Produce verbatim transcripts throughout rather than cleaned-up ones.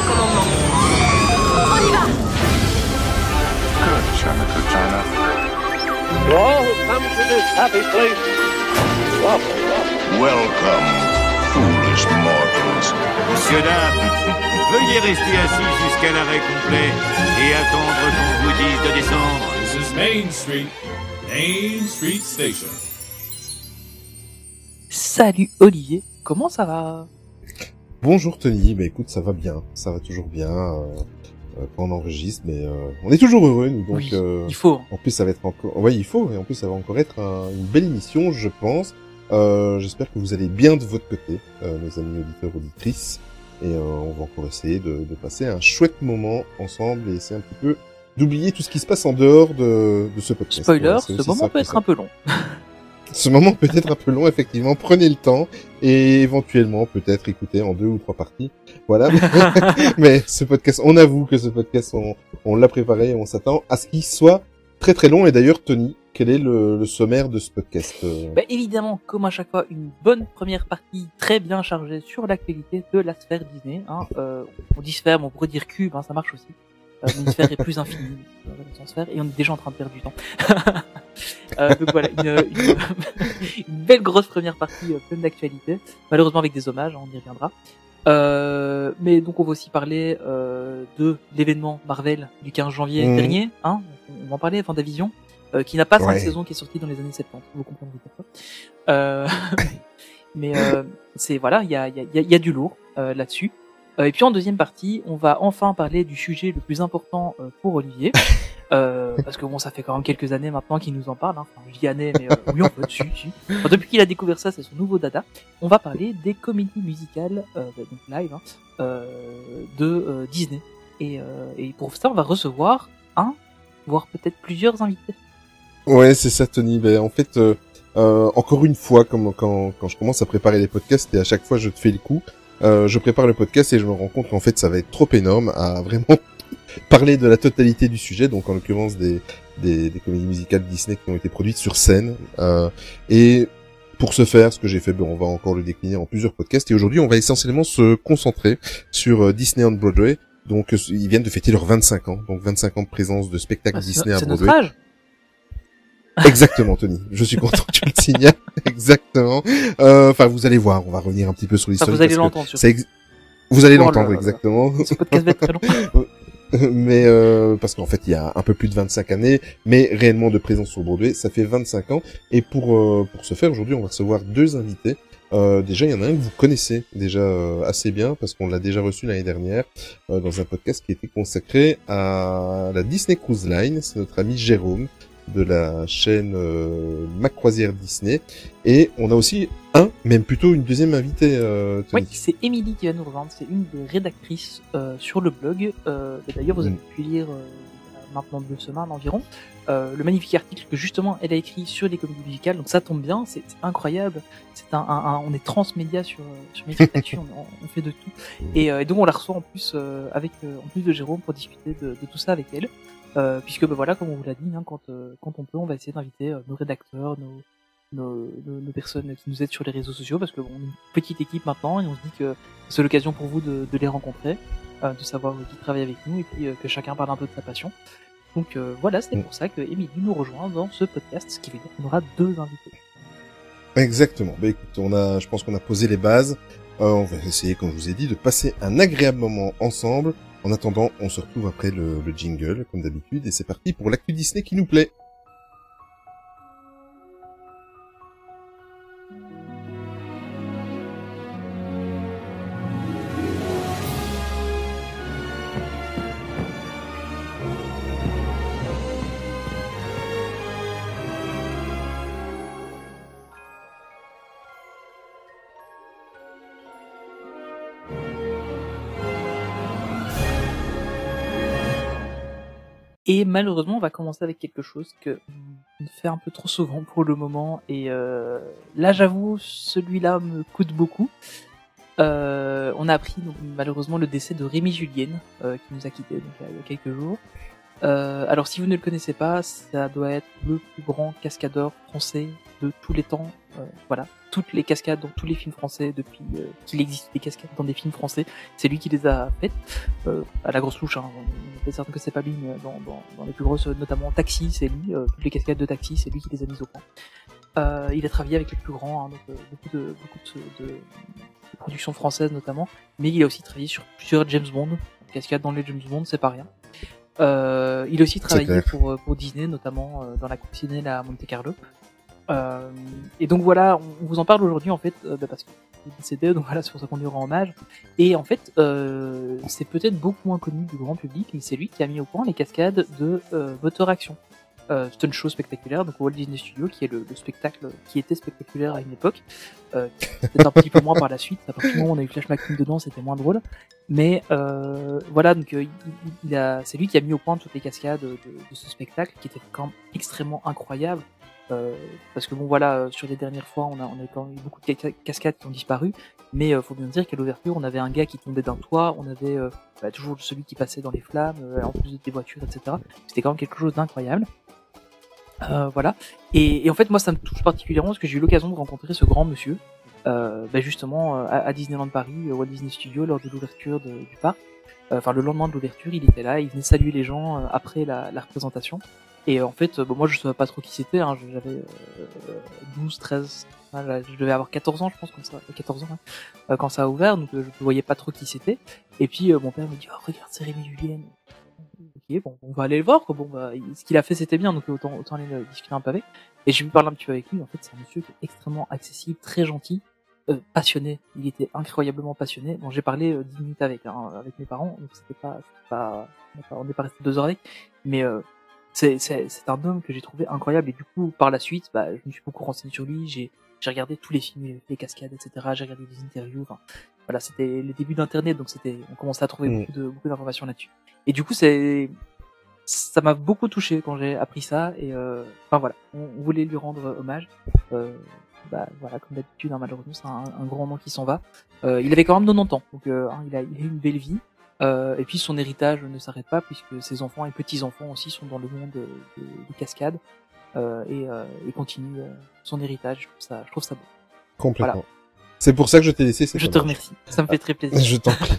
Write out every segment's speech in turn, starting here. au commandement. On y va. Good, China, good China. To all who come to this happy place, welcome. Welcome, foolish mortals. Monsieur, dame, veuillez rester assis jusqu'à l'arrêt complet et attendre qu'on vous dise de descendre. This is Main Street, Main Street Station. Salut Olivier, comment ça va? Bonjour Tony, bah écoute, ça va bien, ça va toujours bien euh, quand on enregistre, mais euh, on est toujours heureux nous, donc oui, euh, il faut. En plus ça va être encore, ouais il faut, et en plus ça va encore être un... une belle émission, je pense. Euh, j'espère que vous allez bien de votre côté, euh, nos amis auditeurs auditrices, et euh, on va encore essayer de, de passer un chouette moment ensemble et essayer un petit peu d'oublier tout ce qui se passe en dehors de, de ce podcast. Spoiler, voilà, ce moment peut être ça. un peu long. Ce moment peut être un peu long, effectivement. Prenez le temps et éventuellement peut-être écoutez en deux ou trois parties. Voilà. Mais ce podcast, on avoue que ce podcast, on, on l'a préparé et on s'attend à ce qu'il soit très très long. Et d'ailleurs, Tony, quel est le, le sommaire de ce podcast? Bah, évidemment, comme à chaque fois, une bonne première partie très bien chargée sur l'actualité de la sphère Disney. Hein. Euh, on dit sphère, mais on pourrait dire cube, hein, ça marche aussi. Une sphère est plus infinie sans sphère, et on est déjà en train de perdre du temps. euh, donc voilà, une, une, une belle grosse première partie euh, pleine d'actualité, malheureusement avec des hommages, on y reviendra. Euh, mais donc on va aussi parler euh, de l'événement Marvel du quinze janvier mmh. dernier, hein, on va en parler, WandaVision, euh, qui n'a pas cinq ouais. saisons, qui est sortie dans les années soixante-dix, vous comprendrez pourquoi. Euh, mais euh, c'est voilà, il y a, y, a, y, a, y a du lourd euh, là-dessus. Et puis en deuxième partie, on va enfin parler du sujet le plus important pour Olivier, euh, parce que bon, ça fait quand même quelques années maintenant qu'il nous en parle, hein. Enfin, je dis années, mais euh, oui, on peut dessus. Enfin, depuis qu'il a découvert ça, c'est son nouveau dada. On va parler des comédies musicales euh, donc live hein, euh, de euh, Disney. Et, euh, et pour ça, on va recevoir un, voire peut-être plusieurs invités. Ouais, c'est ça, Tony. Ben en fait, euh, euh, encore une fois, comme quand, quand je commence à préparer les podcasts, et à chaque fois, je te fais le coup. Euh, je prépare le podcast et je me rends compte qu'en fait ça va être trop énorme à vraiment parler de la totalité du sujet, donc en l'occurrence des, des, des comédies musicales Disney qui ont été produites sur scène. Euh, et pour ce faire, ce que j'ai fait, ben, on va encore le décliner en plusieurs podcasts, et aujourd'hui on va essentiellement se concentrer sur euh, Disney on Broadway. Donc euh, ils viennent de fêter leurs vingt-cinq ans, donc vingt-cinq ans de présence de spectacles bah, Disney à Broadway. Notre âge. Exactement, Tony. Je suis content que tu le signales. Exactement. Enfin, euh, vous allez voir. On va revenir un petit peu sur l'histoire. Enfin, vous allez l'entendre. Ex... Vous allez oh l'entendre, là, exactement. Ce podcast va être très long. Mais euh, parce qu'en fait, il y a un peu plus de vingt-cinq années, mais réellement de présence sur Broadway, ça fait vingt-cinq ans. Et pour euh, pour ce faire, aujourd'hui, on va recevoir deux invités. Euh, déjà, il y en a un que vous connaissez déjà euh, assez bien parce qu'on l'a déjà reçu l'année dernière euh, dans un podcast qui était consacré à la Disney Cruise Line. C'est notre ami Jérôme de la chaîne euh, Macroisière Disney, et on a aussi un, même plutôt une deuxième invitée. Euh, oui, c'est Émilie qui va nous rejoindre, c'est une des rédactrices euh, sur le blog, euh, et d'ailleurs vous avez pu lire euh, maintenant deux semaines environ, euh, le magnifique article que justement elle a écrit sur les comédies musicales, donc ça tombe bien, c'est, c'est incroyable, c'est un, un, un, on est transmédia sur, sur les statues, on, on fait de tout, et, euh, et donc on la reçoit en plus, euh, avec, euh, en plus de Jérôme pour discuter de, de tout ça avec elle. Euh, puisque ben voilà, comme on vous l'a dit, hein, quand euh, quand on peut, on va essayer d'inviter euh, nos rédacteurs, nos, nos nos nos personnes qui nous aident sur les réseaux sociaux, parce que bon, on est une petite équipe maintenant et on se dit que c'est l'occasion pour vous de, de les rencontrer, euh, de savoir qui travaille avec nous et puis euh, que chacun parle un peu de sa passion. Donc euh, voilà, c'est pour ça que Émilie nous rejoint dans ce podcast, ce qui veut dire qu'on aura deux invités. Exactement. Ben écoute, on a, je pense qu'on a posé les bases. Euh, on va essayer, comme je vous ai dit, de passer un agréable moment ensemble. En attendant, on se retrouve après le, le jingle, comme d'habitude, et c'est parti pour l'actu Disney qui nous plaît. Et malheureusement, on va commencer avec quelque chose que on fait un peu trop souvent pour le moment. Et euh, là, j'avoue, celui-là me coûte beaucoup. Euh, on a appris donc, malheureusement le décès de Rémy Julienne, euh, qui nous a quittés donc, il y a quelques jours. Euh, alors, si vous ne le connaissez pas, ça doit être le plus grand cascadeur français de tous les temps, euh, voilà, toutes les cascades dans tous les films français depuis euh, qu'il existe des cascades dans des films français, c'est lui qui les a faites, euh, à la grosse touche, hein, on est certain que c'est pas lui, mais dans, dans, dans les plus grosses, notamment Taxi, c'est lui, euh, toutes les cascades de Taxi, c'est lui qui les a mises au point. Euh, il a travaillé avec les plus grands, hein, donc euh, beaucoup de beaucoup de, de, de productions françaises notamment, mais il a aussi travaillé sur plusieurs James Bond, cascades dans les James Bond, c'est pas rien. Euh, il a aussi travaillé pour, pour Disney, notamment euh, dans la Coupe Disney à Monte Carlo. Euh, et donc voilà, on vous en parle aujourd'hui en fait, euh, bah parce qu'il est décédé, donc voilà, c'est pour ça qu'on lui rend hommage. Et en fait, euh, c'est peut-être beaucoup moins connu du grand public, mais c'est lui qui a mis au point les cascades de euh, Motor Action. Euh, Stunt Show spectaculaire, donc Walt Disney Studio, qui est le, le spectacle qui était spectaculaire à une époque, euh, peut-être un petit peu moins par la suite, à partir du moment où on a eu Flash McQueen dedans, c'était moins drôle, mais euh, voilà, donc il, il a, c'est lui qui a mis au point toutes les cascades de, de ce spectacle, qui était quand même extrêmement incroyable, euh, parce que bon voilà, sur les dernières fois, on a, on a quand même eu beaucoup de cascades qui ont disparu, mais euh, faut bien dire qu'à l'ouverture, on avait un gars qui tombait d'un toit, on avait euh, bah, toujours celui qui passait dans les flammes, euh, en plus des voitures, et cetera. C'était quand même quelque chose d'incroyable. Euh, voilà. Et, et en fait, moi, ça me touche particulièrement parce que j'ai eu l'occasion de rencontrer ce grand monsieur, euh, ben justement, à, à Disneyland Paris, au Walt Disney Studio, lors de l'ouverture de, du parc. Euh, enfin, le lendemain de l'ouverture, il était là, il venait saluer les gens euh, après la, la représentation. Et euh, en fait, bon, moi, je savais pas trop qui c'était, hein, j'avais euh, douze, treize, voilà, je devais avoir quatorze ans, je pense, quand ça, quatorze ans, hein, euh, quand ça a ouvert, donc euh, je ne voyais pas trop qui c'était. Et puis, euh, mon père me dit, oh, regarde, c'est Rémy Julienne. Ok, bon, on va aller le voir, quoi. Bon, bah, ce qu'il a fait, c'était bien, donc autant, autant aller le discuter un peu avec. Et j'ai pu parler un petit peu avec lui. En fait, c'est un monsieur qui est extrêmement accessible, très gentil, euh, passionné. Il était incroyablement passionné. Bon, j'ai parlé euh, dix minutes avec, hein, avec mes parents, donc c'était pas, c'était pas, on n'est pas resté deux heures avec. Mais euh, c'est, c'est, c'est un homme que j'ai trouvé incroyable. Et du coup, par la suite, bah, je me suis beaucoup renseigné sur lui. J'ai, j'ai regardé tous les films, les cascades, et cetera. J'ai regardé des interviews. Enfin, voilà, c'était les débuts d'Internet, donc c'était, on commençait à trouver mmh. beaucoup de, beaucoup d'informations là-dessus. Et du coup, c'est, ça m'a beaucoup touché quand j'ai appris ça. Et euh, enfin voilà, on, on voulait lui rendre hommage. Euh, bah voilà, comme d'habitude, hein, malheureusement, c'est un, un grand nom qui s'en va. Euh, il avait quand même quatre-vingt-dix ans, donc euh, hein, il a, il a eu une belle vie. Euh, et puis son héritage ne s'arrête pas puisque ses enfants et petits-enfants aussi sont dans le monde des de, de cascades euh, et, euh, et continuent son héritage. Je trouve ça, je trouve ça beau. Complètement. Voilà. C'est pour ça que je t'ai laissé. C'est je te mal. Remercie. Ça me fait très plaisir. Je t'en prie.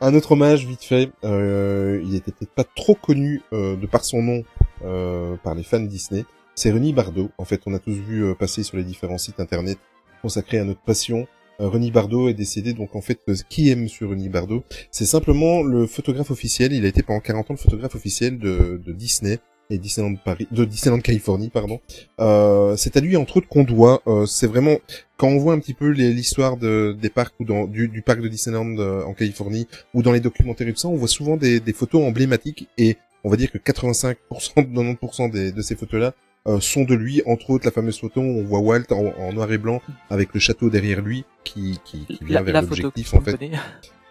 Un autre hommage, vite fait. Euh, il était peut-être pas trop connu euh, de par son nom euh, par les fans Disney. C'est René Bardot. En fait, on a tous vu euh, passer sur les différents sites internet consacrés à notre passion. Euh, René Bardot est décédé. Donc, en fait, euh, qui aime sur René Bardot, c'est simplement le photographe officiel. Il a été pendant quarante ans le photographe officiel de, de Disney. Et Disneyland Paris, de Disneyland Californie, pardon. Euh, c'est à lui entre autres qu'on doit. Euh, c'est vraiment quand on voit un petit peu les, l'histoire de, des parcs ou dans, du, du parc de Disneyland euh, en Californie ou dans les documentaires et tout ça, on voit souvent des, des photos emblématiques et on va dire que quatre-vingt-cinq pour cent, quatre-vingt-dix pour cent des, de ces photos-là euh, sont de lui. Entre autres, la fameuse photo où on voit Walt en, en noir et blanc avec le château derrière lui qui, qui, qui vient la, vers la l'objectif en fait.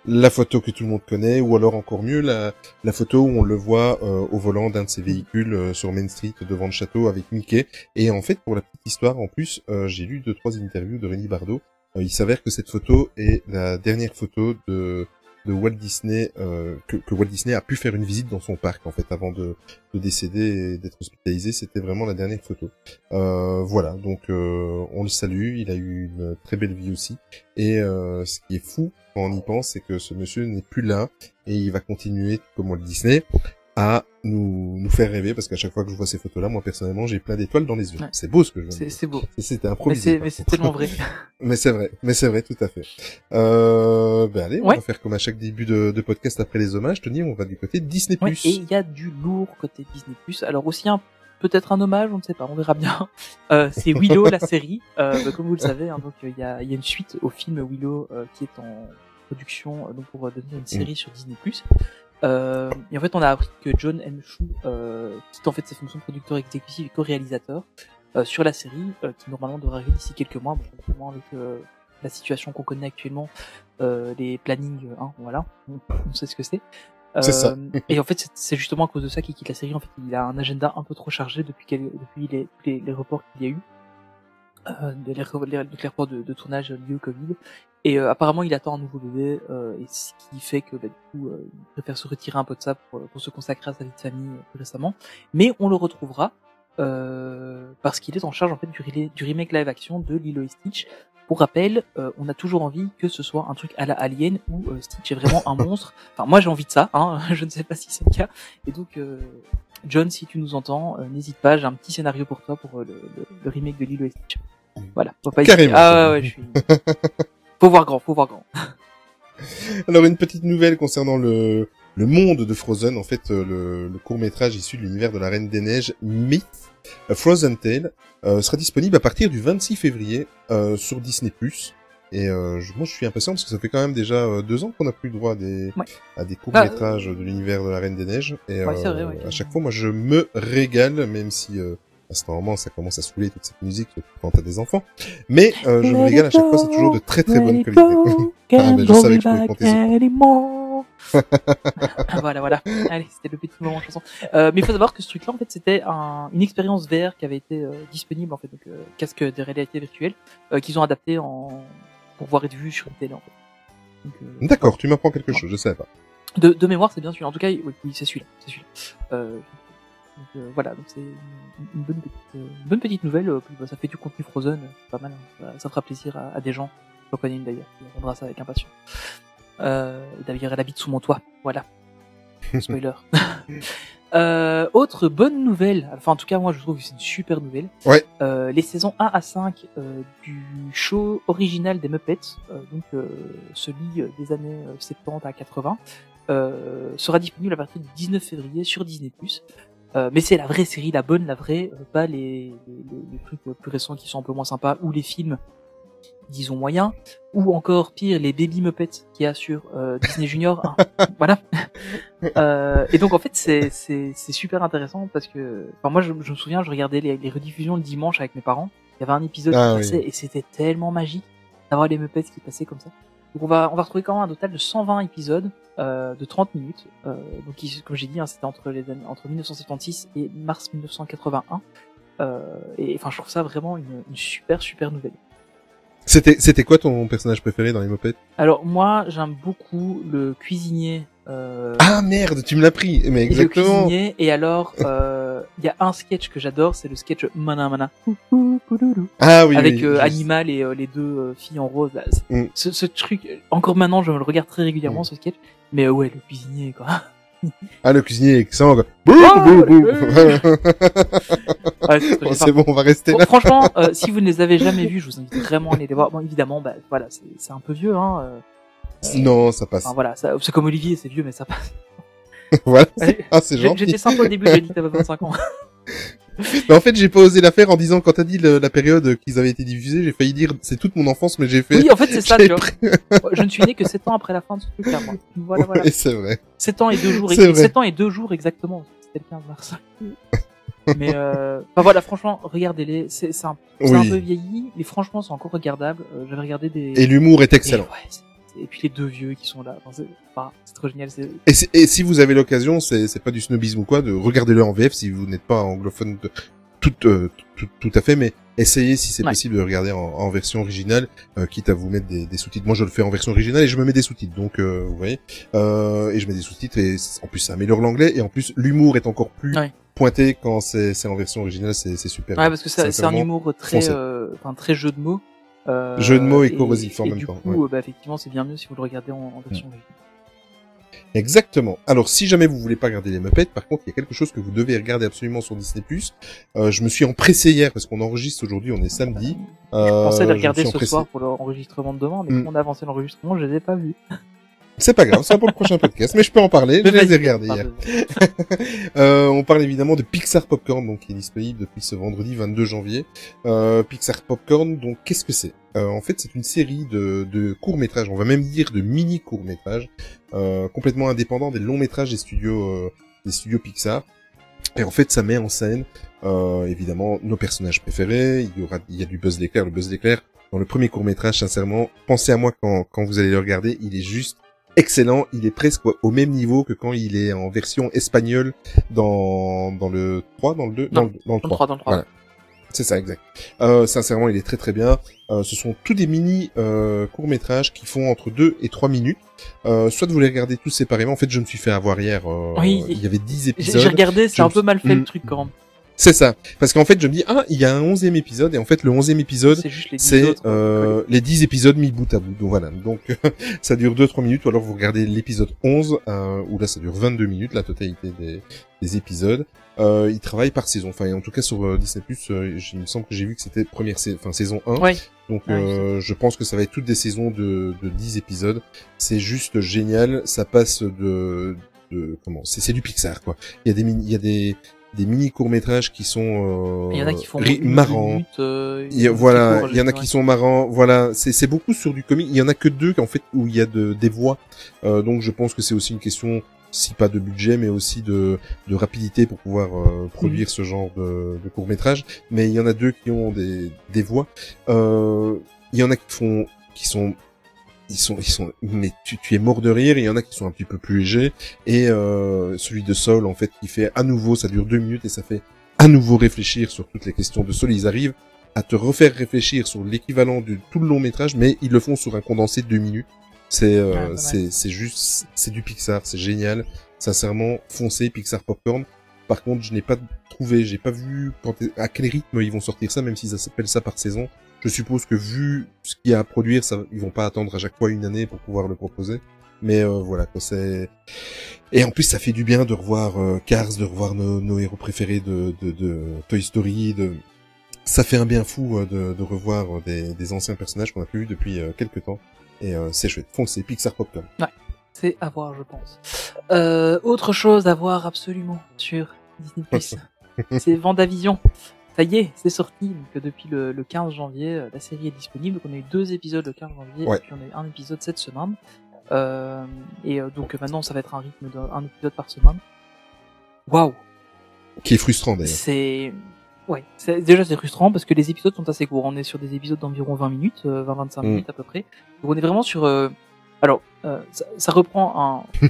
La photo que tout le monde connaît, ou alors encore mieux, la, la photo où on le voit euh, au volant d'un de ses véhicules euh, sur Main Street devant le château avec Mickey. Et en fait, pour la petite histoire, en plus, euh, j'ai lu deux trois interviews de René Bardot. Euh, il s'avère que cette photo est la dernière photo de, de Walt Disney euh, que, que Walt Disney a pu faire une visite dans son parc en fait avant de, de décéder et d'être hospitalisé. C'était vraiment la dernière photo. Euh, voilà, donc euh, on le salue. Il a eu une très belle vie aussi. Et euh, ce qui est fou, quand on y pense, c'est que ce monsieur n'est plus là et il va continuer, comme Walt Disney, à nous, nous faire rêver parce qu'à chaque fois que je vois ces photos-là, moi personnellement, j'ai plein d'étoiles dans les yeux. Ouais. C'est beau ce que je veux dire. C'est, c'est beau. C'était improvisé. Mais c'est, mais c'est tellement vrai. mais c'est vrai, mais c'est vrai, tout à fait. Euh, ben allez, on ouais. va faire comme à chaque début de, de podcast après les hommages. Tony, on va du côté de Disney plus. Ouais, et il y a du lourd côté Disney plus. Alors aussi un peut-être un hommage, on ne sait pas, on verra bien. Euh, c'est Willow la série, euh, comme vous le savez. Hein, donc il y a, y a une suite au film Willow euh, qui est en production, donc pour devenir une série mmh. sur Disney plus. Euh, et en fait, on a appris que John M. Chu euh, quitte en fait ses fonctions de producteur exécutif et co-réalisateur euh, sur la série, euh, qui normalement devrait arriver d'ici quelques mois. Bon, avec euh, la situation qu'on connaît actuellement, euh, les plannings, hein, voilà, on, on sait ce que c'est. Euh, c'est ça. Et en fait, c'est, c'est justement à cause de ça qu'il quitte la série. En fait, il a un agenda un peu trop chargé depuis, quel, depuis les, les, les reports qu'il y a eu. Euh, de l'aéroport de, de tournage lié au Covid et euh, apparemment il attend un nouveau bébé euh, et ce qui fait que bah, du coup euh, il préfère se retirer un peu de ça pour, pour se consacrer à sa vie de famille plus récemment, mais on le retrouvera euh, parce qu'il est en charge en fait du, du remake live action de Lilo et Stitch. Pour rappel, euh, on a toujours envie que ce soit un truc à la Alien où euh, Stitch est vraiment un monstre. Enfin, moi j'ai envie de ça, hein, je ne sais pas si c'est le cas. Et donc, euh, John, si tu nous entends, euh, n'hésite pas, j'ai un petit scénario pour toi pour euh, le, le remake de Lilo et Stitch. Voilà, faut pas hésiter. Ah ouais, ouais, je suis... Faut voir grand, faut voir grand. Alors, une petite nouvelle concernant le, le monde de Frozen, en fait, le, le court-métrage issu de l'univers de la Reine des Neiges, Myth. Frozen Tale euh, sera disponible à partir du vingt-six février euh, sur Disney plus. Et euh, je, moi je suis impatient parce que ça fait quand même déjà euh, deux ans qu'on n'a plus droit à des, ouais. à des courts-métrages bah, euh... de l'univers de la Reine des Neiges. Et ouais, euh, vrai, ouais, à chaque fois, moi je me régale, même si euh, à ce moment ça commence à saouler toute cette musique quand t'as des enfants. Mais euh, je me régale à chaque fois, c'est toujours de très très bonne qualité. Ah, ben, je savais que je pouvais compter ça. Voilà, voilà. Allez, c'était le petit moment chanson. Euh, mais il faut savoir que ce truc-là, en fait, c'était un, une expérience V R qui avait été euh, disponible, en fait, donc euh, casque de réalité virtuelle, euh, qu'ils ont adapté en pour voir et de vue sur une télé. En fait. Donc, euh, D'accord, tu m'apprends quelque ouais. chose, je savais pas. De, de mémoire, c'est bien celui-là. En tout cas, oui, oui c'est celui-là, c'est celui-là. Euh, donc, euh, voilà, donc c'est une bonne petite, une bonne petite nouvelle. Euh, puis, bah, ça fait du contenu Frozen, c'est pas mal. Hein. Ça, ça fera plaisir à, à des gens. J'en connais une d'ailleurs, qui attendra ça avec impatience. Euh, d'ailleurs elle habite sous mon toit, voilà. Spoiler. euh, autre bonne nouvelle, enfin en tout cas moi je trouve que c'est une super nouvelle. Ouais. Euh, les saisons un à cinq euh, du show original des Muppets, euh, donc euh, celui des années soixante-dix à quatre-vingts, euh, sera disponible à partir du dix-neuf février sur Disney plus. Euh, mais c'est la vraie série, la bonne, la vraie, euh, pas les, les, les trucs plus récents qui sont un peu moins sympas ou les films. Disons moyen, ou encore pire les Baby Muppets qu'il y a sur euh, Disney Junior. Hein. Voilà. euh, et donc en fait c'est c'est c'est super intéressant parce que enfin moi je, je me souviens je regardais les, les rediffusions le dimanche avec mes parents. Il y avait un épisode ah, qui passait oui. et c'était tellement magique d'avoir les Muppets qui passaient comme ça. Donc on va on va retrouver quand même un total de cent vingt épisodes euh, de trente minutes. Euh, donc qui, comme j'ai dit hein, c'était entre les années entre dix-neuf cent soixante-seize et mars dix-neuf cent quatre-vingt-un. Euh, et enfin je trouve ça vraiment une, une super super nouvelle. C'était, c'était quoi ton personnage préféré dans les Muppets? Alors, moi, j'aime beaucoup le cuisinier, euh... Ah, merde, tu me l'as pris! Mais exactement! Le cuisinier, et alors, euh, il y a un sketch que j'adore, c'est le sketch Mana Mana. Ah oui. Avec, oui, euh, Animal et euh, les deux euh, filles en rose, là. Mm. Ce, ce truc, encore maintenant, je me le regarde très régulièrement, mm. ce sketch. Mais euh, ouais, le cuisinier, quoi. Ah, le cuisinier est excellent, quoi. Ouais, c'est, bon, c'est bon, on va rester bon, là. Franchement, euh, si vous ne les avez jamais vus, je vous invite vraiment à aller les voir. Bon, évidemment, bah, voilà, c'est, c'est un peu vieux, hein. Euh, non, ça passe. Enfin, voilà, ça, c'est comme Olivier, c'est vieux, mais ça passe. Voilà. C'est, ah, c'est gentil. J'étais sympa au début, j'ai dit t'avais vingt-cinq ans. Mais en fait, j'ai pas osé la faire en disant, quand t'as dit le, la période qu'ils avaient été diffusés, j'ai failli dire, c'est toute mon enfance, mais j'ai fait... Oui, en fait, c'est ça, tu vois. Je ne suis né que sept ans après la fin de ce truc-là, moi. Voilà, ouais, voilà. Et c'est vrai. sept ans et deux jours, et... sept ans et deux jours exactement. C'était le quinze mars. Mais euh, enfin voilà, franchement, regardez-les, c'est, c'est, un, c'est oui. un peu vieilli, mais franchement, c'est encore regardable. Euh, j'avais regardé des... Et l'humour est excellent. Et, ouais, c'est... et puis les deux vieux qui sont là, enfin, c'est, enfin, c'est trop génial. C'est... Et, c'est, et si vous avez l'occasion, c'est, c'est pas du snobisme ou quoi, de regarder-le en V F si vous n'êtes pas anglophone de... tout, euh, tout, tout, tout à fait, mais essayez si c'est ouais. possible de regarder en, en version originale, euh, quitte à vous mettre des, des sous-titres. Moi, je le fais en version originale et je me mets des sous-titres, donc euh, vous voyez, euh, et je mets des sous-titres et en plus ça améliore l'anglais et en plus l'humour est encore plus... Ouais. Pointé quand c'est, c'est en version originale, c'est, c'est super. Ouais, parce que c'est, c'est un humour très, euh, enfin très jeu de mots. Euh, jeu de mots et corrosif en et même du temps. Coup, ouais. Bah effectivement, c'est bien mieux si vous le regardez en, en version mmh. originale. Exactement. Alors, si jamais vous voulez pas regarder les Muppets, par contre, il y a quelque chose que vous devez regarder absolument sur Disney plus. Euh, je me suis empressé hier parce qu'on enregistre aujourd'hui, on est samedi. Euh, je pensais les regarder ce empressé. soir pour l'enregistrement de demain, mais mmh. quand on a avancé l'enregistrement, je les ai pas vus. C'est pas grave, c'est pour le prochain podcast, mais je peux en parler, je les ai regardés hier. euh, on parle évidemment de Pixar Popcorn, donc qui est disponible depuis ce vendredi vingt-deux janvier. Euh, Pixar Popcorn, donc qu'est-ce que c'est ? Euh, en fait, c'est une série de, de courts-métrages, on va même dire de mini-courts-métrages, euh, complètement indépendants des longs-métrages des studios, euh, des studios Pixar. Et en fait, ça met en scène, euh, évidemment, nos personnages préférés. Il y aura, il y a du Buzz l'éclair, le Buzz l'éclair. Dans le premier court-métrage, sincèrement, pensez à moi quand, quand vous allez le regarder, il est juste excellent, il est presque au même niveau que quand il est en version espagnole dans dans le trois, dans le deux, non, dans, le, dans le trois. Dans le trois. Voilà. C'est ça, exact. Euh, sincèrement, il est très très bien. Euh, ce sont tous des mini euh, courts-métrages qui font entre deux et trois minutes. Euh, soit vous les regardez tous séparément. En fait, je me suis fait avoir hier. Euh, oui, il y avait dix épisodes. J'ai regardé, c'est je un me... peu mal fait mmh. le truc quand même. C'est ça. Parce qu'en fait, je me dis, ah, il y a un onzième épisode, et en fait, le onzième épisode, c'est, juste les, dix c'est euh, les dix épisodes mis bout à bout. Donc voilà. Donc, ça dure deux trois minutes, ou alors vous regardez l'épisode onze, euh, où là, ça dure vingt-deux minutes, la totalité des, des épisodes. Euh, ils travaillent par saison. Enfin, en tout cas, sur euh, Disney+, euh, il me semble que j'ai vu que c'était première saison, enfin, saison un. Ouais. Donc, ouais, euh, je pense que ça va être toutes des saisons de, de dix épisodes. C'est juste génial. Ça passe de, de, comment, c'est, c'est du Pixar, quoi. Il y a des il y a des, des mini courts-métrages qui sont euh, il y en a qui font ri- marrants. Minutes, euh, il y a, voilà, cours, il y en a ouais. qui sont marrants. Voilà, c'est c'est beaucoup sur du comique. Il y en a que deux en fait où il y a de des voix. Euh, donc je pense que c'est aussi une question si pas de budget mais aussi de de rapidité pour pouvoir euh, produire mmh. ce genre de de courts-métrages, mais il y en a deux qui ont des des voix. Euh, il y en a qui font qui sont Ils sont, ils sont, mais tu, tu es mort de rire. Il y en a qui sont un petit peu plus légers. Et euh, celui de Sol, en fait, qui fait à nouveau, ça dure deux minutes et ça fait à nouveau réfléchir sur toutes les questions de Sol. Ils arrivent à te refaire réfléchir sur l'équivalent de tout le long métrage, mais ils le font sur un condensé de deux minutes. C'est, euh, ah, ouais. c'est, c'est juste, c'est du Pixar, c'est génial. Sincèrement, foncez Pixar Popcorn. Par contre, je n'ai pas trouvé, j'ai pas vu quand, à quel rythme ils vont sortir ça, même s'ils appellent ça par saison. Je suppose que vu ce qu'il y a à produire, ça, ils vont pas attendre à chaque fois une année pour pouvoir le proposer. Mais euh, voilà, quoi, c'est. Et en plus, ça fait du bien de revoir euh, Cars, de revoir nos, nos héros préférés de, de, de Toy Story. De... Ça fait un bien fou euh, de, de revoir des, des anciens personnages qu'on a plus vus depuis euh, quelques temps. Et euh, c'est chouette. Foncez, Pixar Popcorn. Ouais, c'est à voir, je pense. Euh, autre chose à voir absolument sur Disney+, c'est WandaVision. Ça y est, c'est sorti, donc depuis le, le quinze janvier, la série est disponible, donc on a eu deux épisodes le quinze janvier, ouais. et puis on a eu un épisode cette semaine, euh, et donc maintenant ça va être un rythme d'un épisode par semaine. Waouh! Qui est frustrant d'ailleurs. C'est... Ouais, c'est... déjà c'est frustrant parce que les épisodes sont assez courts, on est sur des épisodes d'environ vingt minutes, euh, vingt à vingt-cinq mmh. minutes à peu près, donc on est vraiment sur... Euh... Alors, euh, ça, ça reprend un...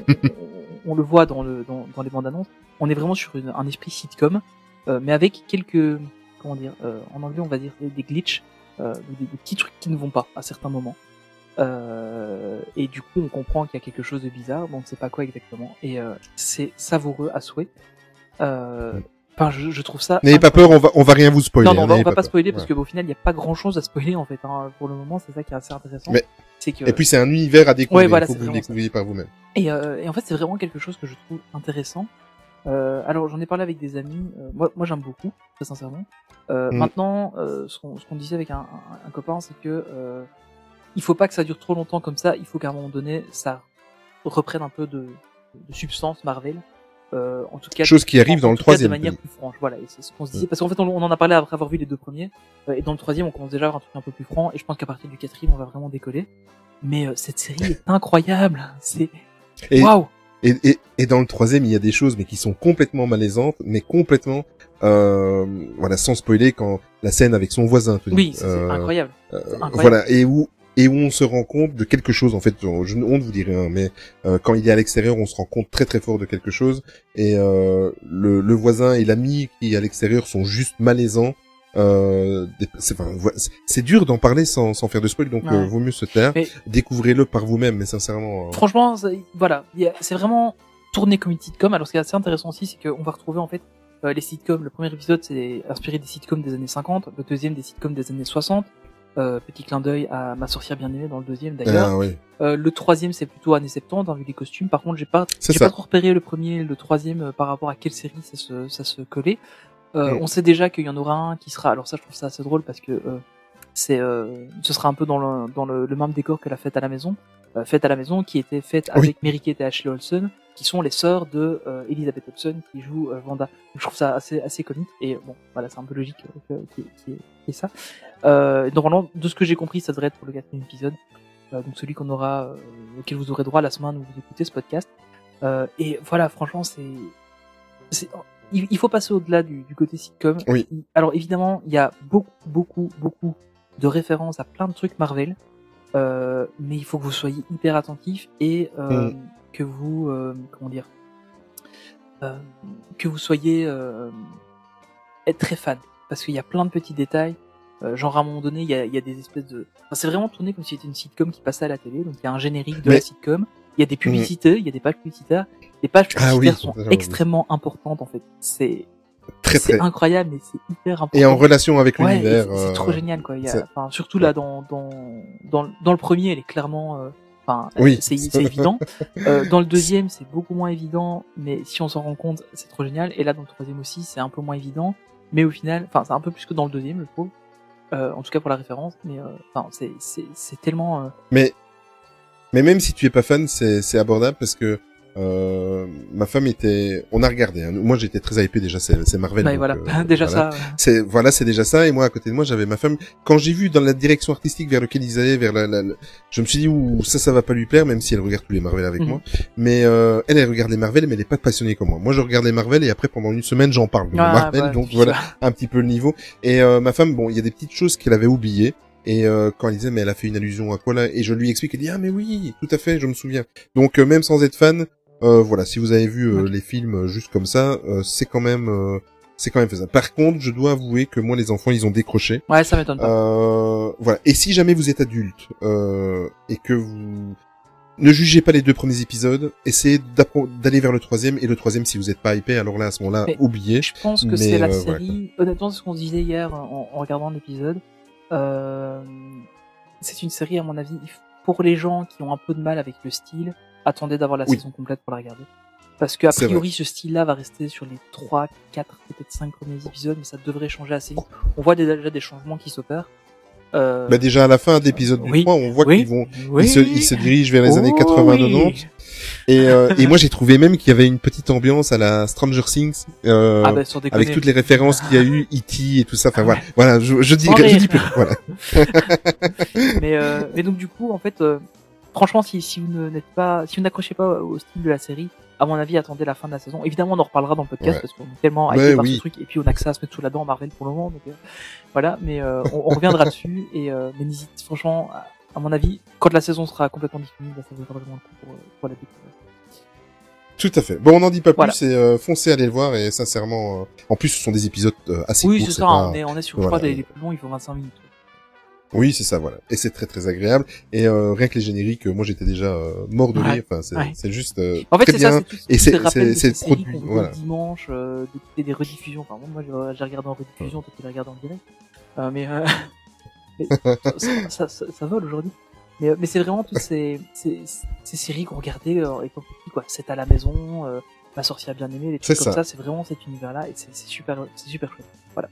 on le voit dans, le, dans, dans les bandes annonces, on est vraiment sur une, un esprit sitcom, Euh, mais avec quelques, comment dire, euh, en anglais on va dire des, des glitches, euh, des, des petits trucs qui ne vont pas à certains moments. Euh, et du coup on comprend qu'il y a quelque chose de bizarre, mais on ne sait pas quoi exactement. Et euh, c'est savoureux à souhait. Euh, enfin, je, je trouve ça. N'ayez incroyable. Pas peur, on va, on va rien vous spoiler. Non, non, on va, on va pas, pas spoiler parce ouais. que bon, au final il n'y a pas grand chose à spoiler en fait. Hein, pour le moment, c'est ça qui est assez intéressant. Mais... C'est que... Et puis c'est un univers à découvrir, ouais, voilà, il faut que vous le découvriez par vous-même. Et, euh, et en fait c'est vraiment quelque chose que je trouve intéressant. Euh, alors j'en ai parlé avec des amis, euh, moi, moi j'aime beaucoup, très sincèrement. Euh, mmh. Maintenant, euh, ce, qu'on, ce qu'on disait avec un, un, un copain, c'est que euh, il faut pas que ça dure trop longtemps comme ça, il faut qu'à un moment donné, ça reprenne un peu de, de substance Marvel. Euh, en tout cas, chose qui arrive dans le troisième. De manière plus franche, voilà, et c'est ce qu'on se disait. Parce qu'en fait, on, on en a parlé après avoir vu les deux premiers, euh, et dans le troisième, on commence déjà à avoir un truc un peu plus franc, et je pense qu'à partir du quatrième, on va vraiment décoller. Mais euh, cette série est incroyable, c'est... Et... Waouh! Et, et, et dans le troisième, il y a des choses mais qui sont complètement malaisantes, mais complètement, euh, voilà, sans spoiler, quand la scène avec son voisin. Te oui, c'est, euh, c'est incroyable. Euh, c'est incroyable. Voilà, et où et où on se rend compte de quelque chose. En fait, on, je, on ne vous dit rien, mais euh, quand il est à l'extérieur, on se rend compte très très fort de quelque chose. Et euh, le, le voisin et l'ami qui est à l'extérieur sont juste malaisants. Euh, c'est, enfin, c'est dur d'en parler sans, sans faire de spoil, donc ouais. euh, vaut mieux se taire. Mais... Découvrez-le par vous-même, mais sincèrement. Euh... Franchement, c'est, voilà, a, c'est vraiment tourné comme une sitcom. Alors, ce qui est assez intéressant aussi, c'est qu'on va retrouver en fait euh, les sitcoms. Le premier épisode, c'est inspiré des sitcoms des années cinquante. Le deuxième, des sitcoms des années soixante. Euh, petit clin d'œil à Ma sorcière bien-aimée dans le deuxième d'ailleurs. Ah, oui. euh, le troisième, c'est plutôt années soixante-dix, hein, vu les costumes. Par contre, j'ai pas, c'est j'ai ça. pas trop repéré le premier, le troisième euh, par rapport à quelle série ça se, ça se collait. Euh, ouais. On sait déjà qu'il y en aura un qui sera. Alors ça, je trouve ça assez drôle parce que euh, c'est, euh, ce sera un peu dans le dans le, le même décor que la fête à la maison, euh, fête à la maison qui était faite oui. avec Mary Kate et Ashley Olsen, qui sont les sœurs de euh, Elizabeth Olsen qui joue euh, Wanda. Donc, je trouve ça assez assez comique et bon, voilà, c'est un peu logique euh, qui, qui, qui est ça. Euh, normalement, de ce que j'ai compris, ça devrait être pour le quatrième épisode, euh, donc celui qu'on aura, euh, auquel vous aurez droit la semaine où vous écoutez ce podcast. Euh, et voilà, franchement, c'est c'est il faut passer au-delà du, du côté sitcom. Oui. Alors évidemment, il y a beaucoup, beaucoup, beaucoup de références à plein de trucs Marvel, euh, mais il faut que vous soyez hyper attentifs et euh, mm. que vous, euh, comment dire, euh, que vous soyez euh, être très fan, parce qu'il y a plein de petits détails. Euh, genre à un moment donné, il y a, il y a des espèces de, enfin, c'est vraiment tourné comme si c'était une sitcom qui passait à la télé. Donc il y a un générique de mais... la sitcom. Il y a des publicités, mmh. il y a des pages publicitaires. Les pages publicitaires ah oui, sont extrêmement importantes en fait. C'est Très près. C'est incroyable, mais c'est hyper important. Et en relation avec l'univers. Ouais, c'est, c'est trop euh... génial, quoi. Il y a, enfin, surtout là, dans, dans, dans, dans le premier, elle est clairement, euh, enfin, oui. c'est, c'est évident. Euh, dans le deuxième, c'est beaucoup moins évident, mais si on s'en rend compte, c'est trop génial. Et là, dans le troisième aussi, c'est un peu moins évident, mais au final, enfin, c'est un peu plus que dans le deuxième, je trouve. Euh, en tout cas pour la référence, mais euh, enfin, c'est, c'est, c'est tellement. Euh... Mais, mais même si tu es pas fan, c'est, c'est abordable parce que. Euh, ma femme était, on a regardé, hein. Moi j'étais très hypé déjà, c'est, c'est Marvel. Bah, donc, voilà, euh, déjà voilà. ça. Ouais. C'est, voilà, c'est déjà ça. Et moi à côté de moi j'avais ma femme. Quand j'ai vu dans la direction artistique vers laquelle ils allaient, vers la, la, la... je me suis dit ouh, ça, ça va pas lui plaire, même si elle regarde tous les Marvel avec mm-hmm. moi. Mais euh, elle, elle regarde les Marvel, mais elle est pas passionnée comme moi. Moi je regarde les Marvel et après pendant une semaine j'en parle de ah, Marvel, bah, donc voilà un petit peu le niveau. Et euh, ma femme, bon, il y a des petites choses qu'elle avait oubliées. Et euh, quand elle disait mais elle a fait une allusion à quoi là, et je lui explique, elle dit ah mais oui, tout à fait, je me souviens. Donc euh, même sans être fan. Euh, voilà, si vous avez vu euh, okay. les films euh, juste comme ça, euh, c'est quand même, euh, c'est quand même faisable. Par contre, je dois avouer que moi, les enfants, ils ont décroché. Ouais, ça m'étonne pas. Euh, voilà. Et si jamais vous êtes adulte euh, et que vous ne jugez pas les deux premiers épisodes, essayez d'aller vers le troisième. Et le troisième, si vous n'êtes pas hypé, alors là, à ce moment-là, mais oubliez. Je pense que mais, c'est la euh, série. Voilà. Honnêtement, c'est ce qu'on disait hier en, en regardant l'épisode. Euh, c'est une série, à mon avis, pour les gens qui ont un peu de mal avec le style. Attendez d'avoir la oui. saison complète pour la regarder. Parce que, a priori, ce style-là va rester sur les trois, quatre, peut-être cinq premiers épisodes, mais ça devrait changer assez vite. On voit déjà des changements qui s'opèrent. Euh... Bah, déjà, à la fin d'épisode euh, du oui, trois, on voit oui, qu'ils vont, oui. ils se, ils se dirigent vers les oh, années quatre-vingts quatre-vingt-dix. Oui. Et, euh, et moi, j'ai trouvé même qu'il y avait une petite ambiance à la Stranger Things, euh, ah bah, avec toutes les références qu'il y a eu, E T et tout ça. Enfin, voilà, voilà, je, je dis, je dis plus, voilà. mais, euh, mais donc, du coup, en fait, euh, franchement, si, si vous ne, n'êtes pas, si vous n'accrochez pas au style de la série, à mon avis, attendez la fin de la saison. Évidemment, on en reparlera dans le podcast ouais. parce qu'on est tellement hypé ouais, par oui. ce truc et puis on a que ça à se mettre sous la dent en Marvel pour le moment. Donc, euh, voilà, mais euh, on, on reviendra dessus et euh, mais n'hésite franchement, à, à mon avis, quand la saison sera complètement disponible, ça vaudra vraiment le coup pour, pour la découvrir. Tout à fait. Bon, on n'en dit pas voilà. plus. Et, euh, foncez, allez le voir et sincèrement, euh, en plus, ce sont des épisodes euh, assez oui, courts. Oui, c'est ça. Pas... On, est, on est sur voilà. je crois des, des plus longs, il faut vingt-cinq minutes. Oui, c'est ça, voilà. Et c'est très très agréable. Et euh, rien que les génériques, euh, moi j'étais déjà euh, mort de rire. Enfin, c'est, ouais. c'est juste euh, en fait, très c'est bien. Ça, c'est tout, et c'est c'est, c'est, c'est produit. Voilà. Dimanche, euh, des, des rediffusions. Enfin, bon, moi j'ai regardé en rediffusion, toi tu l'as regardé en direct. Euh, mais euh, mais ça, ça, ça, ça vole aujourd'hui. Mais, mais c'est vraiment toutes ces, ces, ces séries qu'on regardait euh, et qu'on dit quoi. C'est à la maison, euh, ma sorcière bien aimée, les trucs c'est comme ça. ça. C'est vraiment cet univers-là et c'est, c'est super, c'est super chouette. Voilà.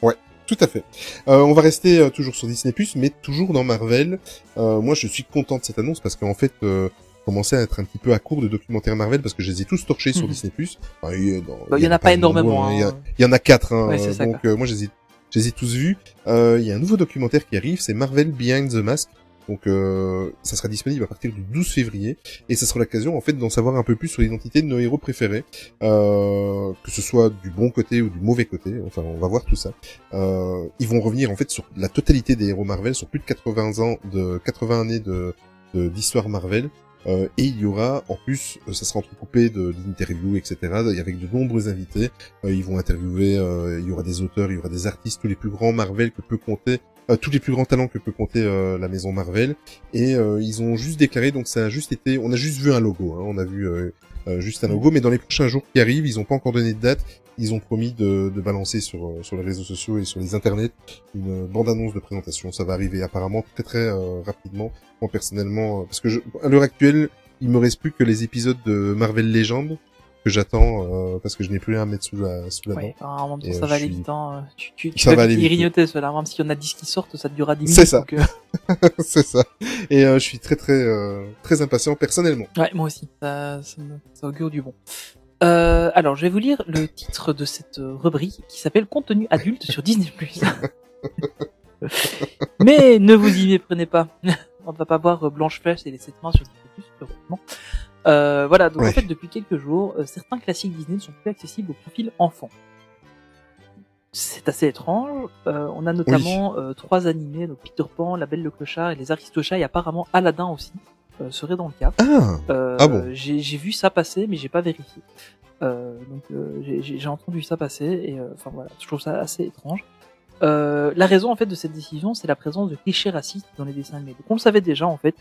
Ouais. Tout à fait. Euh, on va rester euh, toujours sur Disney+, mais toujours dans Marvel. Euh, moi, je suis content de cette annonce parce qu'en fait, euh, je commençais à être un petit peu à court de documentaires Marvel parce que je les ai tous torchés mmh. sur Disney+. Enfin, il y, dans, bah, il y, y en a pas, pas énormément. Il hein. y, y en a quatre. Hein, ouais, c'est ça, donc, euh, moi, je les ai, je les ai tous vus. Euh, il y a un nouveau documentaire qui arrive, c'est Marvel Behind the Mask. Donc, euh, ça sera disponible à partir du douze février et ça sera l'occasion en fait d'en savoir un peu plus sur l'identité de nos héros préférés, euh, que ce soit du bon côté ou du mauvais côté. Enfin, on va voir tout ça. Euh, ils vont revenir en fait sur la totalité des héros Marvel, sur plus de quatre-vingts ans, de quatre-vingts années de, de d'histoire Marvel. Euh, et il y aura, en plus, euh, ça sera entrecoupé de, d'interviews, et cetera, avec de nombreux invités. Euh, ils vont interviewer, euh, il y aura des auteurs, il y aura des artistes, tous les plus grands Marvel que peut compter, euh, tous les plus grands talents que peut compter euh, la maison Marvel. Et euh, ils ont juste déclaré, donc ça a juste été, on a juste vu un logo, hein, on a vu euh, euh, juste un logo, mais dans les prochains jours qui arrivent, ils n'ont pas encore donné de date, ils ont promis de, de balancer sur, sur les réseaux sociaux et sur les internets une bande-annonce de présentation. Ça va arriver apparemment très très euh, rapidement. Moi personnellement, parce que je, à l'heure actuelle, il me reste plus que les épisodes de Marvel Legends que j'attends euh, parce que je n'ai plus rien à mettre sous la sous la ouais, dent. En même temps, et, ça euh, va aller suis... vite. Hein. Tu, tu, tu vas grignoter cela. Même si on a dix qui sortent, ça durera dix minutes. C'est ça. Donc, euh... c'est ça. Et euh, je suis très très euh, très impatient personnellement. Ouais, moi aussi. Ça, ça, ça augure du bon. Euh, alors, je vais vous lire le titre de cette rubrique qui s'appelle « Contenu adulte sur Disney+. » Mais ne vous y méprenez pas. On ne va pas voir Blanche-Neige et les sept mains sur Disney+, heureusement. Euh, voilà, donc ouais. en fait, depuis quelques jours, euh, certains classiques Disney ne sont plus accessibles au profil enfant. C'est assez étrange. Euh, on a notamment oui. euh, trois animés, donc Peter Pan, La Belle, le Clochard et les Aristochats, et apparemment Aladdin aussi. Euh, serait dans le cas. Ah, euh, ah bon. J'ai, j'ai vu ça passer, mais j'ai pas vérifié. Euh, donc euh, j'ai, j'ai entendu ça passer et euh, enfin voilà, je trouve ça assez étrange. Euh, la raison en fait de cette décision, c'est la présence de clichés racistes dans les dessins animés. Donc on le savait déjà en fait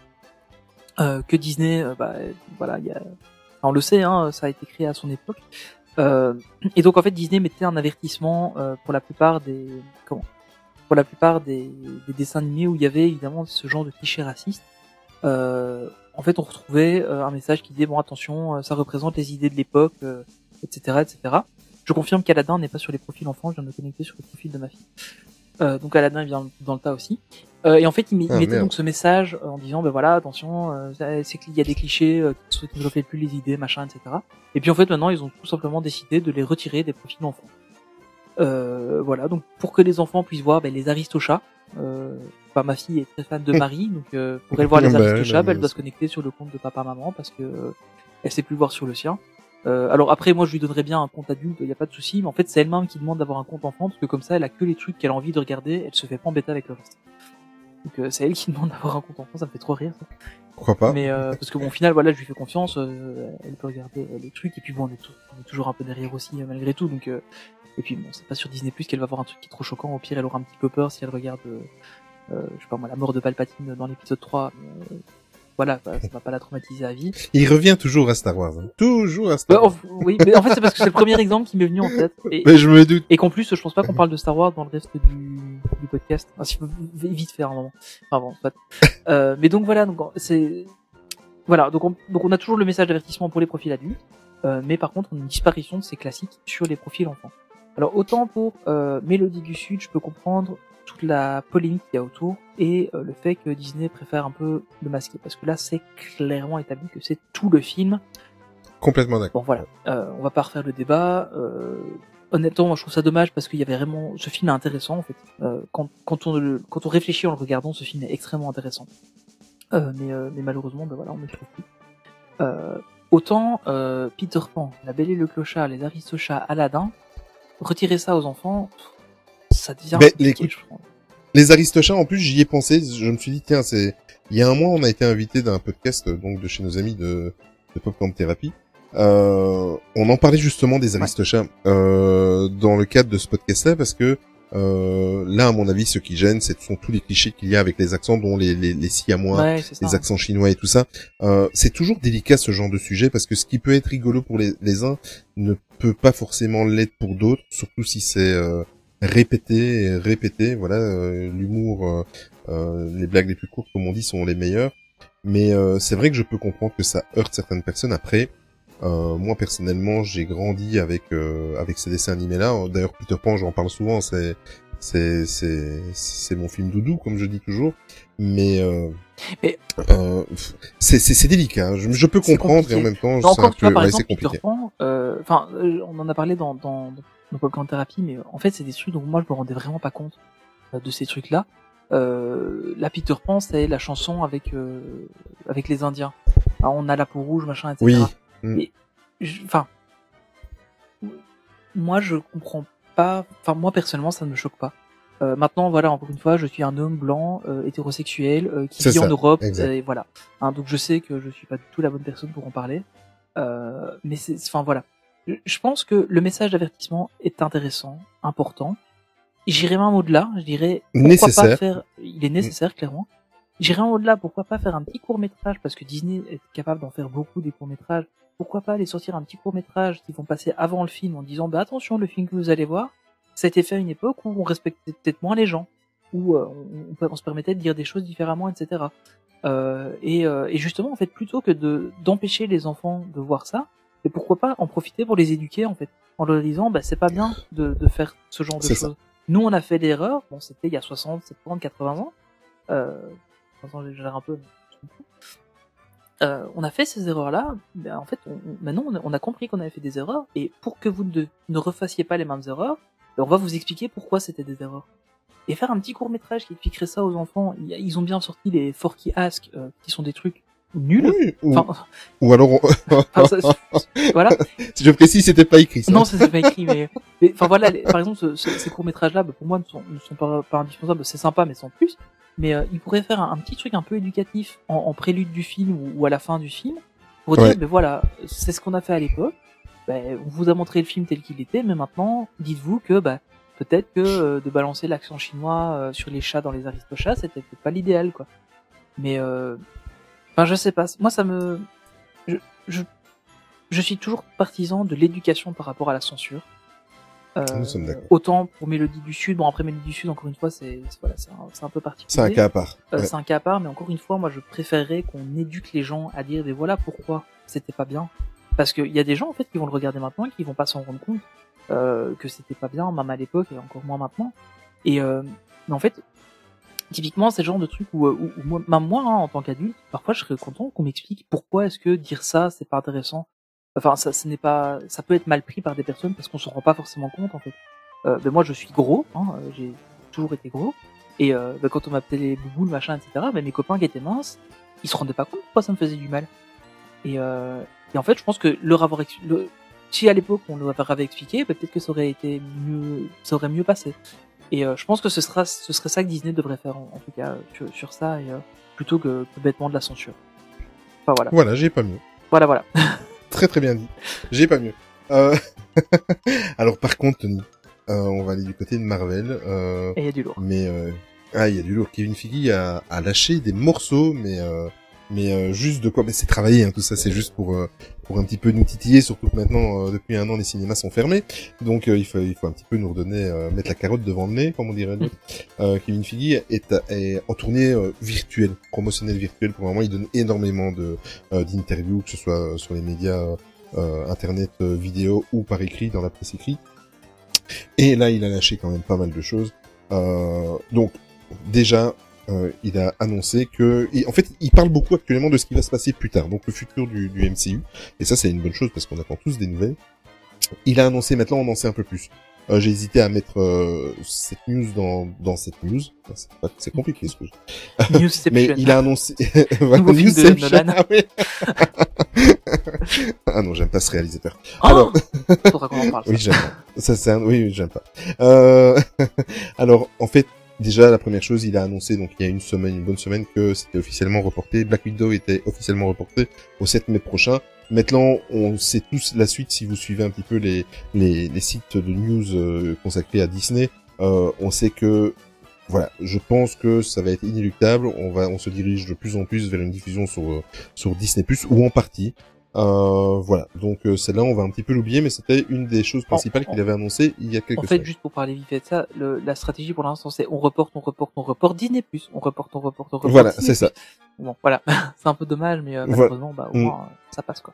euh, que Disney, euh, bah voilà, y a, enfin, on le sait, hein, ça a été créé à son époque. Euh, et donc en fait Disney mettait un avertissement euh, pour la plupart des comment pour la plupart des, des dessins animés où il y avait évidemment ce genre de clichés racistes. Euh, en fait on retrouvait euh, un message qui disait bon attention, ça représente les idées de l'époque, euh, etc etc. Je confirme qu'Aladin n'est pas sur les profils enfants, je viens de me connecter sur le profil de ma fille. Euh, donc Aladin vient dans le tas aussi. Euh, et en fait, il mettait ah, donc ce message en disant, ben voilà, attention, euh, c'est qu'il y a des clichés euh, qui ne reflètent plus les idées, machin, et cetera. Et puis en fait, maintenant, ils ont tout simplement décidé de les retirer des profils d'enfants. Euh, voilà, donc pour que les enfants puissent voir ben, les Aristochats. Euh, bah, ma fille est très fan de Marie, donc euh, pour elle voir les Aristochats, ben, elle doit se connecter sur le compte de papa-maman parce que euh, elle sait plus voir sur le sien. Euh, alors après moi je lui donnerais bien un compte adulte, il n'y a pas de souci, mais en fait c'est elle-même qui demande d'avoir un compte enfant parce que comme ça elle a que les trucs qu'elle a envie de regarder, elle se fait pas embêter avec le reste. Donc euh, c'est elle qui demande d'avoir un compte enfant, ça me fait trop rire ça. Pourquoi pas ? Mais euh, parce que bon au final voilà je lui fais confiance, euh, elle peut regarder euh, les trucs et puis bon on est, tout, on est toujours un peu derrière aussi euh, malgré tout donc euh, et puis bon c'est pas sur Disney Plus qu'elle va voir un truc qui est trop choquant, au pire elle aura un petit peu peur si elle regarde euh, euh, je sais pas moi la mort de Palpatine dans l'épisode trois. Euh, Voilà, bah, ça va pas la traumatiser à vie. Il revient toujours à Star Wars, hein. Toujours à Star Wars. Bah, oh, oui, mais en fait c'est parce que c'est le premier exemple qui m'est venu en tête. Et, mais je me doute. Et qu'en plus, je pense pas qu'on parle de Star Wars dans le reste du, du podcast. Enfin, si vous vite faire un moment. Enfin bon, pas. Euh, mais donc voilà, donc c'est voilà, donc on, donc on a toujours le message d'avertissement pour les profils adultes, euh, mais par contre on a une disparition de ces classiques sur les profils enfants. Alors autant pour euh, Mélodie du Sud, je peux comprendre toute la polémique qu'il y a autour et euh, le fait que Disney préfère un peu le masquer parce que là c'est clairement établi que c'est tout le film. Complètement d'accord. Bon voilà, euh, on va pas refaire le débat. Euh, honnêtement, moi je trouve ça dommage parce qu'il y avait vraiment ce film est intéressant en fait. Euh, quand, quand on le, quand on réfléchit en le regardant, ce film est extrêmement intéressant. Euh, mais, euh, mais malheureusement, ben voilà, on ne le trouve plus. Euh, autant euh, Peter Pan, La Belle et le Clochard, les Aristochats, Aladdin, retirer ça aux enfants. Ça devient ben, les, je les Aristochats, en plus, j'y ai pensé. Je me suis dit, tiens, c'est il y a un mois, on a été invité d'un podcast donc de chez nos amis de, de Popcorn Therapy. Euh, on en parlait justement des Aristochats ouais. euh, dans le cadre de ce podcast-là, parce que euh, là, à mon avis, ce qui gêne, ce sont tous les clichés qu'il y a avec les accents, dont les les, les siamois, ouais, les ça. accents chinois et tout ça. Euh, c'est toujours délicat ce genre de sujet parce que ce qui peut être rigolo pour les, les uns ne peut pas forcément l'être pour d'autres, surtout si c'est euh, répéter, répéter, voilà, euh, l'humour, euh, euh, les blagues les plus courtes, comme on dit, sont les meilleures. Mais euh, c'est vrai que je peux comprendre que ça heurte certaines personnes. Après, euh, moi personnellement, j'ai grandi avec euh, avec ces dessins animés-là. D'ailleurs, Peter Pan, j'en parle souvent, c'est c'est c'est c'est mon film doudou, comme je dis toujours. Mais euh, mais euh, c'est, c'est c'est délicat. Je, je peux comprendre et en même temps, non, encore, c'est un peu, vois, ouais, exemple, c'est compliqué. Peter Pan, euh, enfin, on en a parlé dans dans donc en thérapie, mais en fait c'est des trucs dont moi je me rendais vraiment pas compte euh, de ces trucs là. Euh, la Peter Pan c'est la chanson avec euh, avec les Indiens. Alors, on a la peau rouge machin et cetera. Oui. Mais enfin moi je comprends pas. Enfin moi personnellement ça ne me choque pas. Euh, maintenant voilà encore une fois je suis un homme blanc euh, hétérosexuel euh, qui c'est vit ça, en Europe et voilà. Hein, donc je sais que je suis pas du tout la bonne personne pour en parler. Euh, mais c'est enfin voilà. Je pense que le message d'avertissement est intéressant, important. J'irais même au-delà, je dirais pourquoi nécessaire. pas faire il est nécessaire clairement. J'irais même au-delà, pourquoi pas faire un petit court-métrage parce que Disney est capable d'en faire beaucoup des courts-métrages. Pourquoi pas aller sortir un petit court-métrage qui vont passer avant le film en disant bah attention le film que vous allez voir, ça a été fait à une époque où on respectait peut-être moins les gens, où euh, on, on se permettait de dire des choses différemment, et cetera. Euh, et, euh, et justement en fait plutôt que de d'empêcher les enfants de voir ça. Et pourquoi pas en profiter pour les éduquer, en fait, en leur disant, bah, c'est pas bien de, de faire ce genre de c'est choses. Ça. Nous, on a fait l'erreur, bon, c'était il y a soixante, soixante-dix, quatre-vingts ans, euh, je gère un peu, euh, on a fait ces erreurs-là, bah, en fait, on, maintenant, on a, on a compris qu'on avait fait des erreurs, et pour que vous ne, ne refassiez pas les mêmes erreurs, on va vous expliquer pourquoi c'était des erreurs. Et faire un petit court-métrage qui expliquerait ça aux enfants, ils ont bien sorti les Forky Ask, euh, qui sont des trucs nul oui, ou, enfin, ou alors on... enfin, ça, voilà je précise c'était pas écrit ça. non c'était pas écrit mais enfin voilà les... par exemple ce, ce, ces courts métrages là bah, pour moi ne sont, ne sont pas, pas indispensables, c'est sympa mais sans plus, mais euh, ils pourraient faire un, un petit truc un peu éducatif en, en prélude du film ou, ou à la fin du film pour dire ouais. ben voilà c'est ce qu'on a fait à l'époque, ben, on vous a montré le film tel qu'il était mais maintenant dites-vous que ben, peut-être que euh, de balancer l'accent chinois euh, sur les chats dans les Aristochats c'était peut-être pas l'idéal quoi, mais euh... enfin, je sais pas. Moi, ça me, je, je, je suis toujours partisan de l'éducation par rapport à la censure. Euh, Nous sommes d'accord. Autant pour Mélodie du Sud, bon après Mélodie du Sud, encore une fois, c'est, c'est, voilà, c'est, un, c'est un peu particulier. C'est un cas à part. Euh, ouais. C'est un cas à part, mais encore une fois, moi je préférerais qu'on éduque les gens à dire, mais voilà pourquoi c'était pas bien. Parce qu'il y a des gens en fait qui vont le regarder maintenant et qui vont pas s'en rendre compte euh, que c'était pas bien, même à l'époque et encore moins maintenant. Et euh, mais en fait, typiquement, c'est le genre de truc où, où, où moi, même moi, hein, en tant qu'adulte, parfois je serais content qu'on m'explique pourquoi est-ce que dire ça, c'est pas intéressant. Enfin, ça, ce n'est pas, ça peut être mal pris par des personnes parce qu'on s'en rend pas forcément compte en fait. Euh, ben moi, je suis gros, hein, j'ai toujours été gros, et euh, ben, quand on m'appelait boubou, le machin, et cetera, ben mes copains qui étaient minces, ils se rendaient pas compte pourquoi ça me faisait du mal. Et, euh, et en fait, je pense que leur avoir ex- le, si à l'époque on leur avait expliqué, ben peut-être que ça aurait été mieux, ça aurait mieux passé. Et euh, je pense que ce sera, ce serait ça que Disney devrait faire en, en tout cas sur, sur ça, et, euh, plutôt que, que bêtement de la censure. Enfin voilà. Voilà, j'ai pas mieux. Voilà, voilà. Très très bien dit. J'ai pas mieux. Euh... Alors par contre, Tony, euh, on va aller du côté de Marvel. Euh... Et il y a du lourd. Mais euh... ah, il y a du lourd. Kevin Feige a, a lâché des morceaux, mais euh... mais euh, juste de quoi. Mais c'est travaillé, hein, tout ça. C'est juste pour euh, pour un petit peu nous titiller. Surtout que maintenant, euh, depuis un an, les cinémas sont fermés, donc euh, il faut il faut un petit peu nous redonner, euh, mettre la carotte devant le nez, comme on dirait. euh, Kevin Feige est, est en tournée euh, virtuelle, promotionnelle virtuelle. Pour le moment, il donne énormément de euh, d'interviews, que ce soit sur les médias euh, internet, euh, vidéo ou par écrit dans la presse écrite. Et là, il a lâché quand même pas mal de choses. Euh, donc déjà. Euh, il a annoncé que... Et en fait, il parle beaucoup actuellement de ce qui va se passer plus tard, donc le futur du, du M C U. Et ça, c'est une bonne chose parce qu'on attend tous des nouvelles. Il a annoncé, maintenant, on en sait un peu plus. Euh, j'ai hésité à mettre euh, cette news dans, dans cette news. Enfin, c'est, pas, c'est compliqué, ce que je... Newception. Mais il a annoncé... Nouveau film de Nolan. Ah, oui. Ah non, j'aime pas ce réalisateur. Oh, alors... faudra qu'on en parle. Ça. Oui, j'aime pas. Ça, c'est un... oui, oui, j'aime pas. Euh... Alors, en fait, déjà, la première chose, il a annoncé, donc il y a une semaine, une bonne semaine, que c'était officiellement reporté. Black Widow était officiellement reporté au sept mai prochain. Maintenant, on sait tous la suite, si vous suivez un petit peu les les, les sites de news euh, consacrés à Disney. Euh, on sait que, voilà, je pense que ça va être inéluctable. On va, on se dirige de plus en plus vers une diffusion sur sur Disney+, ou en partie. Euh, voilà, donc euh, celle-là on va un petit peu l'oublier, mais c'était une des choses principales en, qu'il avait annoncé il y a quelques semaines. En fait, semaines. Juste pour parler vite fait de ça, le, la stratégie pour l'instant c'est on reporte, on reporte, on reporte Disney+, on reporte, on reporte, on reporte. Voilà, Disney+. C'est ça. Bon, voilà, c'est un peu dommage, mais euh, malheureusement, voilà. bah, au mm. moins, euh, ça passe quoi.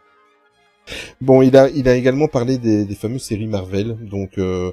Bon, il a, il a également parlé des, des fameuses séries Marvel, donc euh,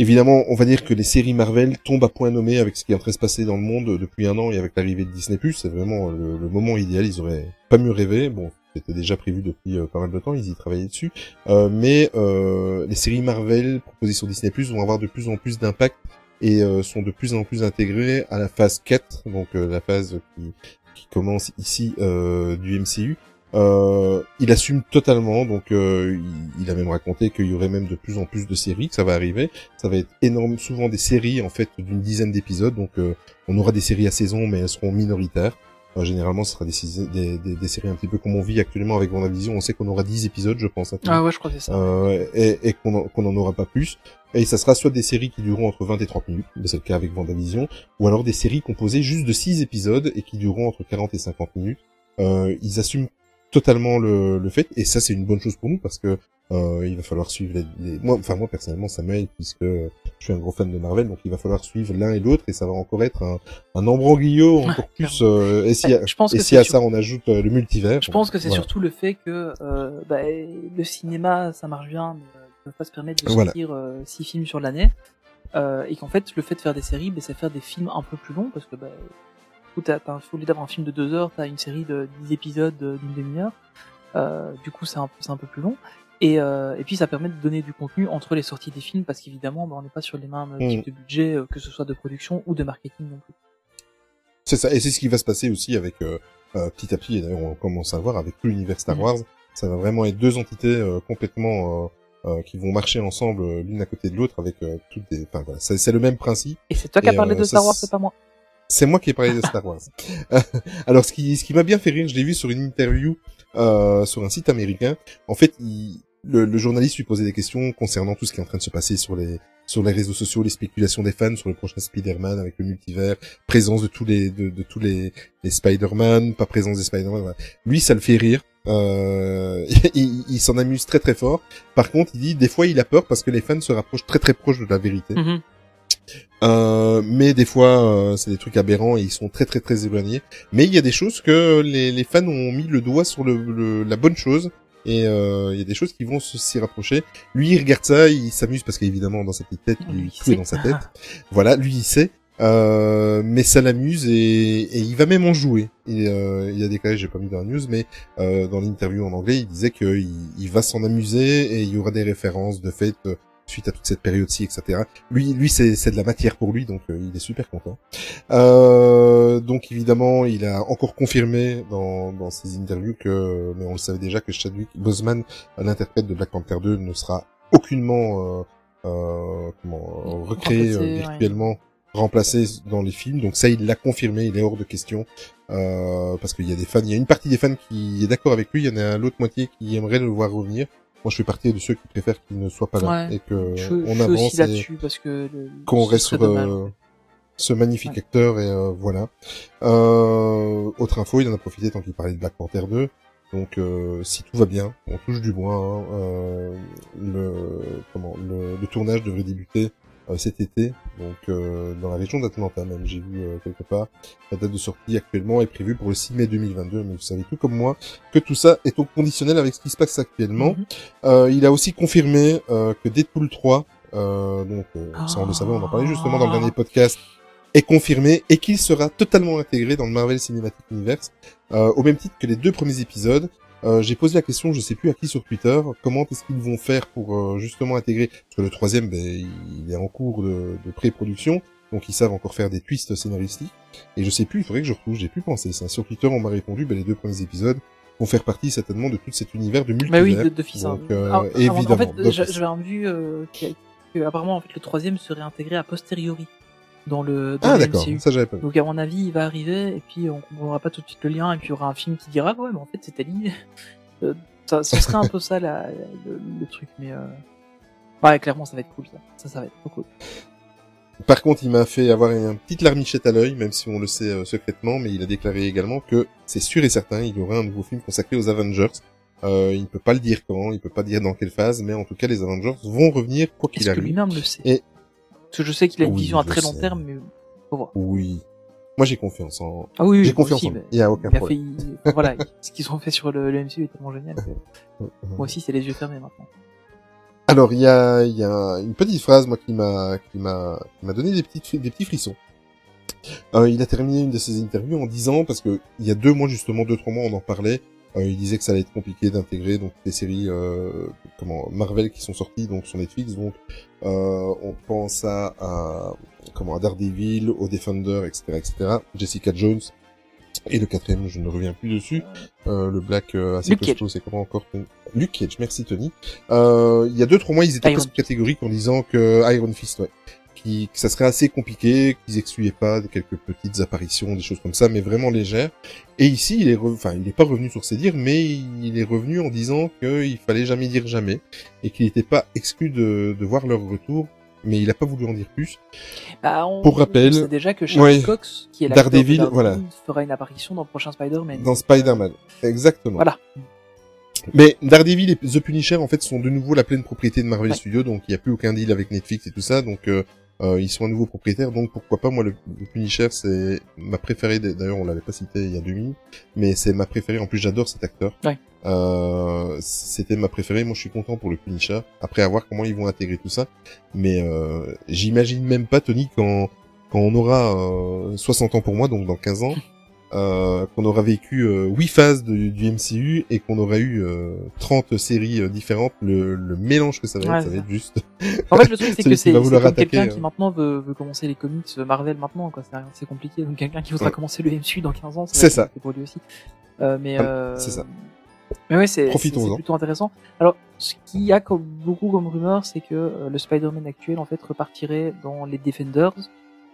évidemment, on va dire que les séries Marvel tombent à point nommé avec ce qui est en train de se passer dans le monde depuis un an et avec l'arrivée de Disney+, c'est vraiment le, le moment idéal, ils auraient pas mieux rêvé, bon. C'était déjà prévu depuis euh, pas mal de temps, ils y travaillaient dessus. Euh, mais euh, les séries Marvel proposées sur Disney+, vont avoir de plus en plus d'impact et euh, sont de plus en plus intégrées à la phase quatre, donc euh, la phase qui, qui commence ici euh, du M C U. Euh, il assume totalement, donc euh, il, il a même raconté qu'il y aurait même de plus en plus de séries, que ça va arriver. Ça va être énorme, souvent des séries en fait d'une dizaine d'épisodes, donc euh, on aura des séries à saison, mais elles seront minoritaires. Généralement, ce sera des, des, des, des séries un petit peu comme on vit actuellement avec WandaVision. On sait qu'on aura dix épisodes, je pense. Hein, ah ouais, je crois que c'est ça. Euh, et et qu'on, en, qu'on en aura pas plus. Et ça sera soit des séries qui dureront entre vingt et trente minutes, c'est le cas avec WandaVision, ou alors des séries composées juste de six épisodes et qui dureront entre quarante et cinquante minutes. Euh, ils assument totalement le, le fait, et ça, c'est une bonne chose pour nous, parce que euh, il va falloir suivre les... les... Moi, enfin, moi, personnellement, ça m'aide, puisque je suis un gros fan de Marvel, donc il va falloir suivre l'un et l'autre, et ça va encore être un, un embroglio, encore plus... Euh, et si, je pense et que si à sur... ça, on ajoute euh, le multivers... Je pense donc, que c'est voilà. Surtout le fait que euh, bah, le cinéma, ça marche bien, mais euh, ils ne peuvent pas se permettre de sortir voilà. euh, six films sur l'année, euh, et qu'en fait, le fait de faire des séries, bah, c'est faire des films un peu plus longs, parce que... Bah, T'as, t'as, au lieu d'avoir un film de deux heures, t'as une série de dix épisodes d'une demi-heure. Euh, du coup, c'est un, c'est un peu plus long. Et, euh, et puis, ça permet de donner du contenu entre les sorties des films, parce qu'évidemment, bah, on n'est pas sur les mêmes mmh. types de budget, que ce soit de production ou de marketing non plus. C'est ça, et c'est ce qui va se passer aussi avec euh, euh, petit à petit. Et d'ailleurs, on commence à voir avec tout l'univers Star mmh. Wars. Ça va vraiment être deux entités euh, complètement. Euh... Euh, qui vont marcher ensemble euh, l'une à côté de l'autre avec euh, toutes des. Enfin voilà, c'est, c'est le même principe. Et c'est toi qui as parlé euh, de Star Wars, c'est... c'est pas moi. C'est moi qui ai parlé de Star Wars. Alors ce qui ce qui m'a bien fait rire, je l'ai vu sur une interview euh, sur un site américain. En fait, il, le, le journaliste lui posait des questions concernant tout ce qui est en train de se passer sur les sur les réseaux sociaux, les spéculations des fans sur le prochain Spider-Man avec le multivers, présence de tous les de, de tous les, les Spider-Man, pas présence des Spider-Man. Voilà. Lui, ça le fait rire. Euh, il, il s'en amuse très très fort. Par contre, il dit des fois il a peur parce que les fans se rapprochent très très proche de la vérité. Mm-hmm. Euh, mais des fois euh, c'est des trucs aberrants et ils sont très très très éloignés. Mais il y a des choses que les, les fans ont mis le doigt sur le, le, la bonne chose. Et euh, il y a des choses qui vont s'y rapprocher. Lui, il regarde ça, il s'amuse parce qu'évidemment, dans sa petite tête, lui, tout est dans sa tête. Voilà, lui, il sait. Euh, mais ça l'amuse et, et il va même en jouer. Et, euh, il y a des cas, j'ai pas mis dans la news, mais euh, dans l'interview en anglais, il disait qu'il il va s'en amuser et il y aura des références de fait euh, suite à toute cette période-ci, et cetera. Lui, lui, c'est, c'est de la matière pour lui, donc euh, il est super content. Euh, donc évidemment, il a encore confirmé dans, dans ses interviews que, mais on le savait déjà, que Chadwick Boseman, l'interprète de Black Panther deux, ne sera aucunement euh, euh, comment, recréé euh, virtuellement. Ouais. Remplacé dans les films, donc ça il l'a confirmé, il est hors de question, euh, parce qu'il y a des fans, il y a une partie des fans qui est d'accord avec lui, il y en a l'autre moitié qui aimerait le voir revenir. Moi je fais partie de ceux qui préfèrent qu'il ne soit pas là, ouais, et que je, on je avance là-dessus parce que le, qu'on reste sur euh, ce magnifique ouais. acteur, et euh, voilà. Euh, autre info, il en a profité tant qu'il parlait de Black Panther deux. Donc euh, si tout va bien, on touche du bois, hein, euh, le comment le, le tournage devrait débuter cet été, donc euh, dans la région d'Atlanta même, j'ai vu euh, quelque part. La date de sortie actuellement est prévue pour le six mai deux mille vingt-deux, mais vous savez tout comme moi que tout ça est au conditionnel avec ce qui se passe actuellement. Mm-hmm. Euh, il a aussi confirmé euh, que Deadpool trois, euh, donc euh, oh. ça on le savait, on en parlait justement dans le dernier podcast, est confirmé et qu'il sera totalement intégré dans le Marvel Cinematic Universe, euh, au même titre que les deux premiers épisodes. Euh, j'ai posé la question, je sais plus à qui sur Twitter, comment est-ce qu'ils vont faire pour euh, justement intégrer, parce que le troisième, ben, il est en cours de, de pré-production, donc ils savent encore faire des twists scénaristiques, et je sais plus, il faudrait que je retrouve, j'ai plus pensé ça. Sur Twitter, on m'a répondu, ben, les deux premiers épisodes vont faire partie certainement de tout cet univers de multivers. Bah oui, de, de Fissa. Donc, euh, alors, évidemment. En fait, j'avais un vu euh, qu'apparemment, en fait, le troisième serait intégré a posteriori dans le dans ah, le d'accord, M C U. Ça, j'avais pas vu. Donc à mon avis il va arriver et puis on comprendra pas tout de suite le lien et puis il y aura un film qui dira ouais mais en fait c'était lié. Euh, ça, ça serait un peu ça la, la, le, le truc, mais euh... ouais clairement ça va être cool, ça ça, ça va être trop cool. Par contre, il m'a fait avoir une petite larmichette à l'œil, même si on le sait euh, secrètement, mais il a déclaré également que c'est sûr et certain il y aura un nouveau film consacré aux Avengers. Euh, il ne peut pas le dire quand, il peut pas dire dans quelle phase, mais en tout cas les Avengers vont revenir quoi qu'il arrive. Est-ce que lui-même le sait? Et parce que je sais qu'il a une oui, vision à très sais. long terme, mais faut voir. Oui. Moi, j'ai confiance en... Ah oui, oui j'ai confiance aussi, en... Il n'y a aucun il problème. A fait... enfin, voilà, ce qu'ils ont fait sur le, le M C U est tellement génial que... moi aussi, c'est les yeux fermés maintenant. Alors, il y a, il y a une petite phrase, moi, qui m'a, qui m'a, qui m'a donné des petites, des petits frissons. Euh, il a terminé une de ses interviews en disant, parce que il y a deux mois, justement, deux, trois mois, on en parlait, euh, il disait que ça allait être compliqué d'intégrer, donc, des séries, euh, comment, Marvel qui sont sorties, donc, sur Netflix, donc, Euh, on pense à, à, comment, à Daredevil, aux Defenders, et cetera, et cetera, Jessica Jones, et le quatrième, je ne reviens plus dessus, euh, le Black, euh, assez costaud, c'est comment encore, Luke Cage, merci Tony, euh, il y a deux, trois mois, ils étaient presque catégoriques en disant que Iron Fist, ouais, qui, que ça serait assez compliqué, qu'ils excusaient pas de quelques petites apparitions, des choses comme ça, mais vraiment légères. Et ici, il est, re... enfin, il n'est pas revenu sur ses dires, mais il est revenu en disant qu'il fallait jamais dire jamais et qu'il n'était pas exclu de, de voir leur retour, mais il n'a pas voulu en dire plus. Bah, on... Pour rappel, c'est déjà que Charlie ouais, Cox, qui est l'acteur Daredevil, de Daredevil, voilà, fera une apparition dans le prochain Spider-Man. Dans Spider-Man, exactement. Voilà. Mais Daredevil et The Punisher, en fait, sont de nouveau la pleine propriété de Marvel ouais. Studios, donc il n'y a plus aucun deal avec Netflix et tout ça, donc. Euh... Euh, ils sont un nouveau propriétaire, donc pourquoi pas. Moi, le, le Punisher, c'est ma préférée. D'ailleurs, on l'avait pas cité il y a deux minutes, mais c'est ma préférée. En plus, j'adore cet acteur. Ouais. Euh, c'était ma préférée. Moi, je suis content pour le Punisher. Après, à voir comment ils vont intégrer tout ça. Mais euh, j'imagine même pas, Tony, quand quand on aura euh, soixante ans pour moi, donc dans quinze ans, euh, qu'on aura vécu euh, huit phases de, du M C U et qu'on aura eu euh, trente séries euh, différentes, le, le mélange que ça va être, ouais, ça va être juste. En fait, le truc, c'est que c'est, c'est comme quelqu'un euh... qui maintenant veut, veut commencer les comics Marvel maintenant, quoi. C'est, c'est compliqué. Donc, quelqu'un qui voudra ouais. commencer le M C U dans quinze ans, ça va c'est être ça. Pour lui aussi. Euh, mais, euh... c'est ça. Mais ouais, c'est, c'est, c'est plutôt intéressant. Alors, ce qu'il y a comme, beaucoup comme rumeur, c'est que euh, le Spider-Man actuel, en fait, repartirait dans les Defenders.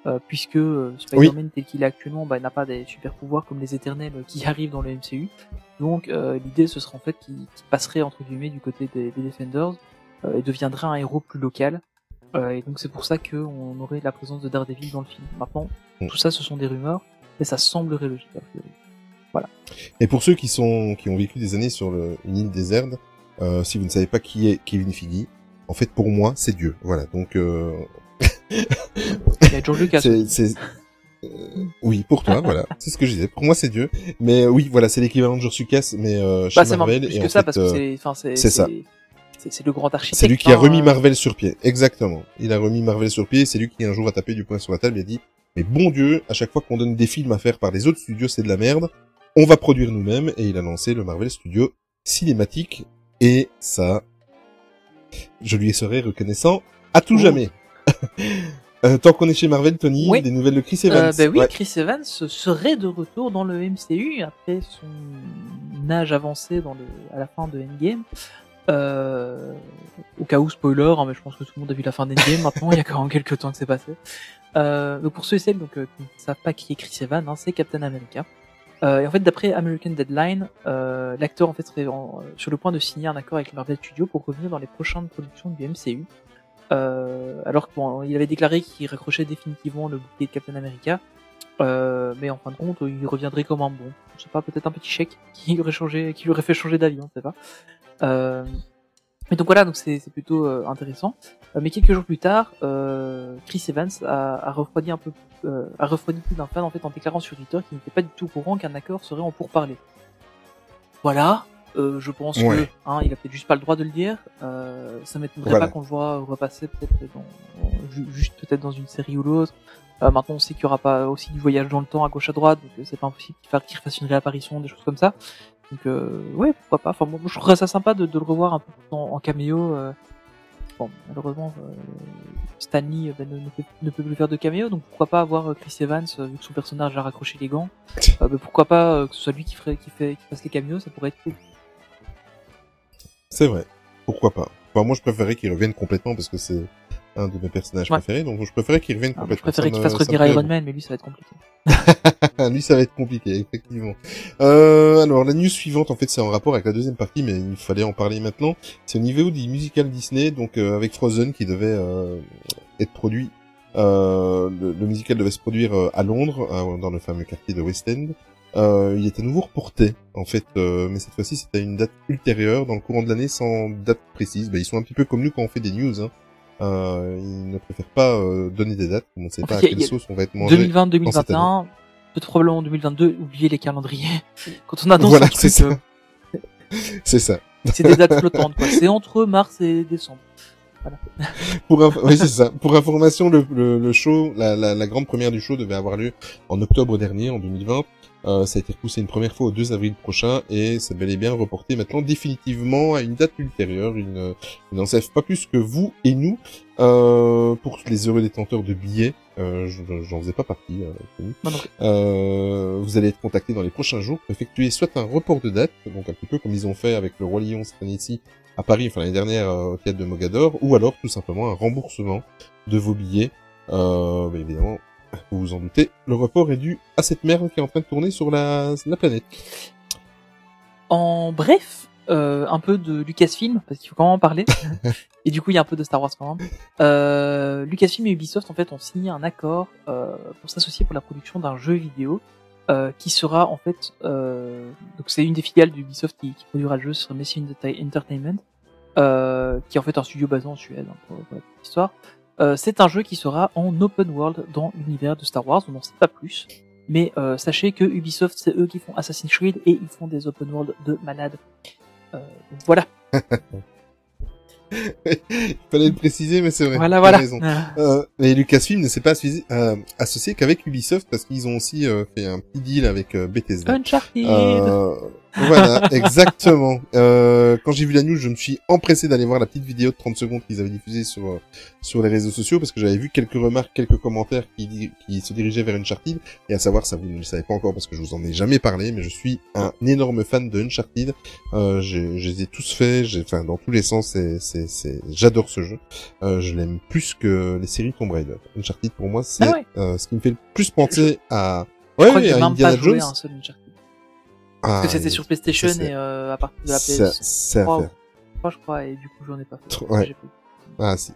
euh, puisque euh, Spider-Man oui. tel qu'il est actuellement bah, n'a pas des super pouvoirs comme les éternels euh, qui arrivent dans le M C U. Donc euh, l'idée ce serait en fait qu'il, qu'il passerait entre guillemets du côté des, des Defenders euh, et deviendrait un héros plus local. Euh, et donc c'est pour ça qu'on aurait la présence de Daredevil dans le film. Maintenant, mmh. tout ça ce sont des rumeurs, mais ça semblerait logique. Voilà. Et pour ceux qui sont qui ont vécu des années sur le, une île déserte, euh, si vous ne savez pas qui est Kevin Feige, en fait pour moi c'est Dieu. Voilà. Donc euh... il y a George Lucas. C'est, c'est... Euh, oui pour toi voilà. C'est ce que je disais. Pour moi c'est Dieu. Mais euh, oui voilà c'est l'équivalent de George Lucas mais euh, chez bah, c'est Marvel. Plus et que en ça fait, parce que c'est enfin c'est, c'est, c'est ça. C'est, c'est le grand architecte. C'est lui qui a remis hein, Marvel sur pied. Exactement. Il a remis Marvel sur pied. C'est lui qui un jour a tapé du poing sur la table et a dit mais bon Dieu, à chaque fois qu'on donne des films à faire par les autres studios, c'est de la merde. On va produire nous-mêmes. Et il a lancé le Marvel Studio Cinématique. Et ça, je lui serai reconnaissant à tout oh. jamais. euh, tant qu'on est chez Marvel, Tony, oui. des nouvelles de Chris Evans. Euh, bah oui, ouais. Chris Evans serait de retour dans le M C U après son âge avancé dans le... à la fin de Endgame. Euh, au cas où spoiler, hein, mais je pense que tout le monde a vu la fin d'Endgame maintenant, il y a quand même quelques temps que c'est passé. Euh, donc pour ceux et celles donc, euh, qui ne savent pas qui est Chris Evans, hein, c'est Captain America. Euh, et en fait, d'après American Deadline, euh, l'acteur en fait serait en, euh, sur le point de signer un accord avec Marvel Studios pour revenir dans les prochaines productions du M C U. Euh, alors qu'il bon, avait déclaré qu'il raccrochait définitivement le bouclier de Captain America, euh, mais en fin de compte, il reviendrait comme un bon, je sais pas, peut-être un petit chèque qui lui aurait changé, qui lui aurait fait changer d'avis, on ne sait pas. Euh, et donc voilà, donc c'est, c'est plutôt euh, intéressant. Euh, mais quelques jours plus tard, euh, Chris Evans a, a refroidi un peu, euh, a refroidi plus d'un fan en fait en déclarant sur Twitter qu'il n'était pas du tout au courant qu'un accord serait en pourparlers. Voilà, euh, je pense ouais. que, hein, il a peut-être juste pas le droit de le dire. Euh, ça m'étonnerait voilà. pas qu'on le voit repasser peut-être dans, juste peut-être dans une série ou l'autre. Euh, maintenant on sait qu'il y aura pas aussi du voyage dans le temps à gauche à droite, donc c'est pas impossible qu'il fasse une réapparition, des choses comme ça. Donc euh, ouais, pourquoi pas. Enfin, moi, je trouverais ça sympa de, de le revoir un peu en, en caméo. Euh, bon, malheureusement, euh, Stan Lee ben, ne, ne, peut, ne peut plus faire de caméo, donc pourquoi pas avoir Chris Evans euh, vu que son personnage a raccroché les gants. Euh, ben, pourquoi pas euh, que ce soit lui qui ferait, qui fait, qui fasse les caméos, ça pourrait être cool. C'est vrai. Pourquoi pas. Enfin, moi, je préférais qu'il revienne complètement parce que c'est un de mes personnages ouais. préférés, donc je préférais qu'il revienne ah, complètement. Je préférais qu'il fasse revenir Iron Man, mais lui, ça va être compliqué. Lui, ça va être compliqué, effectivement. Euh, alors, la news suivante, en fait, c'est en rapport avec la deuxième partie, mais il fallait en parler maintenant. C'est au niveau des musicals Disney, donc euh, avec Frozen qui devait euh, être produit. Euh, le, le musical devait se produire euh, à Londres, euh, dans le fameux quartier de West End. Euh, il est à nouveau reporté, en fait, euh, mais cette fois-ci, c'était à une date ultérieure, dans le courant de l'année, sans date précise. Bah, ils sont un petit peu comme nous quand on fait des news, hein. Euh, ils ne préfèrent pas euh, donner des dates, on ne sait en pas fait, à quelle sauce on va être mangé. deux mille vingt, deux mille vingt et un, peut-être probablement en deux mille vingt-deux, oubliez les calendriers. Quand on annonce voilà, un truc, c'est ça. Euh... c'est ça. C'est des dates flottantes, quoi. C'est entre mars et décembre. Voilà. Pour inf... oui, c'est ça. Pour information, le, le, le show, la, la, la grande première du show devait avoir lieu en octobre dernier, en deux mille vingt. Euh, ça a été repoussé une première fois au deux avril prochain et c'est bel et bien reporté maintenant définitivement à une date ultérieure. Une, une encef pas plus que vous et nous. Euh, pour les heureux détenteurs de billets, euh, j'en faisais pas partie. Euh, non, non. Euh, vous allez être contactés dans les prochains jours pour effectuer soit un report de date, donc un petit peu comme ils ont fait avec le Roi Lion cette année-ci à Paris, enfin l'année dernière euh, au théâtre de Mogador, ou alors tout simplement un remboursement de vos billets. Euh, bah, évidemment. Vous vous en doutez, le report est dû à cette merde qui est en train de tourner sur la, la planète. En bref, euh, un peu de Lucasfilm, parce qu'il faut quand même en parler. Et du coup, il y a un peu de Star Wars quand même. Euh, Lucasfilm et Ubisoft, en fait, ont signé un accord euh, pour s'associer pour la production d'un jeu vidéo euh, qui sera, en fait... Euh, donc c'est une des filiales d'Ubisoft qui, qui produira le jeu sur Messi Entertainment, euh, qui est en fait un studio basé en Suède, hein, pour, pour la petite histoire. Euh, c'est un jeu qui sera en open world dans l'univers de Star Wars, on n'en sait pas plus, mais euh, sachez que Ubisoft, c'est eux qui font Assassin's Creed et ils font des open world de malades. Euh, voilà. Il fallait le préciser, mais c'est vrai. Voilà, voilà. Raison. Euh, mais Lucasfilm ne s'est pas associé, euh, associé qu'avec Ubisoft parce qu'ils ont aussi euh, fait un petit deal avec euh, Bethesda. Uncharted. Euh, Voilà, exactement. Euh, quand j'ai vu la news, je me suis empressé d'aller voir la petite vidéo de trente secondes qu'ils avaient diffusée sur sur les réseaux sociaux, parce que j'avais vu quelques remarques, quelques commentaires qui qui se dirigeaient vers Uncharted, et à savoir, ça vous ne le savez pas encore parce que je vous en ai jamais parlé, mais je suis un énorme fan de Uncharted. Euh, je, je les ai tous faits, enfin dans tous les sens, c'est c'est c'est j'adore ce jeu. Euh, je l'aime plus que les séries Tomb Raider. Uncharted pour moi, c'est ah ouais. euh, ce qui me fait le plus penser à ouais, oui, à Indiana Jones. Parce ah, que c'était sur PlayStation et euh, à partir de la P S trois, c'est à faire. je crois, et du coup j'en ai pas fait. Ouais. J'ai ah si,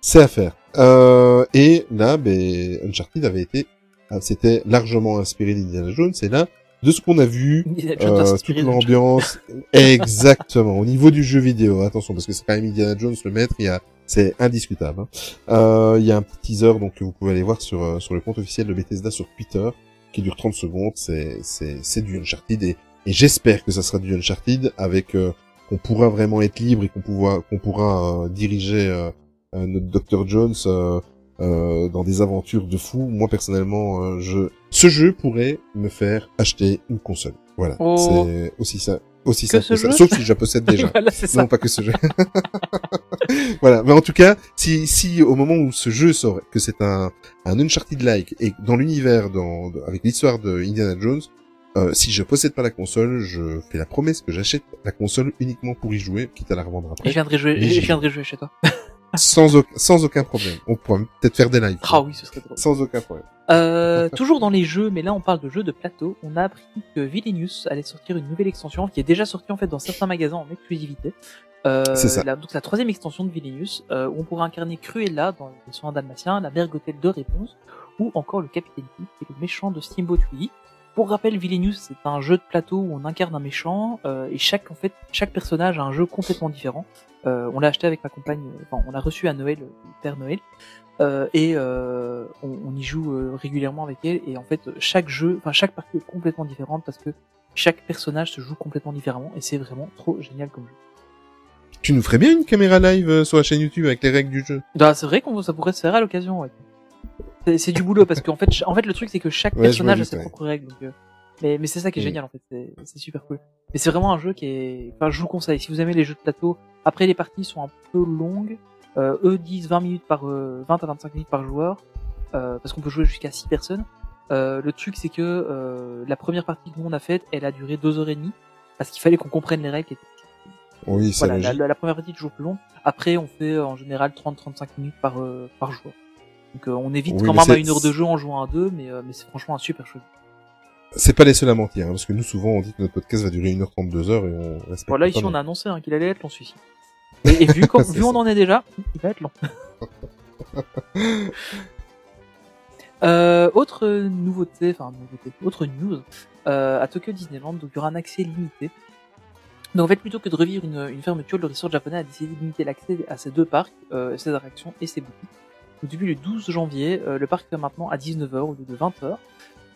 c'est à faire. Euh, et là, ben, Uncharted avait été, c'était largement inspiré d'Indiana Jones. Et là, de ce qu'on a vu, euh, toute l'ambiance, exactement. Au niveau du jeu vidéo, attention, parce que c'est quand même Indiana Jones le maître. Il y a, c'est indiscutable. Hein. Euh, il y a un petit teaser, donc que vous pouvez aller voir sur sur le compte officiel de Bethesda sur Twitter, qui dure trente secondes, c'est c'est c'est du Uncharted, et, et j'espère que ça sera du Uncharted avec euh, qu'on pourra vraiment être libre et qu'on pourra qu'on pourra euh, diriger euh, euh, notre Docteur Jones euh, euh, dans des aventures de fou. Moi personnellement, euh, je ce jeu pourrait me faire acheter une console. Voilà, oh. c'est aussi ça. Aussi simple que ça, sauf si je la possède déjà. Voilà, non, pas que ce jeu. Voilà, mais en tout cas, si si au moment où ce jeu sort, que c'est un un Uncharted-like et dans l'univers, dans avec l'histoire de Indiana Jones, euh, si je possède pas la console, je fais la promesse que j'achète la console uniquement pour y jouer, quitte à la revendre après. Et je viendrai jouer, et je viendrai jouer chez toi. Sans aucun, sans aucun problème. On pourrait peut-être faire des lives. Ah oui, ce serait drôle. Sans aucun problème. Euh, toujours dans les jeux, mais là on parle de jeux de plateau. On a appris que Villainous allait sortir une nouvelle extension qui est déjà sortie en fait dans certains magasins en exclusivité. Euh, c'est ça. La, donc la troisième extension de Villainous, euh, où on pourra incarner Cruella dans Les Soins Dalmatiens, la mère Gothel de Réponse, ou encore le Capitaine Kidd, qui est le méchant de Steamboat Willie. Pour rappel, Villainous, c'est un jeu de plateau où on incarne un méchant, euh, et chaque en fait chaque personnage a un jeu complètement différent. Euh, on l'a acheté avec ma compagne, euh, enfin, on l'a reçu à Noël, le Père Noël, euh, et euh, on, on y joue euh, régulièrement avec elle. Et en fait, chaque jeu, enfin chaque partie est complètement différente parce que chaque personnage se joue complètement différemment, et c'est vraiment trop génial comme jeu. Tu nous ferais bien une caméra live sur la chaîne YouTube avec les règles du jeu. Ah, c'est vrai qu'on ça pourrait se faire à l'occasion, ouais. C'est, c'est du boulot parce qu'en fait, en fait, le truc c'est que chaque ouais, personnage a ses ouais. propres règles. Donc, euh, mais, mais c'est ça qui est génial en fait, c'est, c'est super cool. Mais c'est vraiment un jeu qui est, enfin, je vous conseille. Si vous aimez les jeux de plateau, après les parties sont un peu longues, euh, eux disent vingt minutes par, euh, vingt à vingt-cinq minutes par joueur, euh, parce qu'on peut jouer jusqu'à six personnes. Euh, le truc c'est que euh, la première partie que nous on a faite, elle a duré deux heures trente parce qu'il fallait qu'on comprenne les règles. Qui étaient... Oui, c'est voilà, la, la, la première partie est toujours plus longue. Après, on fait en général trente à trente-cinq minutes par euh, par joueur. Donc euh, on évite oui, quand même à une heure de jeu en jouant à deux, mais, euh, mais c'est franchement un super jeu. C'est pas les seuls à mentir, hein, parce que nous souvent on dit que notre podcast va durer une heure trente-deux et on respecte. Voilà, ici on a annoncé hein, qu'il allait être long celui-ci. Et, et vu qu'on vu on en est déjà, il va être long. euh, autre nouveauté, enfin nouveauté, autre news, euh, à Tokyo Disneyland, donc il y aura un accès limité. Donc en fait, plutôt que de revivre une, une fermeture, le resort japonais a décidé de limiter l'accès à ces deux parcs, euh, ses attractions et ses boutiques. Depuis le douze janvier, euh, le parc ferme maintenant à dix-neuf heures au lieu de vingt heures,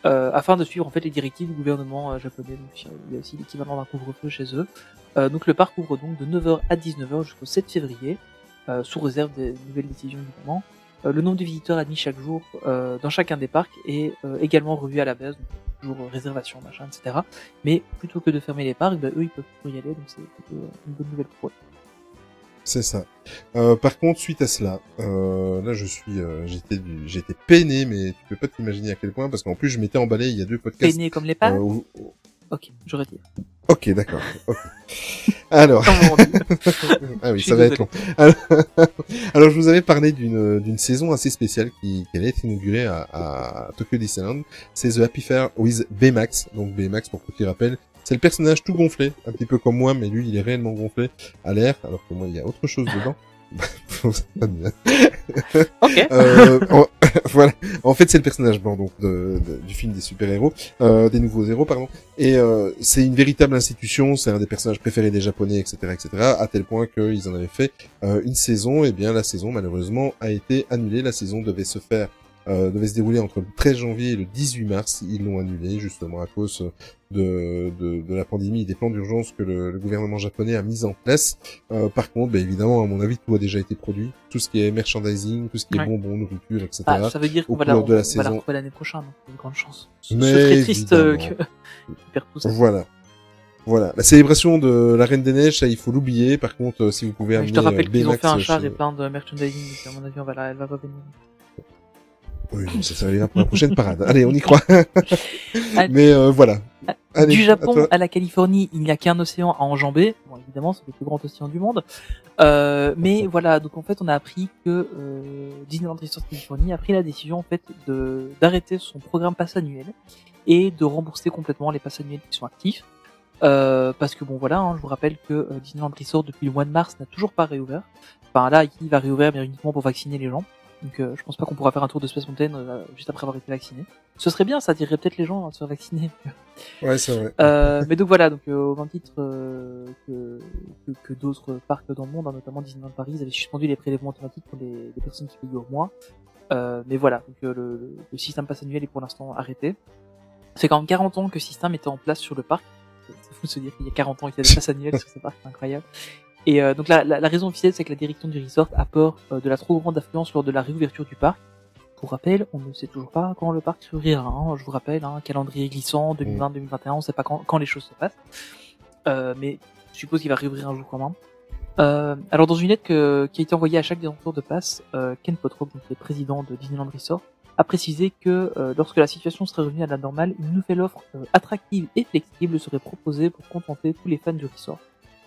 euh, afin de suivre en fait les directives du gouvernement euh, japonais. Donc, il y a aussi l'équivalent d'un couvre-feu chez eux. Euh, donc le parc ouvre donc de neuf heures à dix-neuf heures jusqu'au sept février, euh, sous réserve des nouvelles décisions du gouvernement. Euh, le nombre de visiteurs admis chaque jour euh, dans chacun des parcs est euh, également revu à la baisse, donc toujours euh, réservation, machin, et cetera. Mais plutôt que de fermer les parcs, bah, eux ils peuvent y aller, donc c'est plutôt une bonne nouvelle pour eux. C'est ça. Euh, par contre, suite à cela, euh, là je suis, euh, j'étais, du, j'étais peiné, mais tu peux pas t'imaginer à quel point, parce qu'en plus je m'étais emballé il y a deux podcasts. Peiné comme les pâtes. Euh, où... Ok, je retire. Ok, d'accord. Okay. Alors, ah oui, ça va être long. Alors... Alors, je vous avais parlé d'une d'une saison assez spéciale qui, qui allait être inaugurée à, à Tokyo Disneyland. C'est The Happy Fair with Baymax. Donc Baymax, pour petit rappel. C'est le personnage tout gonflé, un petit peu comme moi, mais lui, il est réellement gonflé à l'air, alors que moi, il y a autre chose dedans. Ok. Euh, en, voilà. En fait, c'est le personnage blanc donc de, de, du film des super-héros, euh, des nouveaux héros, pardon. Et euh, c'est une véritable institution. C'est un des personnages préférés des Japonais, et cetera, et cetera. À tel point qu'ils en avaient fait euh, une saison. Et bien, la saison, malheureusement, a été annulée. La saison devait se faire. Euh, devait se dérouler entre le treize janvier et le dix-huit mars. Ils l'ont annulé justement à cause de, de, de la pandémie et des plans d'urgence que le, le gouvernement japonais a mis en place. Euh, par contre, ben évidemment, à mon avis, tout a déjà été produit. Tout ce qui est merchandising, tout ce qui ouais. est bonbons, nourriture, et cetera. Ah, ça veut dire qu'on va la, on, de la, on saison. Va la retrouver l'année prochaine. Une grande chance. Mais ce serait triste euh, que... Voilà. Voilà, la célébration de la Reine des Neiges, ça il faut l'oublier. Par contre, si vous pouvez amener, je te rappelle qu'ils ont fait un char chez... et plein de merchandising. À mon avis, on va la, elle va revenir. Oui, ça servira pour la prochaine parade. Allez, on y croit. Mais euh, voilà. Allez, du Japon à, à la Californie, il n'y a qu'un océan à enjamber. Bon, évidemment, c'est le plus grand océan du monde. Euh, mais voilà, donc en fait, on a appris que euh, Disneyland Resort Californie a pris la décision en fait de d'arrêter son programme pass annuel et de rembourser complètement les passes annuels qui sont actifs. Euh, parce que bon voilà, hein, je vous rappelle que euh, Disneyland Resort depuis le mois de mars n'a toujours pas réouvert. Enfin là, il va réouvrir mais uniquement pour vacciner les gens. Donc euh, je pense pas qu'on pourra faire un tour de Space Mountain euh, juste après avoir été vacciné. Ce serait bien, ça attirerait peut-être les gens hein, de se faire vacciner. Ouais, c'est vrai. Euh, mais donc voilà, donc euh, au même titre euh, que, que, que d'autres parcs dans le monde, hein, notamment Disneyland Paris, ils avaient suspendu les prélèvements automatiques pour les, les personnes qui payaient au mois. Euh, mais voilà, donc euh, le, le système pass annuel est pour l'instant arrêté. C'est quand même quarante ans que le système était en place sur le parc. C'est fou de se dire qu'il y a quarante ans qu'il y a des passes annuelles sur ce parc, c'est incroyable. Et euh, donc la, la, la raison officielle, c'est que la direction du resort a peur euh, de la trop grande affluence lors de la réouverture du parc. Pour rappel, on ne sait toujours pas quand le parc réouvrira. Hein. Je vous rappelle, hein, calendrier glissant, deux mille vingt deux mille vingt et un, on ne sait pas quand, quand les choses se passent. Euh, mais je suppose qu'il va réouvrir un jour quand même. Euh, alors dans une lettre que, qui a été envoyée à chaque détenteur de passe, euh, Ken Potrock, donc, qui est président de Disneyland Resort, a précisé que euh, lorsque la situation serait revenue à la normale, une nouvelle offre euh, attractive et flexible serait proposée pour contenter tous les fans du resort.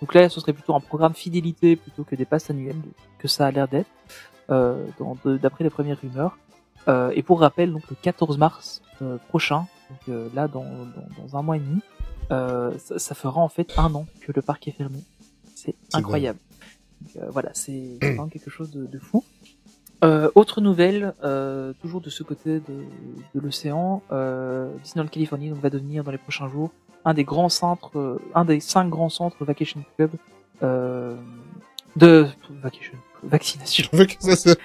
Donc là, ce serait plutôt un programme fidélité plutôt que des passes annuelles, que ça a l'air d'être, euh, dans, de, d'après les premières rumeurs. Euh, et pour rappel, donc le quatorze mars euh, prochain, donc euh, là dans, dans, dans un mois et demi, euh, ça, ça fera en fait un an que le parc est fermé. C'est, c'est incroyable. Donc, euh, voilà, c'est vraiment quelque chose de, de fou. Euh, autre nouvelle, euh, toujours de ce côté de, de l'océan, euh, Disneyland Californie donc, va devenir dans les prochains jours un des grands centres, euh, un des cinq grands centres Vacation Club euh, de vacation, vaccination. Vaccination.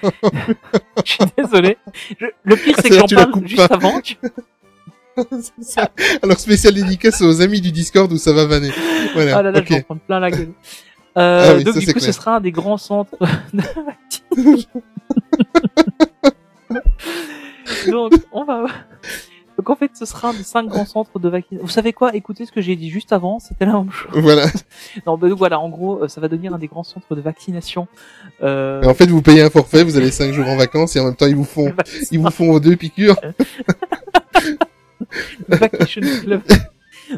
Je suis désolé. Je, le pire c'est, c'est que j'en parle juste pas. Avant. Que... c'est ça. Alors spécial dédicace aux amis du Discord où ça va vanner. Voilà. Ah là là, okay. Je vais en prendre plein la gueule. Euh, ah oui, donc ça, du coup, clair. Ce sera un des grands centres de vaccination. Donc, on va. Donc, en fait, ce sera un des cinq grands centres de vaccination. Vous savez quoi? Écoutez ce que j'ai dit juste avant, c'était la même chose. Voilà. Non, bah, donc voilà, en gros, ça va devenir un des grands centres de vaccination. Euh... Et en fait, vous payez un forfait, vous avez cinq jours en vacances et en même temps, ils vous font, bah, ils vous font deux piqûres. Vacation Club.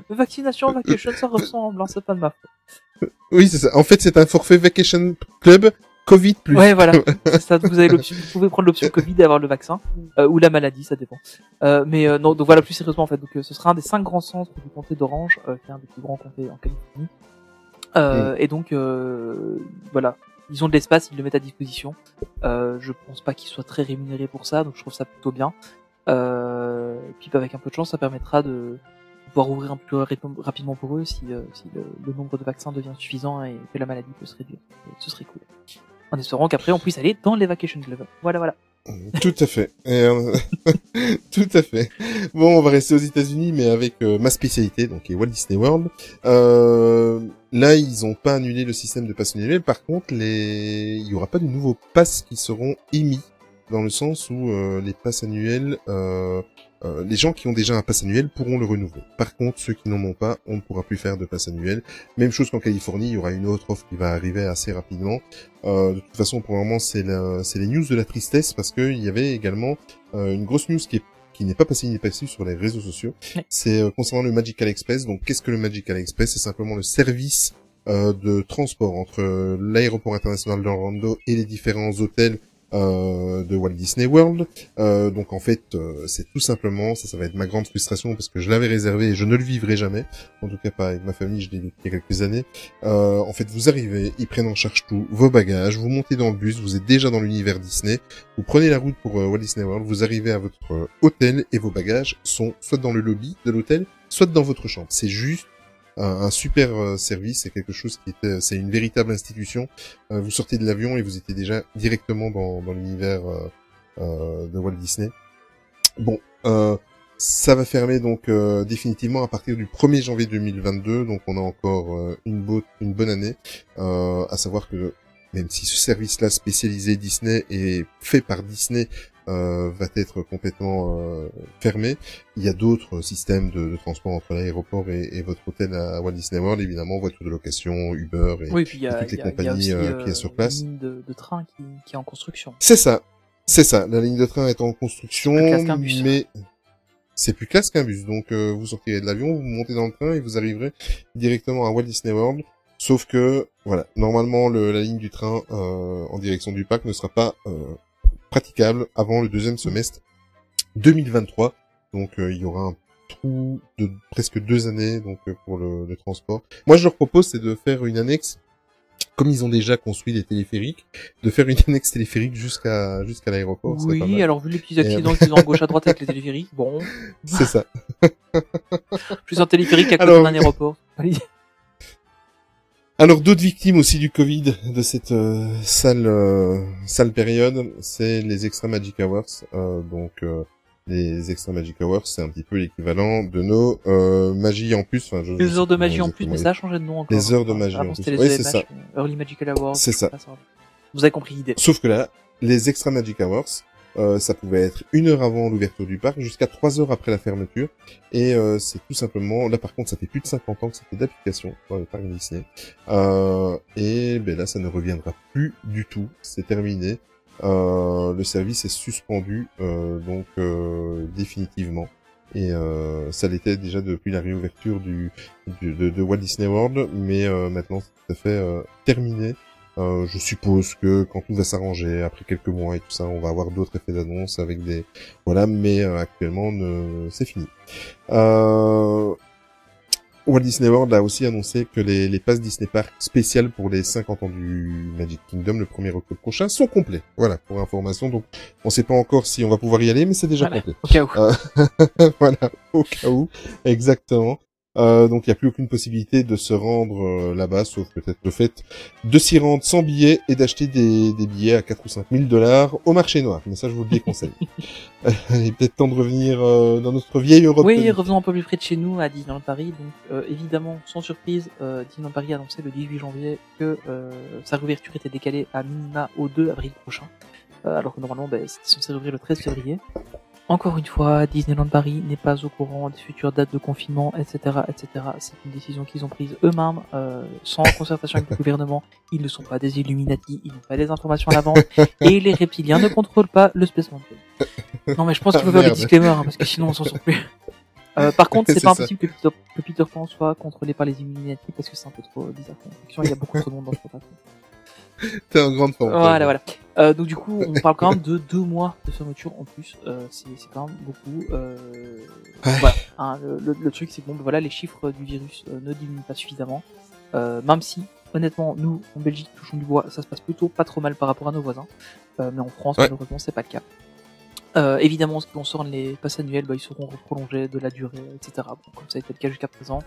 Vaccination, vacation, ça ressemble, hein, c'est pas de ma faute. Oui, c'est ça. En fait, c'est un forfait Vacation Club. Covid plus. Ouais, voilà. C'est ça, vous avez l'option, vous pouvez prendre l'option Covid et avoir le vaccin, euh, ou la maladie, ça dépend. Euh, mais, euh, non, donc voilà, plus sérieusement, en fait. Donc, euh, ce sera un des cinq grands centres du comté d'Orange, euh, qui est un des plus grands comtés en Californie. Euh, mmh. et donc, euh, voilà. Ils ont de l'espace, ils le mettent à disposition. Euh, je pense pas qu'ils soient très rémunérés pour ça, donc je trouve ça plutôt bien. Euh, et puis, avec un peu de chance, ça permettra de pouvoir ouvrir un peu plus rapidement pour eux si, euh, si le, le nombre de vaccins devient suffisant et que la maladie peut se réduire. Ce serait cool. En espérant qu'après on puisse aller dans les Vacation Club. Voilà, voilà. Tout à fait. Euh... Tout à fait. Bon, on va rester aux États-Unis, mais avec euh, ma spécialité, donc les Walt Disney World. Euh... Là, ils ont pas annulé le système de pass annuel. Par contre, les... il y aura pas de nouveaux passes qui seront émis, dans le sens où euh, les passes annuels, euh... Euh, les gens qui ont déjà un pass annuel pourront le renouveler. Par contre, ceux qui n'en ont pas, on ne pourra plus faire de pass annuel. Même chose qu'en Californie, il y aura une autre offre qui va arriver assez rapidement. Euh, de toute façon, pour le moment, c'est, la, c'est les news de la tristesse, parce qu'il y avait également euh, une grosse news qui est qui n'est pas passé inaperçu sur les réseaux sociaux. Ouais. C'est euh, concernant le Magical Express. Donc, qu'est-ce que le Magical Express? C'est simplement le service euh, de transport entre euh, l'aéroport international d'Orlando et les différents hôtels Euh, de Walt Disney World. Euh, donc en fait, euh, c'est tout simplement, ça, ça va être ma grande frustration parce que je l'avais réservé et je ne le vivrai jamais. En tout cas pas avec ma famille, je l'ai vécu il y a quelques années. Euh, en fait, vous arrivez, ils prennent en charge tout, vos bagages, vous montez dans le bus, vous êtes déjà dans l'univers Disney, vous prenez la route pour euh, Walt Disney World, vous arrivez à votre euh, hôtel et vos bagages sont soit dans le lobby de l'hôtel, soit dans votre chambre. C'est juste un super service, c'est quelque chose qui était, c'est une véritable institution. Vous sortez de l'avion et vous étiez déjà directement dans, dans l'univers euh, de Walt Disney. Bon, euh, ça va fermer donc euh, définitivement à partir du premier janvier deux mille vingt-deux, donc on a encore euh, une, beau, une bonne année, euh, à savoir que même si ce service-là spécialisé Disney est fait par Disney, euh, va être complètement euh, fermé. Il y a d'autres systèmes de, de transport entre l'aéroport et, et votre hôtel à Walt Disney World, évidemment, voiture de location, Uber et, oui, et, a, et toutes les a, compagnies qui euh, est sur place. Il y a une ligne de, de train qui, qui est en construction. C'est ça, c'est ça. La ligne de train est en construction, mais... c'est plus classe qu'un bus, donc euh, vous sortirez de l'avion, vous montez dans le train et vous arriverez directement à Walt Disney World, sauf que, voilà, normalement le, la ligne du train euh, en direction du parc ne sera pas euh, praticable avant le deuxième semestre deux mille vingt-trois, donc euh, il y aura un trou de presque deux années donc euh, pour le, le transport. Moi je leur propose, c'est de faire une annexe, comme ils ont déjà construit des téléphériques, de faire une annexe téléphérique jusqu'à jusqu'à l'aéroport. Oui, alors vu les petits accidents qu'ils ont à gauche à droite avec les téléphériques, bon... c'est ça. Plus un téléphérique à côté alors... d'un aéroport. Allez. Alors d'autres victimes aussi du Covid de cette euh, sale euh, sale période, c'est les Extra Magic Hours. Euh, donc euh, les Extra Magic Hours, c'est un petit peu l'équivalent de nos euh, magies en plus. Enfin, je, les heures de magie en plus, mais ça a changé de nom encore. Les heures de magie en plus. Oui, c'est ça. Early Magical Hours. C'est ça. Vous avez compris l'idée. Sauf que là, les Extra Magic Hours, euh, ça pouvait être une heure avant l'ouverture du parc, jusqu'à trois heures après la fermeture. Et euh, c'est tout simplement... Là, par contre, ça fait plus de cinquante ans que ça fait d'application dans le parc Disney. Euh, et ben là, ça ne reviendra plus du tout. C'est terminé. Euh, le service est suspendu euh, donc euh, définitivement et euh, ça l'était déjà depuis la réouverture du, du de, de Walt Disney World, mais euh, maintenant c'est tout à fait euh, terminé. Euh, je suppose que quand tout va s'arranger après quelques mois et tout ça, on va avoir d'autres effets d'annonce avec des voilà, mais euh, actuellement ne... c'est fini. Euh... Walt Disney World a aussi annoncé que les, les passes Disney Park spéciales pour les cinquante ans du Magic Kingdom, le premier octobre prochain, sont complets. Voilà, pour information. Donc, on sait pas encore si on va pouvoir y aller, mais c'est déjà voilà, complet. Au cas où. Euh, voilà, au cas où. Exactement. Euh, donc, il n'y a plus aucune possibilité de se rendre euh, là-bas, sauf peut-être le fait de s'y rendre sans billet et d'acheter des, des billets à quatre ou cinq mille dollars au marché noir. Mais ça, je vous le déconseille. euh, il est peut-être temps de revenir euh, dans notre vieille Europe. Oui, revenons un peu plus près de chez nous, à Disneyland Paris. Donc, euh, évidemment, sans surprise, euh, Disneyland Paris a annoncé le dix-huit janvier que euh, sa réouverture était décalée à minima au deux avril prochain, euh, alors que normalement, bah, c'était censé rouvrir le treize février. Encore une fois, Disneyland Paris n'est pas au courant des futures dates de confinement, et cetera, et cetera. C'est une décision qu'ils ont prise eux-mêmes, euh, sans concertation avec le gouvernement. Ils ne sont pas des Illuminati, ils n'ont pas des informations à l'avance, et les reptiliens ne contrôlent pas le Space Mountain. Non, mais je pense qu'il faut ah, faire des disclaimers, hein, parce que sinon on s'en sort plus. Euh, par contre, c'est, c'est pas impossible que Peter, que Peter Pan soit contrôlé par les Illuminati, parce que c'est un peu trop bizarre. Il y a beaucoup trop de monde dans le programme. T'es en grande forme. Voilà, voilà. Euh, donc du coup, on parle quand même de deux mois de fermeture en plus. Euh, c'est, c'est quand même beaucoup. Euh... Ouais. Voilà. Hein, le, le truc, c'est que bon, voilà, les chiffres du virus euh, ne diminuent pas suffisamment. Euh, même si, honnêtement, nous, en Belgique, touchons du bois, ça se passe plutôt pas trop mal par rapport à nos voisins. Euh, mais en France, ouais, malheureusement, c'est pas le cas. Euh, évidemment, en ce qui concerne les passes annuelles, bah, ils seront prolongés de la durée, et cetera. Bon, comme ça a été le cas jusqu'à présent.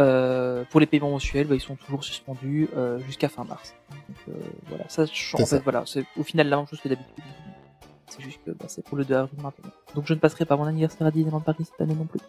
Euh, pour les paiements mensuels, bah, ils sont toujours suspendus euh, jusqu'à fin mars. Donc, euh, voilà, ça, je, en fait, ça. Voilà, c'est au final la même chose que d'habitude. C'est juste que bah, c'est pour le deux avril maintenant. Donc je ne passerai pas mon anniversaire à Disneyland Paris cette année non plus.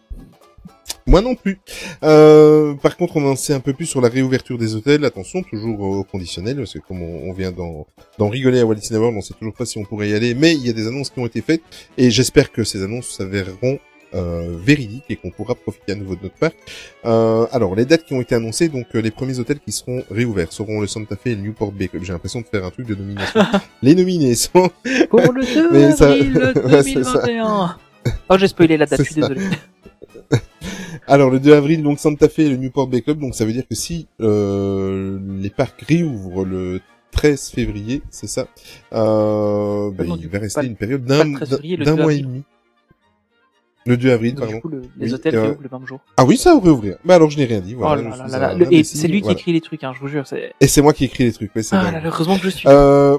Moi non plus. Euh, par contre, on en sait un peu plus sur la réouverture des hôtels. Attention, toujours au conditionnel, parce que comme on, on vient d'en, d'en rigoler à Walt Disney World, on sait toujours pas si on pourrait y aller. Mais il y a des annonces qui ont été faites, et j'espère que ces annonces s'avéreront Euh, véridique et qu'on pourra profiter à nouveau de notre parc. Euh, alors, les dates qui ont été annoncées, donc euh, les premiers hôtels qui seront réouverts seront le Santa Fe et le Newport Bay Club. J'ai l'impression de faire un truc de nomination. Les nominés sont... pour le deux avril ça... deux mille vingt et un. Ouais, oh, j'ai spoilé la date, c'est je suis ça. Désolé. Alors, le deux avril, donc Santa Fe et le Newport Bay Club, donc ça veut dire que si euh, les parcs réouvrent le treize février, c'est ça, euh, bah, non, il va rester une période d'un, février, d'un mois et demi. Le deux avril, donc, pardon. Du coup, le, les oui, hôtels euh... réouvrent le même jour. Ah oui, ça va réouvrir. Bah alors, je n'ai rien dit. Voilà, oh là là là. Le, et c'est lui voilà, qui écrit les trucs, hein, je vous jure. C'est... Et c'est moi qui écris les trucs. Ouais, c'est ah là, heureusement que je suis. Euh...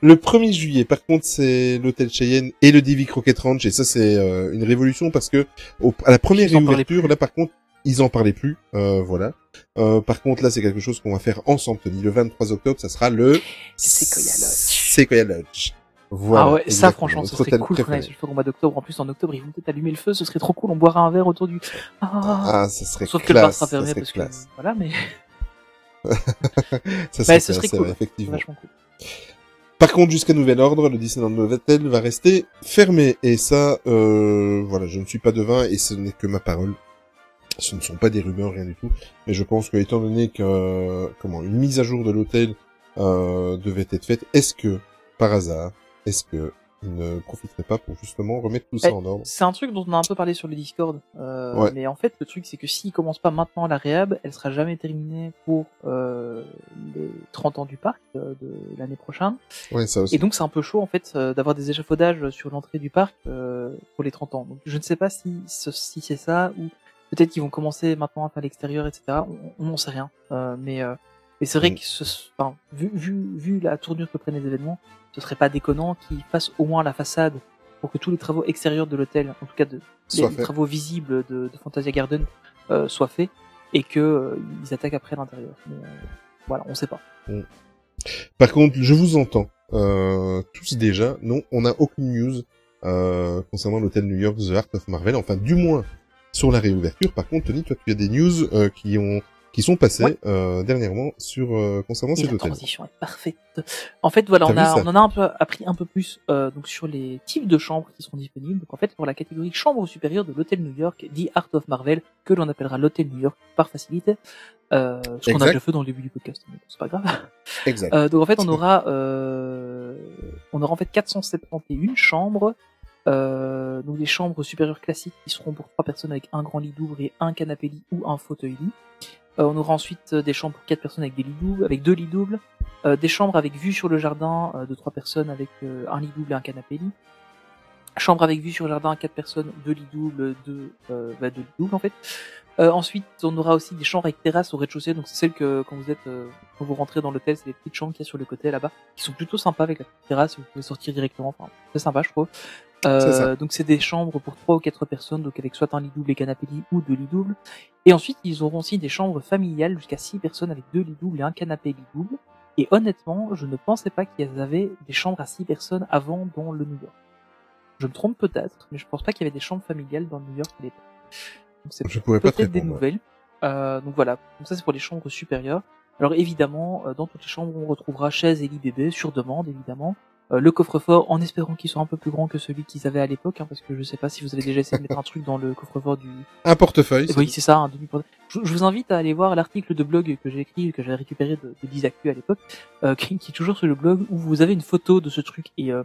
le premier juillet, par contre, c'est l'hôtel Cheyenne et le Divi Croquette Ranch. Et ça, c'est euh, une révolution parce que au... à la première ils réouverture, là, par contre, ils en parlaient plus. Euh, voilà. Euh, par contre, là, c'est quelque chose qu'on va faire ensemble. Tony, le vingt-trois octobre, ça sera le Sequoia Lodge. Sequoia Lodge. Voilà, ah ouais, exactement. Ça franchement, ce serait cool. Préféré. Je fais qu'on mois d'octobre, en plus en octobre, ils vont peut-être allumer le feu, ce serait trop cool. On boira un verre autour du. Ah, ah ça serait sauf classe. Sauf que le bar sera fermé parce classe. Que voilà, mais. ça bah, serait, ce serait cool. Effectivement. Vachement cool. Par contre, jusqu'à nouvel ordre, le Disneyland Novatel va rester fermé. Et ça, euh, voilà, je ne suis pas devin et ce n'est que ma parole. Ce ne sont pas des rumeurs, rien du tout. Mais je pense que, étant donné que euh, comment une mise à jour de l'hôtel euh, devait être faite, est-ce que, par hasard, est-ce que ils ne profiteraient pas pour justement remettre tout ça eh, en ordre? C'est un truc dont on a un peu parlé sur le Discord. Euh, ouais. Mais en fait, le truc, c'est que s'ils commencent pas maintenant la réhab, elle sera jamais terminée pour euh, les trente ans du parc euh, de l'année prochaine. Ouais, ça aussi. Et donc, c'est un peu chaud, en fait, euh, d'avoir des échafaudages sur l'entrée du parc euh, pour les trente ans. Donc, je ne sais pas si, si c'est ça ou peut-être qu'ils vont commencer maintenant à faire l'extérieur, et cetera. On n'en sait rien. Euh, mais euh, mais c'est vrai que, ce, enfin, vu, vu, vu la tournure que prennent les événements, ce serait pas déconnant qu'ils fassent au moins la façade pour que tous les travaux extérieurs de l'hôtel, en tout cas de, les, les travaux visibles de, de Fantasia Garden, euh, soient faits et que euh, ils attaquent après l'intérieur. Mais, euh, voilà, on sait pas. Mm. Par contre, je vous entends euh, tous déjà. Non, on n'a aucune news euh, concernant l'hôtel New York The Art of Marvel. Enfin, du moins sur la réouverture. Par contre, Tony, toi, tu as des news euh, qui ont qui sont passés ouais. euh, dernièrement sur euh, concernant cet hôtel. La transition est parfaite. En fait, voilà, on, a, on en a un peu appris un peu plus euh, donc sur les types de chambres qui seront disponibles. Donc en fait, pour la catégorie chambre supérieure de l'hôtel New York, The Art of Marvel, que l'on appellera l'hôtel New York par facilité, euh, ce qu'on a déjà fait dans le début du podcast, mais c'est pas grave. Exact. Euh, donc en fait, on aura, euh, on aura en fait quatre cent soixante et onze chambres. Euh, donc des chambres supérieures classiques qui seront pour trois personnes avec un grand lit double et un canapé lit ou un fauteuil lit. Euh, on aura ensuite des chambres pour quatre personnes avec des lits doubles, avec deux lits doubles, euh, des chambres avec vue sur le jardin euh, de trois personnes avec euh, un lit double et un canapé lit, chambres avec vue sur le jardin quatre personnes, deux lits doubles, deux, euh, bah, deux lits doubles en fait. Euh, ensuite, on aura aussi des chambres avec terrasse au rez-de-chaussée, donc c'est celles que quand vous êtes, euh, quand vous rentrez dans l'hôtel, c'est les petites chambres qu'il y a sur le côté là-bas, qui sont plutôt sympas avec la petite terrasse, vous pouvez sortir directement, enfin c'est sympa je trouve. Euh, donc c'est des chambres pour trois ou quatre personnes, donc avec soit un lit double et canapé lit ou deux lits doubles. Et ensuite ils auront aussi des chambres familiales jusqu'à six personnes avec deux lits doubles et un canapé lit double. Et honnêtement, je ne pensais pas qu'il y avait des chambres à six personnes avant dans le New York. Je me trompe peut-être, mais je pense pas qu'il y avait des chambres familiales dans le New York à l'époque. Donc c'est peut-être des nouvelles. Euh, donc voilà, donc ça c'est pour les chambres supérieures. Alors évidemment, dans toutes les chambres on retrouvera chaises et lit bébé sur demande évidemment. Euh, le coffre-fort, en espérant qu'il soit un peu plus grand que celui qu'ils avaient à l'époque, hein, parce que je sais pas si vous avez déjà essayé de mettre un truc dans le coffre-fort du... Un portefeuille. Eh, oui, c'est ça, un demi-portefeuille. Je, je vous invite à aller voir l'article de blog que j'ai écrit, que j'avais récupéré de, de Disactu à l'époque, euh, qui, qui est toujours sur le blog, où vous avez une photo de ce truc, et euh,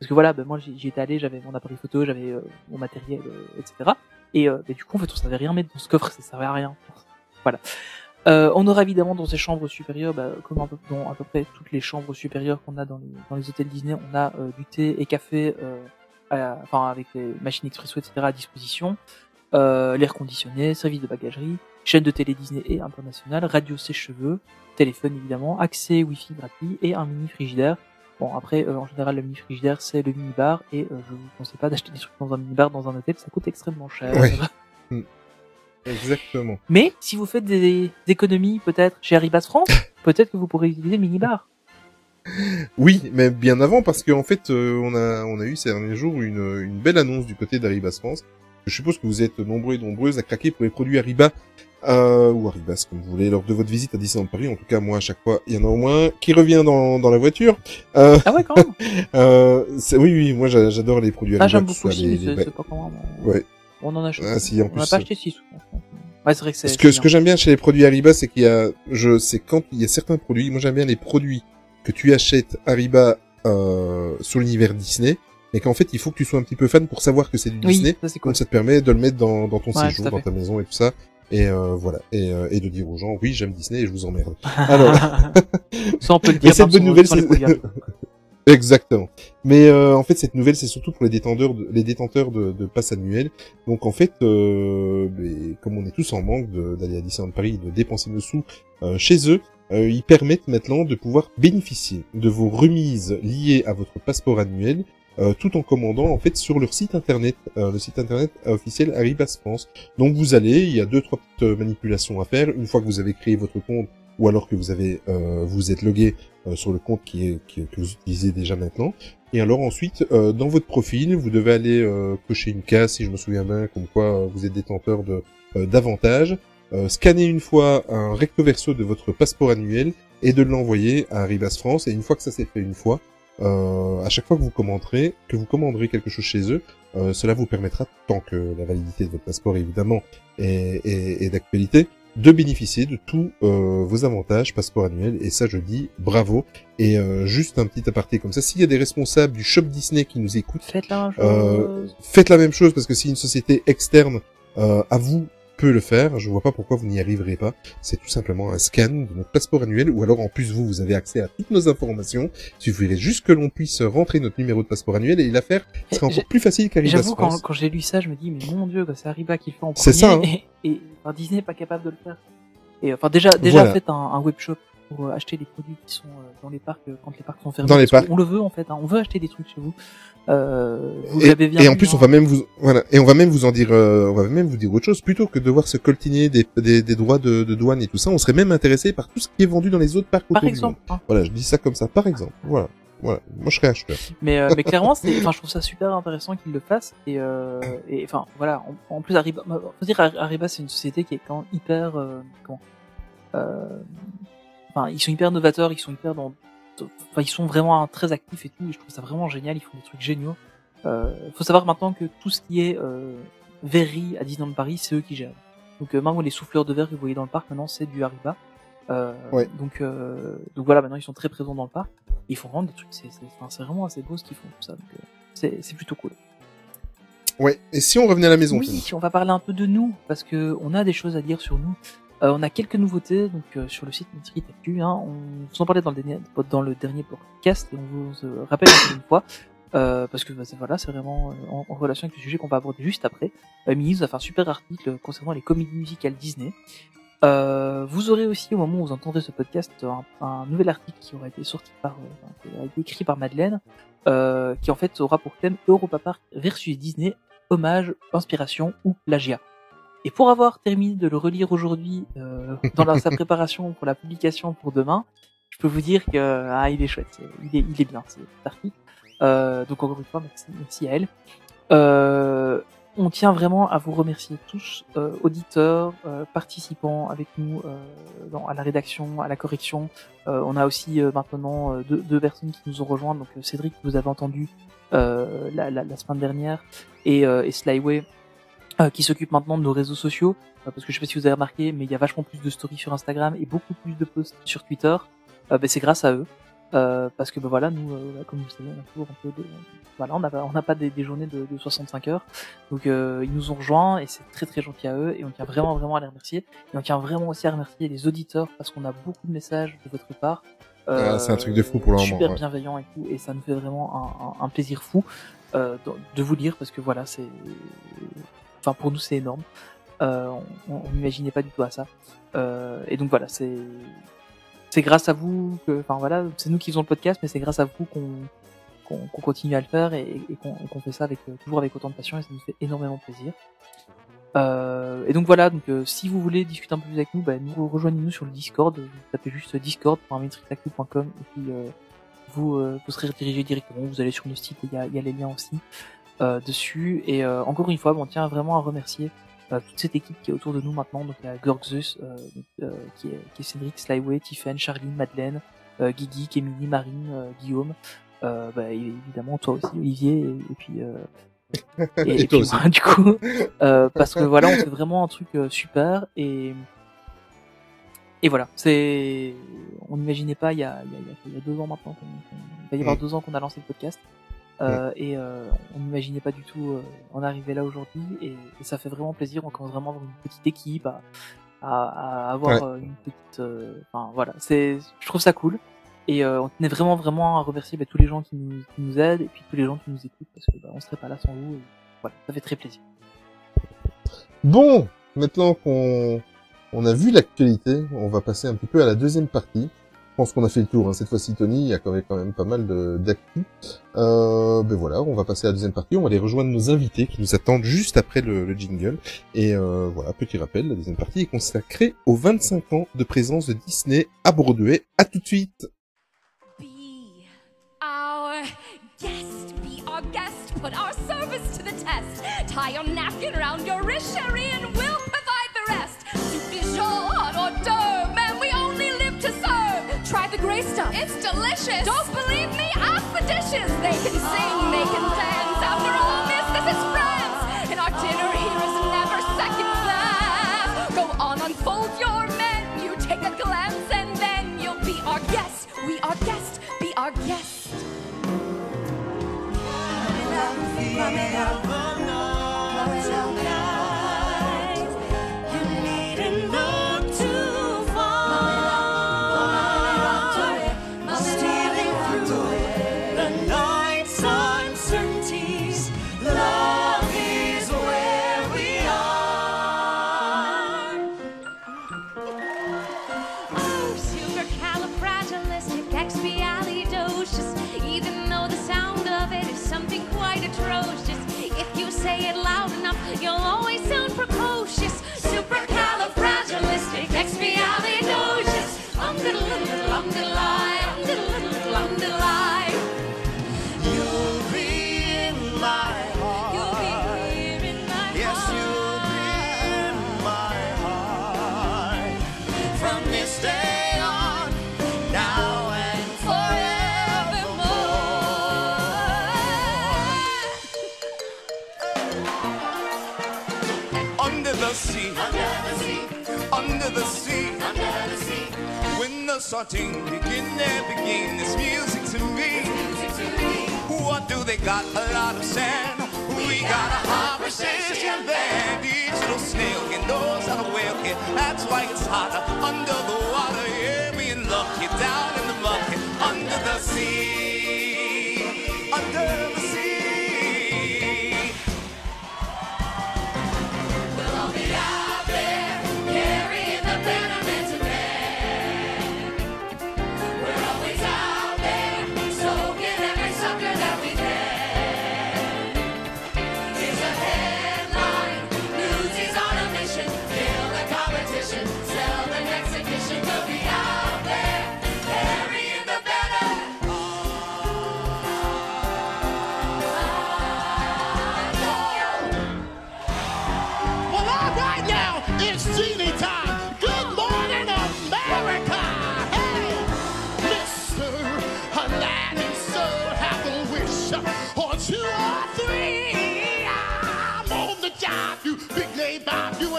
parce que voilà, ben, moi j'y étais allé, j'avais mon appareil photo, j'avais euh, mon matériel, euh, et cetera. Et euh, ben, du coup, en fait, on savait rien mettre dans ce coffre, ça servait à rien. Voilà. Euh, on aura évidemment dans ces chambres supérieures, bah, comme un peu, dans à peu près toutes les chambres supérieures qu'on a dans les, dans les hôtels Disney, on a euh, du thé et café, euh, à, enfin avec les machines expresso, et cetera à disposition, euh, l'air conditionné, service de bagagerie, chaîne de télé Disney et internationale, radio sèche-cheveux, téléphone évidemment, accès Wi-Fi gratuit et un mini frigidaire. Bon après, euh, en général, le mini frigidaire c'est le mini bar et euh, je vous conseille pas d'acheter des trucs dans un mini bar dans un hôtel, ça coûte extrêmement cher. Oui. Exactement. Mais si vous faites des économies peut-être chez Arribas France, peut-être que vous pourrez utiliser le minibar. Oui, mais bien avant parce qu'en fait euh, on a on a eu ces derniers jours une une belle annonce du côté d'Arribas France. Je suppose que vous êtes nombreux et nombreuses à craquer pour les produits Arribas euh, ou Arribas comme vous voulez lors de votre visite à Disneyland Paris. En tout cas, moi à chaque fois, il y en a au moins un qui revient dans dans la voiture. Euh, ah ouais quand même. euh, oui oui, moi j'adore les produits Arribas. Ah, j'aime beaucoup aussi, les, les... c'est pas comment. Mais... Ouais. On en a acheté. Ah, si, en on n'a pas acheté six. Ouais, c'est vrai que c'est. Ce que, ce que j'aime bien chez les produits Arribas, c'est qu'il y a, je, c'est quand il y a certains produits. Moi, j'aime bien les produits que tu achètes Arribas euh, sur l'univers Disney, mais qu'en fait, il faut que tu sois un petit peu fan pour savoir que c'est du oui, Disney. Ça, c'est cool. Donc, ça te permet de le mettre dans, dans ton ouais, séjour, dans ta maison et tout ça. Et euh, voilà. Et, euh, et de dire aux gens, oui, j'aime Disney et je vous emmerde. Alors. Ça, on peut le dire. Mais cette bonne nouvelle, c'est. Exactement. Mais euh, en fait, cette nouvelle, c'est surtout pour les détenteurs de, les détenteurs de, de passes annuelles. Donc en fait, euh, mais, comme on est tous en manque d'aller à Disneyland Paris et de dépenser nos sous euh, chez eux, euh, ils permettent maintenant de pouvoir bénéficier de vos remises liées à votre passeport annuel, euh, tout en commandant en fait sur leur site internet, euh, le site internet officiel Arribas France. Donc vous allez, il y a deux trois petites manipulations à faire. Une fois que vous avez créé votre compte, ou alors que vous avez euh, vous êtes logué euh, sur le compte qui est qui, que vous utilisez déjà maintenant. Et alors ensuite, euh, dans votre profil, vous devez aller euh, cocher une case, si je me souviens bien, comme quoi euh, vous êtes détenteur de euh, d'avantages, euh, scanner une fois un recto verso de votre passeport annuel et de l'envoyer à Arribas France. Et une fois que ça s'est fait une fois, Euh, à chaque fois que vous commanderez, que vous commanderez quelque chose chez eux, euh, cela vous permettra, tant que la validité de votre passeport évidemment est, est, est d'actualité, de bénéficier de tous euh, vos avantages passeport annuel. Et ça, je dis bravo. Et euh, juste un petit aparté comme ça, s'il y a des responsables du shop Disney qui nous écoutent, faites la même chose, euh, faites la même chose parce que si une société externe euh, à vous peut le faire, je vois pas pourquoi vous n'y arriverez pas. C'est tout simplement un scan de notre passeport annuel, ou alors en plus vous, vous avez accès à toutes nos informations. Il suffirait juste que l'on puisse rentrer notre numéro de passeport annuel et l'affaire serait encore plus facile qu'Arribas France. J'avoue, quand, quand j'ai lu ça, je me dis, mais mon Dieu, c'est Arribas qui le fait en premier. C'est ça, hein. Et, et enfin, Disney n'est pas capable de le faire. Et enfin, déjà, déjà voilà. Faites un, un webshop pour acheter des produits qui sont dans les parcs quand les parcs sont fermés. Dans les parcs. On le veut en fait, hein, on veut acheter des trucs chez vous. Euh, vous et, avez bien et en plus, on va même vous, voilà, et on va même vous en dire, euh, on va même vous dire autre chose. Plutôt que de devoir se coltiner des, des, des droits de, de douane et tout ça, on serait même intéressé par tout ce qui est vendu dans les autres parcs autour du monde. Par exemple. Hein. Voilà, je dis ça comme ça. Par exemple, voilà, voilà. Moi, je serais acheteur. Mais, euh, mais clairement, c'est, enfin, je trouve ça super intéressant qu'ils le fassent. Et, euh, et enfin, voilà. En, en plus, Arribas, faut dire, Arribas, c'est une société qui est quand même hyper, euh, comment, euh, enfin, ils sont hyper novateurs, ils sont hyper dans. Enfin, ils sont vraiment très actifs et tout, et je trouve ça vraiment génial, ils font des trucs géniaux. Euh, faut savoir maintenant que tout ce qui est euh, verrerie à Disneyland Paris, c'est eux qui gèrent. Donc euh, maintenant les souffleurs de verre que vous voyez dans le parc, maintenant c'est du Arribas. Euh, ouais. donc, euh, donc voilà, maintenant ils sont très présents dans le parc. Et ils font rendre des trucs, c'est, c'est, enfin, c'est vraiment assez beau ce qu'ils font, tout ça. Donc, euh, c'est, c'est plutôt cool. Ouais, et si on revenait à la maison? Oui, si on va parler un peu de nous, parce que on a des choses à dire sur nous. Euh, on a quelques nouveautés donc euh, sur le site Nutri T Q, hein, on s'en parlait dans le dernier dans le dernier podcast et on vous euh, rappelle encore une fois euh, parce que bah, c'est, voilà c'est vraiment euh, en, en relation avec le sujet qu'on va aborder juste après. Euh, Mini nous a fait un super article concernant les comédies musicales Disney. Euh, vous aurez aussi au moment où vous entendrez ce podcast un, un nouvel article qui aura été sorti par euh, enfin, écrit par Madeleine euh, qui en fait aura pour thème Europa Park versus Disney, hommage, inspiration ou plagiat. Et pour avoir terminé de le relire aujourd'hui euh, dans la, sa préparation pour la publication pour demain, je peux vous dire que ah il est chouette, il est il est bien cet article. Euh, donc encore une fois merci, merci à elle. Euh, on tient vraiment à vous remercier tous, euh, auditeurs, euh, participants avec nous euh, dans, à la rédaction, à la correction. Euh, on a aussi euh, maintenant euh, deux, deux personnes qui nous ont rejoints, donc Cédric que vous avez entendu euh, la, la, la semaine dernière et, euh, et Slyway. Euh, qui s'occupe maintenant de nos réseaux sociaux, euh, parce que je sais pas si vous avez remarqué, mais il y a vachement plus de stories sur Instagram et beaucoup plus de posts sur Twitter. Euh, ben c'est grâce à eux, euh, parce que ben voilà, nous, euh, comme vous savez, on a toujours un peu, de, voilà, on n'a on a pas des, des journées de, de soixante-cinq heures, donc euh, ils nous ont rejoints et c'est très très gentil à eux et on tient vraiment vraiment à les remercier. Et on tient vraiment aussi à remercier les auditeurs parce qu'on a beaucoup de messages de votre part. Euh, ah, c'est un truc de fou pour le moment. Super ouais. Bienveillant et tout, et ça nous fait vraiment un, un, un plaisir fou euh, de, de vous lire parce que voilà, c'est enfin pour nous c'est énorme, euh, on n'imaginait pas du tout à ça, euh, et donc voilà c'est c'est grâce à vous que enfin voilà c'est nous qui faisons le podcast mais c'est grâce à vous qu'on qu'on, qu'on continue à le faire et, et qu'on, qu'on fait ça avec toujours avec autant de passion et ça nous fait énormément plaisir. Euh, et donc voilà donc euh, si vous voulez discuter un peu plus avec nous, bah, nous rejoignez-nous sur le Discord, vous tapez juste discord point matrixactu point com et puis euh, vous euh, vous serez redirigé directement, vous allez sur le site, il y a, y a les liens aussi. Euh, dessus et euh, encore une fois bon, on tient vraiment à remercier euh, toute cette équipe qui est autour de nous maintenant, donc il y a Gorgzus euh, euh, qui, est, qui est Cédric, Slyway, Tiffen, Charline, Madeleine, euh, Guigui, Kémini, Marine, euh, Guillaume, euh, bah, évidemment toi aussi Olivier et, et puis euh, et, et, et puis moi du coup euh, parce que voilà on fait vraiment un truc euh, super et et voilà c'est on n'imaginait pas il y a il y a, il y a deux ans maintenant qu'on, qu'on... il va y avoir deux ans qu'on a lancé le podcast. Euh, et euh, on n'imaginait pas du tout euh, en arriver là aujourd'hui et, et ça fait vraiment plaisir, on commence vraiment à avoir une petite équipe à, à, à avoir ouais. euh, une petite euh, enfin voilà c'est je trouve ça cool et euh, on tenait vraiment vraiment à remercier bah, tous les gens qui nous, qui nous aident et puis tous les gens qui nous écoutent parce que bah, on serait pas là sans vous et, voilà ça fait très plaisir. Bon maintenant qu'on on a vu l'actualité on va passer un petit peu à la deuxième partie. Je pense qu'on a fait le tour, hein. Cette fois-ci, Tony, il y a quand même, quand même pas mal de, d'actu. Euh, ben voilà, on va passer à la deuxième partie, on va aller rejoindre nos invités qui nous attendent juste après le, le jingle. Et euh, voilà, petit rappel, la deuxième partie est consacrée aux vingt-cinq ans de présence de Disney à Broadway. À tout de suite. Be our guest, be our guest, put our service to the test. Tie your napkin around your wrist, Sherry, and we'll provide the rest. Soup is short, hors d'oeuvre, man, we only live to serve. Try the gray stuff. It's delicious. Don't believe me? Ask the dishes. They can sing, they can dance. After all this, this is France. An itinerary is never second class. Go on, unfold your menu, take a glance, and then you'll be our guest. We are guests, be our guest. Ding, begin, there begin, this music to me. What do they got? A lot of sand. We got a harbor station there. Each little snail, he knows how to whale here. That's why it's hotter under the water. Yeah, me and luck, you're down in the bucket. Under the sea, under the sea. We'll all be out there carrying the banner.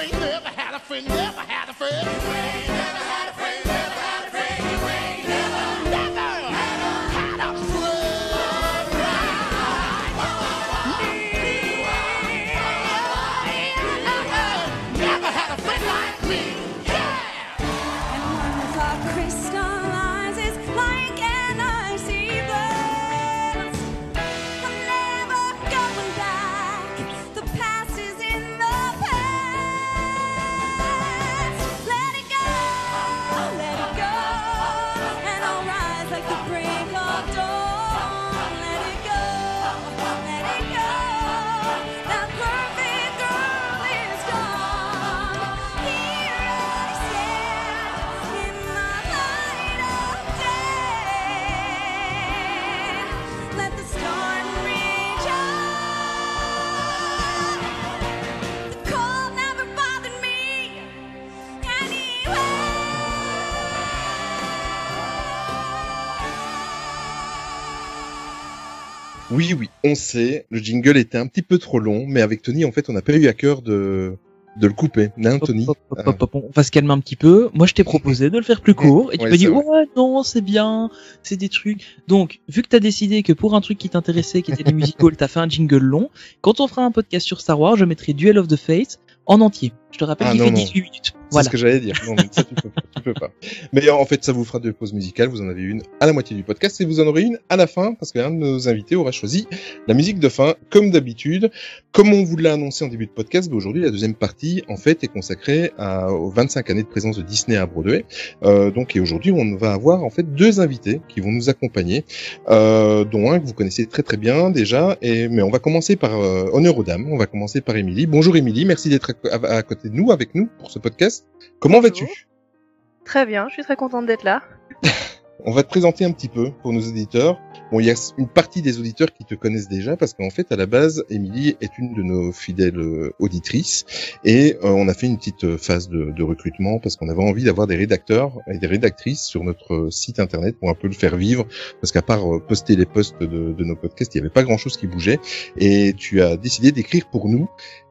Never had a friend. Never had a friend. Never had a friend. Never, never had a friend. Never had a friend like me. And one of our crystallizes like an icy blast. I'm never going back. The past is in the past. Oui, oui, on sait, le jingle était un petit peu trop long, mais avec Tony, en fait, on n'a pas eu à cœur de, de le couper, hein, Tony? Hop, hop, hop, hop, on va se calmer un petit peu. Moi, je t'ai proposé de le faire plus court, et tu ouais, m'as dit, ouais, oh, non, c'est bien, c'est des trucs. Donc, vu que t'as décidé que pour un truc qui t'intéressait, qui était des musicals, t'as fait un jingle long, quand on fera un podcast sur Star Wars, je mettrai Duel of the Fates en entier. Je te rappelle ah, qu'il non, fait dix-huit non. minutes. C'est voilà. ce que j'allais dire. Non, mais ça, tu peux pas, tu peux pas. Mais en fait, ça vous fera deux pauses musicales. Vous en avez une à la moitié du podcast et vous en aurez une à la fin parce qu'un de nos invités aura choisi la musique de fin, comme d'habitude. Comme on vous l'a annoncé en début de podcast, bah aujourd'hui, la deuxième partie, en fait, est consacrée à, aux vingt-cinq années de présence de Disney à Broadway. Euh, donc, et aujourd'hui, on va avoir, en fait, deux invités qui vont nous accompagner, euh, dont un que vous connaissez très, très bien, déjà. Et, mais on va commencer par, euh, honneur aux dames. On va commencer par Émilie. Bonjour, Émilie. Merci d'être à, à, à côté de nous, avec nous, pour ce podcast. Comment Bonjour. vas-tu ? Très bien, je suis très contente d'être là. on va te présenter un petit peu pour nos auditeurs. Bon, il y a une partie des auditeurs qui te connaissent déjà parce qu'en fait, à la base, Émilie est une de nos fidèles auditrices et euh, on a fait une petite phase de, de recrutement parce qu'on avait envie d'avoir des rédacteurs et des rédactrices sur notre site internet pour un peu le faire vivre parce qu'à part poster les posts de, de nos podcasts, il n'y avait pas grand-chose qui bougeait et tu as décidé d'écrire pour nous.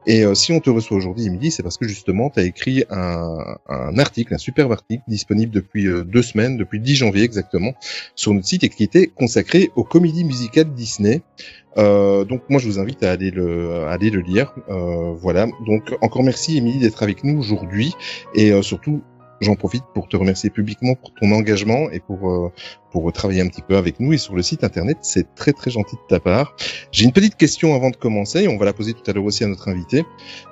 Et euh, si on te reçoit aujourd'hui, Émilie, c'est parce que justement, tu as écrit un, un article, un superbe article disponible depuis euh, deux semaines, depuis dix janvier exactement, sur notre site et qui était consacré aux comédies musicales Disney. Euh, donc moi, je vous invite à aller le, à aller le lire. Euh, voilà. Donc encore merci, Émilie, d'être avec nous aujourd'hui. Et euh, surtout, j'en profite pour te remercier publiquement pour ton engagement et pour euh, pour travailler un petit peu avec nous et sur le site internet, c'est très très gentil de ta part. J'ai une petite question avant de commencer, on va la poser tout à l'heure aussi à notre invité.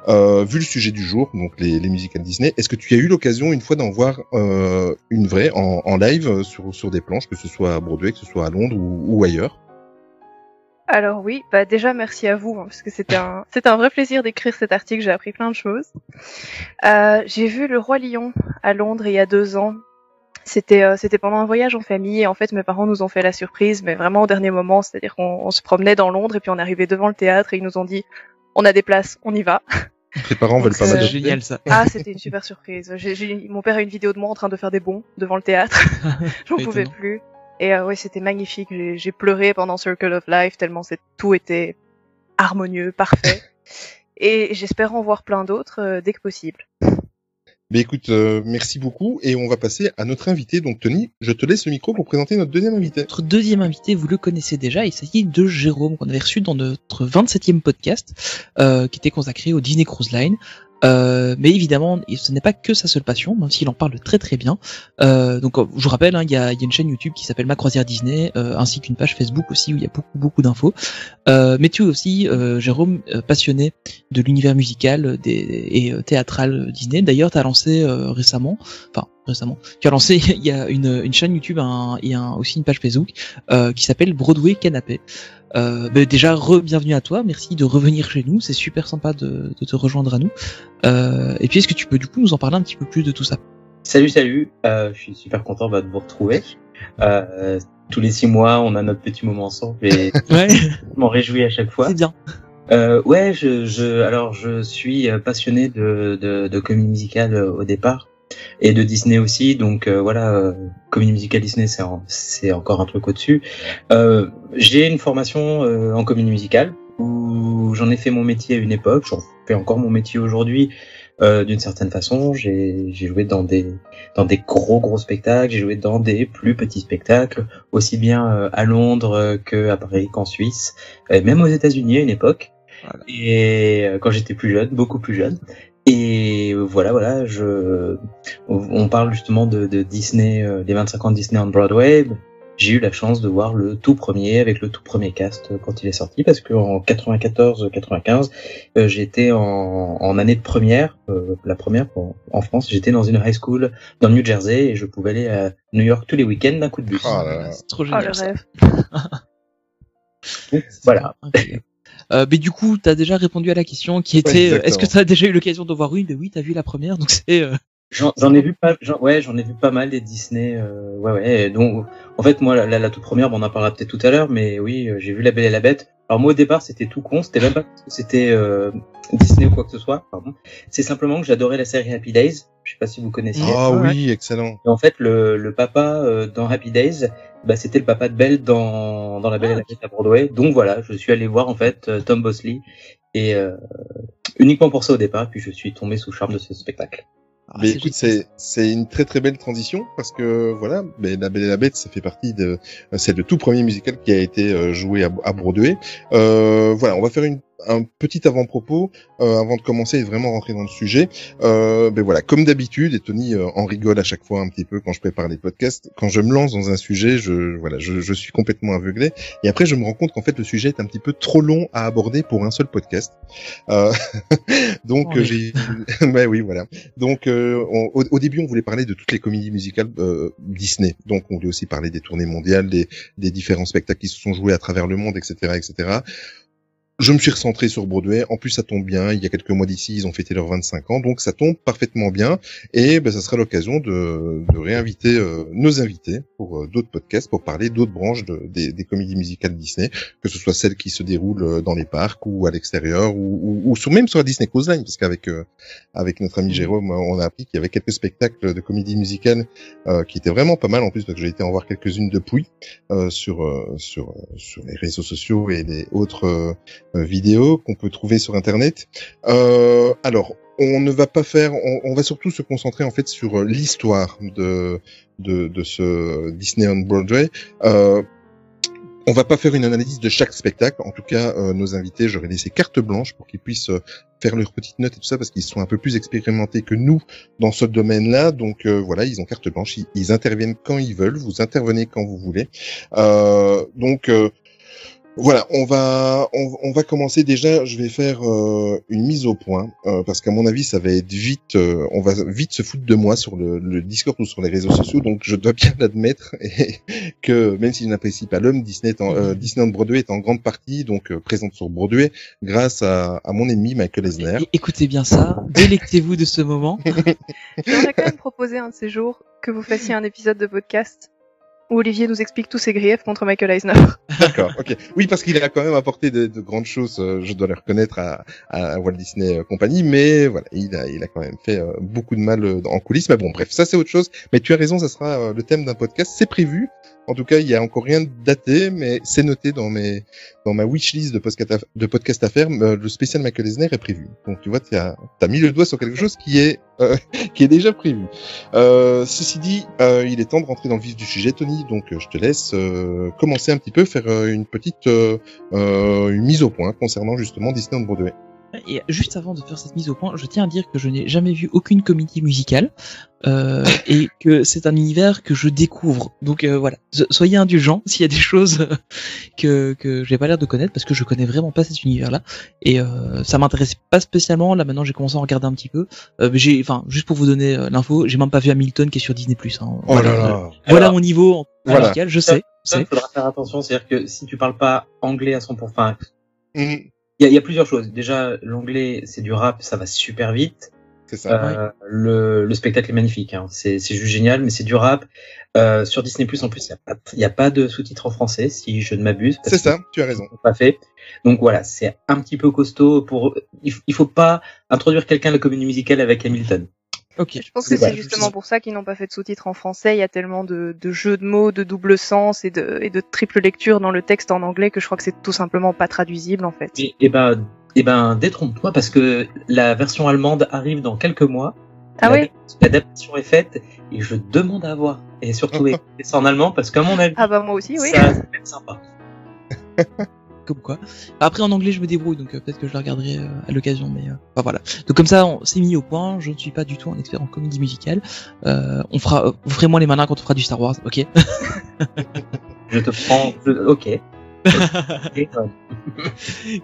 Euh, vu le sujet du jour, donc les, les musicals Disney, est-ce que tu as eu l'occasion une fois d'en voir euh, une vraie en, en live sur sur des planches, que ce soit à Broadway, que ce soit à Londres ou, ou ailleurs? Alors oui, bah déjà merci à vous hein, parce que c'était un c'est un vrai plaisir d'écrire cet article, j'ai appris plein de choses. Euh, j'ai vu Le Roi Lion à Londres il y a deux ans. C'était euh, c'était pendant un voyage en famille et en fait mes parents nous ont fait la surprise, mais vraiment au dernier moment, c'est-à-dire qu'on on se promenait dans Londres et puis on arrivait devant le théâtre et ils nous ont dit on a des places, on y va. Tes parents donc, veulent pas mal de génial ça. Ah, c'était une super surprise. J'ai, j'ai, mon père a une vidéo de moi en train de faire des bonds devant le théâtre. J'en pouvais étonnant. Plus. Et euh, ouais, c'était magnifique. J'ai, j'ai pleuré pendant Circle of Life tellement c'est, tout était harmonieux, parfait. Et j'espère en voir plein d'autres euh, dès que possible. Mais écoute, euh, merci beaucoup. Et on va passer à notre invité. Donc Tony, je te laisse le micro pour présenter notre deuxième invité. Notre deuxième invité, vous le connaissez déjà. Il s'agit de Jérôme qu'on avait reçu dans notre vingt-septième podcast euh, qui était consacré au Disney Cruise Line. Euh, mais évidemment, ce n'est pas que sa seule passion, même s'il en parle très très bien. Euh, donc, je vous rappelle, hein, il y a, il y a une chaîne YouTube qui s'appelle Ma Croisière Disney, euh, ainsi qu'une page Facebook aussi où il y a beaucoup beaucoup d'infos. Euh, mais tu es aussi, euh, Jérôme, euh, passionné de l'univers musical des, et euh, théâtral Disney. D'ailleurs, tu as lancé euh, récemment, enfin récemment, tu as lancé il y a une, une chaîne YouTube un, et un, aussi une page Facebook euh, qui s'appelle Broadway Canapé. Euh, bah déjà re-bienvenue à toi, merci de revenir chez nous, c'est super sympa de, de te rejoindre à nous. Euh, et puis est-ce que tu peux du coup nous en parler un petit peu plus de tout ça? Salut, salut, euh, je suis super content bah, de vous retrouver. Euh, tous les six mois, on a notre petit moment ensemble et ouais. Je m'en réjouis à chaque fois. C'est bien. Euh, ouais, je, je, alors je suis passionné de, de, de comédie musicale au départ et de Disney aussi, donc euh, voilà, euh, comédie musicale Disney, c'est, en, c'est encore un truc au-dessus. Euh, J'ai une formation euh, en comédie musicale où j'en ai fait mon métier à une époque, j'en fais encore mon métier aujourd'hui euh, d'une certaine façon. J'ai, j'ai joué dans des dans des gros gros spectacles, j'ai joué dans des plus petits spectacles, aussi bien euh, à Londres euh, qu'à Paris, qu'en Suisse, et même aux États-Unis à une époque. Voilà. Et euh, quand j'étais plus jeune, beaucoup plus jeune. Et voilà, voilà, je on parle justement de, de Disney, euh, des vingt-cinq ans de Disney on Broadway. J'ai eu la chance de voir le tout premier avec le tout premier cast quand il est sorti parce que en quatre-vingt-quatorze quatre-vingt-quinze euh, j'étais en, en année de première, euh, la première en, en France, j'étais dans une high school dans le New Jersey et je pouvais aller à New York tous les week-ends d'un coup de bus. Oh là là. C'est trop génial. Oh, le rêve. Donc, voilà. Euh, mais du coup, t'as déjà répondu à la question qui était ouais, est-ce que t'as déjà eu l'occasion d'en voir une? Mais oui, t'as vu la première, donc c'est. Euh... J'en, j'en ai vu pas, j'en, ouais, j'en ai vu pas mal des Disney, euh, ouais, ouais. Donc, en fait, moi, la, la, la toute première, bon, on en parlera peut-être tout à l'heure, mais oui, euh, j'ai vu La Belle et la Bête. Alors moi, au départ, c'était tout con, c'était même pas, c'était euh, Disney ou quoi que ce soit. Pardon. C'est simplement que j'adorais la série Happy Days. Je sais pas si vous connaissiez. Ah oh, oui, ouais. Excellent. Et en fait, le, le papa euh, dans Happy Days, bah, c'était le papa de Belle dans dans La Belle ah, et la Bête à Broadway. Donc voilà, je suis allé voir en fait Tom Bosley et euh, uniquement pour ça au départ, puis je suis tombé sous le charme de ce spectacle. Ah, mais c'est écoute, c'est, c'est une très très belle transition parce que voilà, mais La Belle et la Bête, ça fait partie de, c'est le tout premier musical qui a été joué à, à Broadway. Euh, voilà, on va faire une un petit avant-propos euh, avant de commencer et vraiment rentrer dans le sujet. Euh, ben voilà, comme d'habitude, et Tony euh, en rigole à chaque fois un petit peu quand je prépare les podcasts. Quand je me lance dans un sujet, je voilà, je, je suis complètement aveuglé. Et après, je me rends compte qu'en fait, le sujet est un petit peu trop long à aborder pour un seul podcast. Euh, donc oh, oui. j'ai, ouais, oui, voilà. Donc euh, on, au, au début, on voulait parler de toutes les comédies musicales euh, Disney. Donc on voulait aussi parler des tournées mondiales, des, des différents spectacles qui se sont joués à travers le monde, et cetera, et cetera. je me suis recentré sur Broadway. En plus, ça tombe bien. Il y a quelques mois d'ici, ils ont fêté leurs vingt-cinq ans. Donc, ça tombe parfaitement bien. Et ben, ça sera l'occasion de, de réinviter euh, nos invités pour euh, d'autres podcasts, pour parler d'autres branches de, des, des comédies musicales Disney, que ce soit celles qui se déroulent dans les parcs ou à l'extérieur ou, ou, ou sur, même sur la Disney Cruise Line. Parce qu'avec euh, avec notre ami Jérôme, on a appris qu'il y avait quelques spectacles de comédies musicales euh, qui étaient vraiment pas mal en plus, parce que j'ai été en voir quelques-unes depuis euh, sur, euh, sur, euh, sur les réseaux sociaux et les autres... Euh, vidéos qu'on peut trouver sur internet. Euh, alors, on ne va pas faire, on, on va surtout se concentrer en fait sur l'histoire de de, de ce Disney on Broadway. Euh, On va pas faire une analyse de chaque spectacle. En tout cas, euh, nos invités, j'aurais laissé carte blanche pour qu'ils puissent euh, faire leurs petites notes et tout ça, parce qu'ils sont un peu plus expérimentés que nous dans ce domaine-là. Donc euh, voilà, ils ont carte blanche. Ils, ils interviennent quand ils veulent. Vous intervenez quand vous voulez. Euh, donc euh, Voilà, on va on, on va commencer déjà. Je vais faire euh, une mise au point euh, parce qu'à mon avis, ça va être vite. Euh, on va vite se foutre de moi sur le, le Discord ou sur les réseaux sociaux. Donc, je dois bien l'admettre et que même si je n'apprécie pas l'homme, Disney, en, euh, Disneyland Broadway est en grande partie donc euh, présente sur Broadway grâce à, à mon ennemi Michael Eisner. É- écoutez bien ça, délectez-vous de ce moment. On a quand même proposé un de ces jours que vous fassiez un épisode de podcast où Olivier nous explique tous ses griefs contre Michael Eisner. D'accord, ok. Oui, parce qu'il a quand même apporté de, de grandes choses, euh, je dois le reconnaître, à, à Walt Disney euh, Company, mais voilà, il a, il a quand même fait euh, beaucoup de mal euh, en coulisses. Mais bon, bref, ça c'est autre chose. Mais tu as raison, ça sera euh, le thème d'un podcast, c'est prévu. En tout cas, il y a encore rien de daté, mais c'est noté dans mes, dans ma wishlist de podcast à, de podcast à faire. Euh, le spécial Michael Eisner est prévu. Donc tu vois, tu as mis le doigt sur quelque chose qui est, euh, qui est déjà prévu. Euh, ceci dit, euh, il est temps de rentrer dans le vif du sujet, Tony. Donc euh, je te laisse euh, commencer un petit peu, faire euh, une petite euh, euh, une mise au point concernant justement Disney on Broadway. Et juste avant de faire cette mise au point, je tiens à dire que je n'ai jamais vu aucune comédie musicale euh, et que c'est un univers que je découvre. Donc euh, voilà, soyez indulgents s'il y a des choses que que j'ai pas l'air de connaître, parce que je connais vraiment pas cet univers-là et euh, ça m'intéressait pas spécialement. Là maintenant, j'ai commencé à en regarder un petit peu. Euh, j'ai, enfin, juste pour vous donner euh, l'info, j'ai même pas vu Hamilton qui est sur Disney plus. Hein. Oh voilà, là là. Euh, voilà mon niveau en voilà. musical. Je sais. Il faudra faire attention, c'est-à-dire que si tu parles pas anglais à son pour, enfin. Mm. Il y, y a plusieurs choses. Déjà, l'anglais, c'est du rap, ça va super vite. C'est ça. Euh, oui. le, le spectacle est magnifique, hein. C'est, c'est juste génial, mais c'est du rap. Euh, sur Disney+, en plus, il n'y a, a pas de sous-titres en français, si je ne m'abuse. C'est ça, tu as raison. Pas fait. Donc voilà, c'est un petit peu costaud. Pour. Il ne faut pas introduire quelqu'un à la comédie musicale avec Hamilton. Okay. Je pense que c'est justement pour ça qu'ils n'ont pas fait de sous-titres en français. Il y a tellement de, de jeux de mots, de double sens et de, et de triple lecture dans le texte en anglais que je crois que c'est tout simplement pas traduisible en fait. Et, et ben, et ben, détrompe-toi parce que la version allemande arrive dans quelques mois. Ah oui. L'adaptation est faite et je demande à voir. Et surtout écouter ça en allemand parce qu'à mon avis, ah bah moi aussi, oui. Ça c'est sympa. Comme quoi. Après en anglais je me débrouille, donc euh, peut-être que je la regarderai euh, à l'occasion, mais euh, enfin voilà. Donc comme ça on s'est mis au point. Je ne suis pas du tout un expert en comédie musicale. Euh, on fera euh, vraiment les malins quand on fera du Star Wars, ok. Je te prends, je... ok. Okay.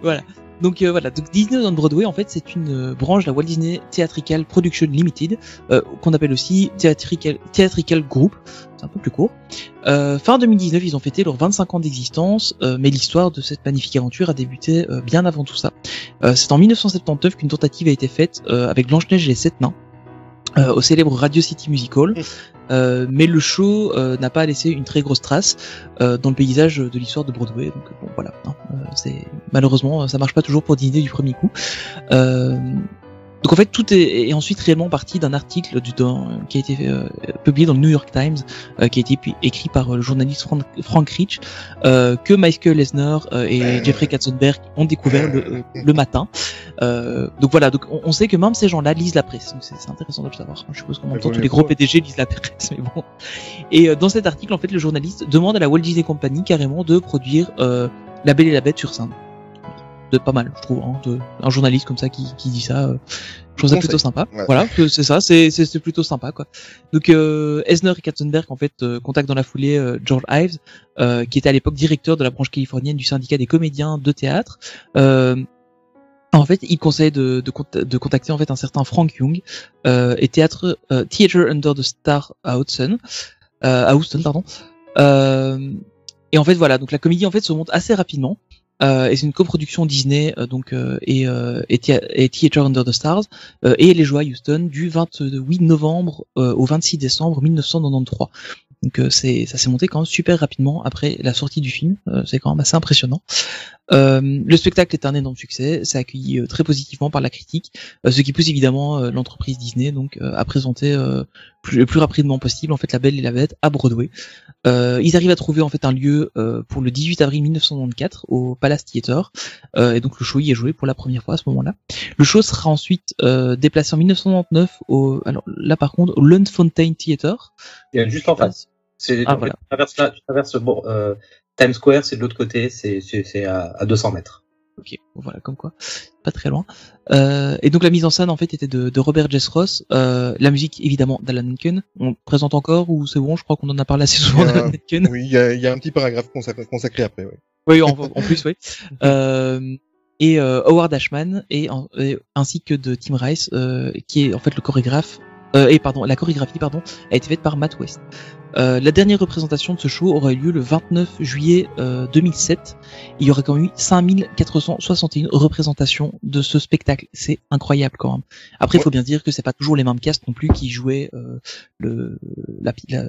Voilà. Donc euh, voilà, donc Disney on Broadway en fait c'est une euh, branche de la Walt Disney Theatrical Production Limited, euh, qu'on appelle aussi Theatrical, Theatrical Group, c'est un peu plus court. Euh, fin deux mille dix-neuf, ils ont fêté leurs vingt-cinq ans d'existence, euh, mais l'histoire de cette magnifique aventure a débuté euh, bien avant tout ça. Euh, c'est en dix-neuf cent soixante-dix-neuf qu'une tentative a été faite euh, avec Blanche-Neige et les Sept Nains. Euh, au célèbre Radio City Music Hall, euh, mais le show euh, n'a pas laissé une très grosse trace euh, dans le paysage de l'histoire de Broadway. Donc bon, voilà, hein, euh, c'est malheureusement ça marche pas toujours pour Disney du premier coup. Euh, donc en fait tout est, est ensuite réellement parti d'un article du, d'un, qui a été euh, publié dans le New York Times, euh, qui a été écrit par euh, le journaliste Frank, Frank Rich, euh, que Michael Eisner euh, et Jeffrey Katzenberg ont découvert le, le matin. Euh, donc voilà, donc on, on sait que même ces gens-là lisent la presse, donc c'est, c'est intéressant de le savoir. Je suppose qu'on entend tous les gros P D G lisent la presse, mais bon. Et euh, dans cet article, en fait, le journaliste demande à la Walt Disney Company carrément de produire euh, La Belle et la Bête sur scène. De pas mal, je trouve, hein, de, un journaliste comme ça qui, qui dit ça. Euh, je trouve ça plutôt sympa. Ouais. Voilà, c'est ça, c'est, c'est, c'est plutôt sympa, quoi. Donc euh, Eisner et Katzenberg en fait euh, contactent dans la foulée euh, George Ives, euh, qui était à l'époque directeur de la branche californienne du syndicat des comédiens de théâtre. Euh, En fait, il conseille de, de, de contacter en fait un certain Frank Young euh, et théâtre euh, Theater Under the Stars à Houston, euh, à Houston pardon. Euh, et en fait voilà, donc la comédie en fait se monte assez rapidement. euh, et c'est une coproduction Disney euh, donc euh, et, euh, et, Thea- et Theater Under the Stars euh, et les Joies Houston du vingt-huit novembre euh, au vingt-six décembre mille neuf cent quatre-vingt-treize. Donc euh, c'est ça s'est monté quand même super rapidement après la sortie du film, euh, c'est quand même assez impressionnant. Euh, le spectacle est un énorme succès, c'est accueilli euh, très positivement par la critique, euh, ce qui pousse évidemment euh, l'entreprise Disney donc euh, à présenter euh, plus, le plus rapidement possible en fait La Belle et la Bête à Broadway. Euh, ils arrivent à trouver en fait un lieu euh, pour le dix-huit avril mille neuf cent quatre-vingt-quatorze au Palace Theatre, euh, et donc le show y est joué pour la première fois à ce moment-là. Le show sera ensuite euh, déplacé en mille neuf cent quatre-vingt-dix-neuf au alors là par contre au Lundfontein Theatre. Il y a juste en face. C'est, ah, voilà. Tu traverses là, tu traverses bon, euh, Times Square, c'est de l'autre côté, c'est, c'est, c'est à, à deux cents mètres. Ok, voilà, comme quoi, pas très loin. Euh, et donc la mise en scène en fait était de, de Robert Jess Ross, euh, la musique évidemment d'Alan Menken. On présente encore ou c'est bon? Je crois qu'on en a parlé assez souvent d'Alan Menken. Oui, il y a, y a un petit paragraphe consacré, consacré après, oui. Oui, en, en plus, oui. Euh, et euh, Howard Ashman et, en, et ainsi que de Tim Rice, euh, qui est en fait le chorégraphe. Euh, et pardon, la chorégraphie pardon a été faite par Matt West. Euh, la dernière représentation de ce show aura eu lieu le vingt-neuf juillet euh, deux mille sept. Il y aura quand même eu cinq mille quatre cent soixante et un représentations de ce spectacle. C'est incroyable quand même. Après, il ouais. faut bien dire que c'est pas toujours les mêmes castes non plus qui jouaient euh, le la, la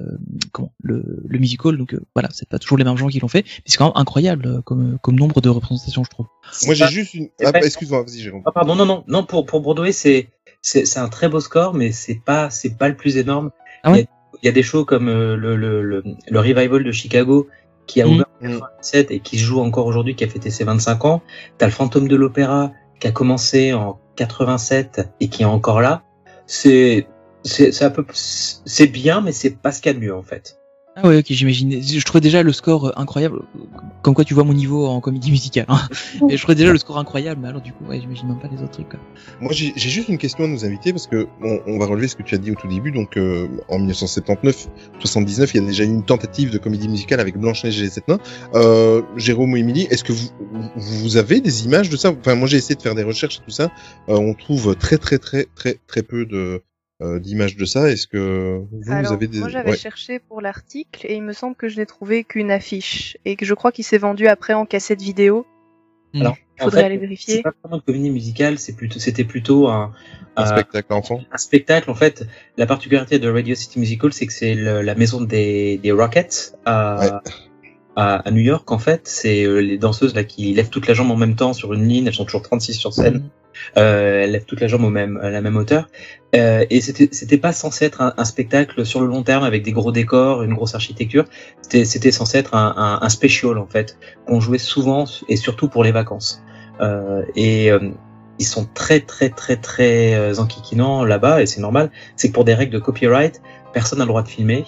comment le, le musical. Donc euh, voilà, c'est pas toujours les mêmes gens qui l'ont fait. Mais c'est quand même incroyable comme comme nombre de représentations, je trouve. C'est Moi, pas, j'ai juste une. Ah, excuse-moi, vas-y, Jérôme. Ah pardon, non, non, non. Pour pour Broadway, c'est c'est c'est un très beau score, mais c'est pas c'est pas le plus énorme. Ah ouais. Il y a des shows comme le, le, le, le Revival de Chicago qui a ouvert en mille neuf cent quatre-vingt-dix-sept et qui joue encore aujourd'hui, qui a fêté ses vingt-cinq ans. T'as le Fantôme de l'Opéra qui a commencé en quatre-vingt-sept et qui est encore là. C'est, c'est, c'est un peu, c'est bien, mais c'est pas ce qu'il y a de mieux, en fait. Ah ouais, ok, j'imagine. Je trouvais déjà le score incroyable. Comme quoi tu vois mon niveau en comédie musicale, hein. Mais je trouvais déjà le score incroyable, mais alors du coup, ouais, j'imagine même pas les autres trucs, quoi. Moi, j'ai, j'ai juste une question à nos invités, parce que on, on va relever ce que tu as dit au tout début. Donc, euh, en mille neuf cent soixante-dix-neuf, il y a déjà eu une tentative de comédie musicale avec Blanche-Neige et les Sept Nains. Euh, Jérôme ou Émilie, est-ce que vous, vous avez des images de ça? Enfin, moi, j'ai essayé de faire des recherches et tout ça. Euh, on trouve très, très, très, très, très peu de... d'images de ça. Est-ce que vous, Alors, vous avez des... Moi, j'avais ouais. cherché pour l'article et il me semble que je n'ai trouvé qu'une affiche et que je crois qu'il s'est vendu après en cassette vidéo. Mmh. Alors, il faudrait en fait, aller vérifier. C'est pas vraiment une comédie musicale, c'est plutôt, c'était plutôt un, un, un spectacle enfant. Un spectacle, en fait. La particularité de Radio City Music Hall, c'est que c'est le, la maison des, des Rockets à, ouais. à, à New York, en fait. C'est les danseuses là qui lèvent toute la jambe en même temps sur une ligne. Elles sont toujours trente-six sur scène. Mmh. Euh, elle lève toute la jambe au même, à la même hauteur. Euh, et c'était, c'était pas censé être un, un spectacle sur le long terme avec des gros décors, une grosse architecture. C'était, c'était censé être un, un, un special, en fait, qu'on jouait souvent et surtout pour les vacances. Euh, et, euh, ils sont très, très, très, très, euh, enquiquinants là-bas, et c'est normal. C'est que pour des règles de copyright, personne n'a le droit de filmer.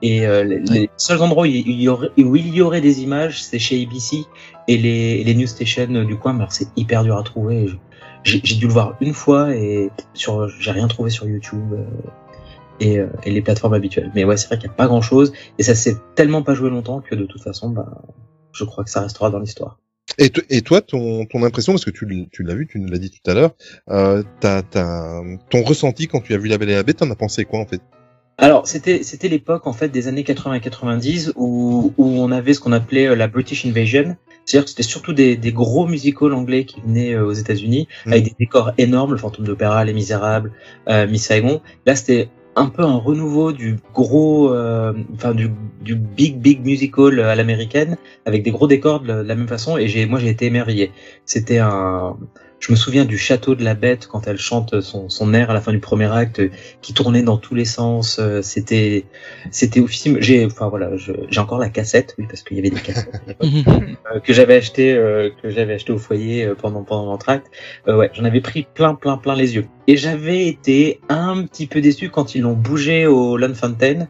Et euh, les, les seuls endroits où il, y aurait, où il y aurait des images, c'est chez A B C et les, les news stations du coin. Mais alors, c'est hyper dur à trouver. Je... J'ai, j'ai dû le voir une fois et sur, j'ai rien trouvé sur YouTube euh, et, euh, et les plateformes habituelles. Mais ouais, c'est vrai qu'il n'y a pas grand chose et ça s'est tellement pas joué longtemps que de toute façon, bah, je crois que ça restera dans l'histoire. Et, t- et toi, ton, ton impression, parce que tu, tu l'as vu, tu nous l'as dit tout à l'heure, euh, t'as, t'as, ton ressenti quand tu as vu La Belle et la Bête, t'en as pensé quoi en fait? Alors c'était c'était l'époque en fait des années quatre-vingts et quatre-vingt-dix où où on avait ce qu'on appelait la British Invasion, c'est-à-dire que c'était surtout des des gros musicals anglais qui venaient aux États-Unis mmh. avec des décors énormes, le Fantôme d'Opéra, Les Misérables, euh, Miss Saigon. Là c'était un peu un renouveau du gros, euh, enfin du du big big musical à l'américaine avec des gros décors de la, de la même façon et j'ai moi j'ai été émerveillé. C'était un Je me souviens du château de la Bête quand elle chante son, son air à la fin du premier acte qui tournait dans tous les sens. C'était, c'était oufissime. J'ai, enfin voilà, je, j'ai encore la cassette, oui, parce qu'il y avait des cassettes euh, que j'avais acheté, euh, que j'avais acheté au foyer pendant pendant l'entracte. Euh, ouais, j'en avais pris plein, plein, plein les yeux. Et j'avais été un petit peu déçu quand ils l'ont bougé au Lundfontein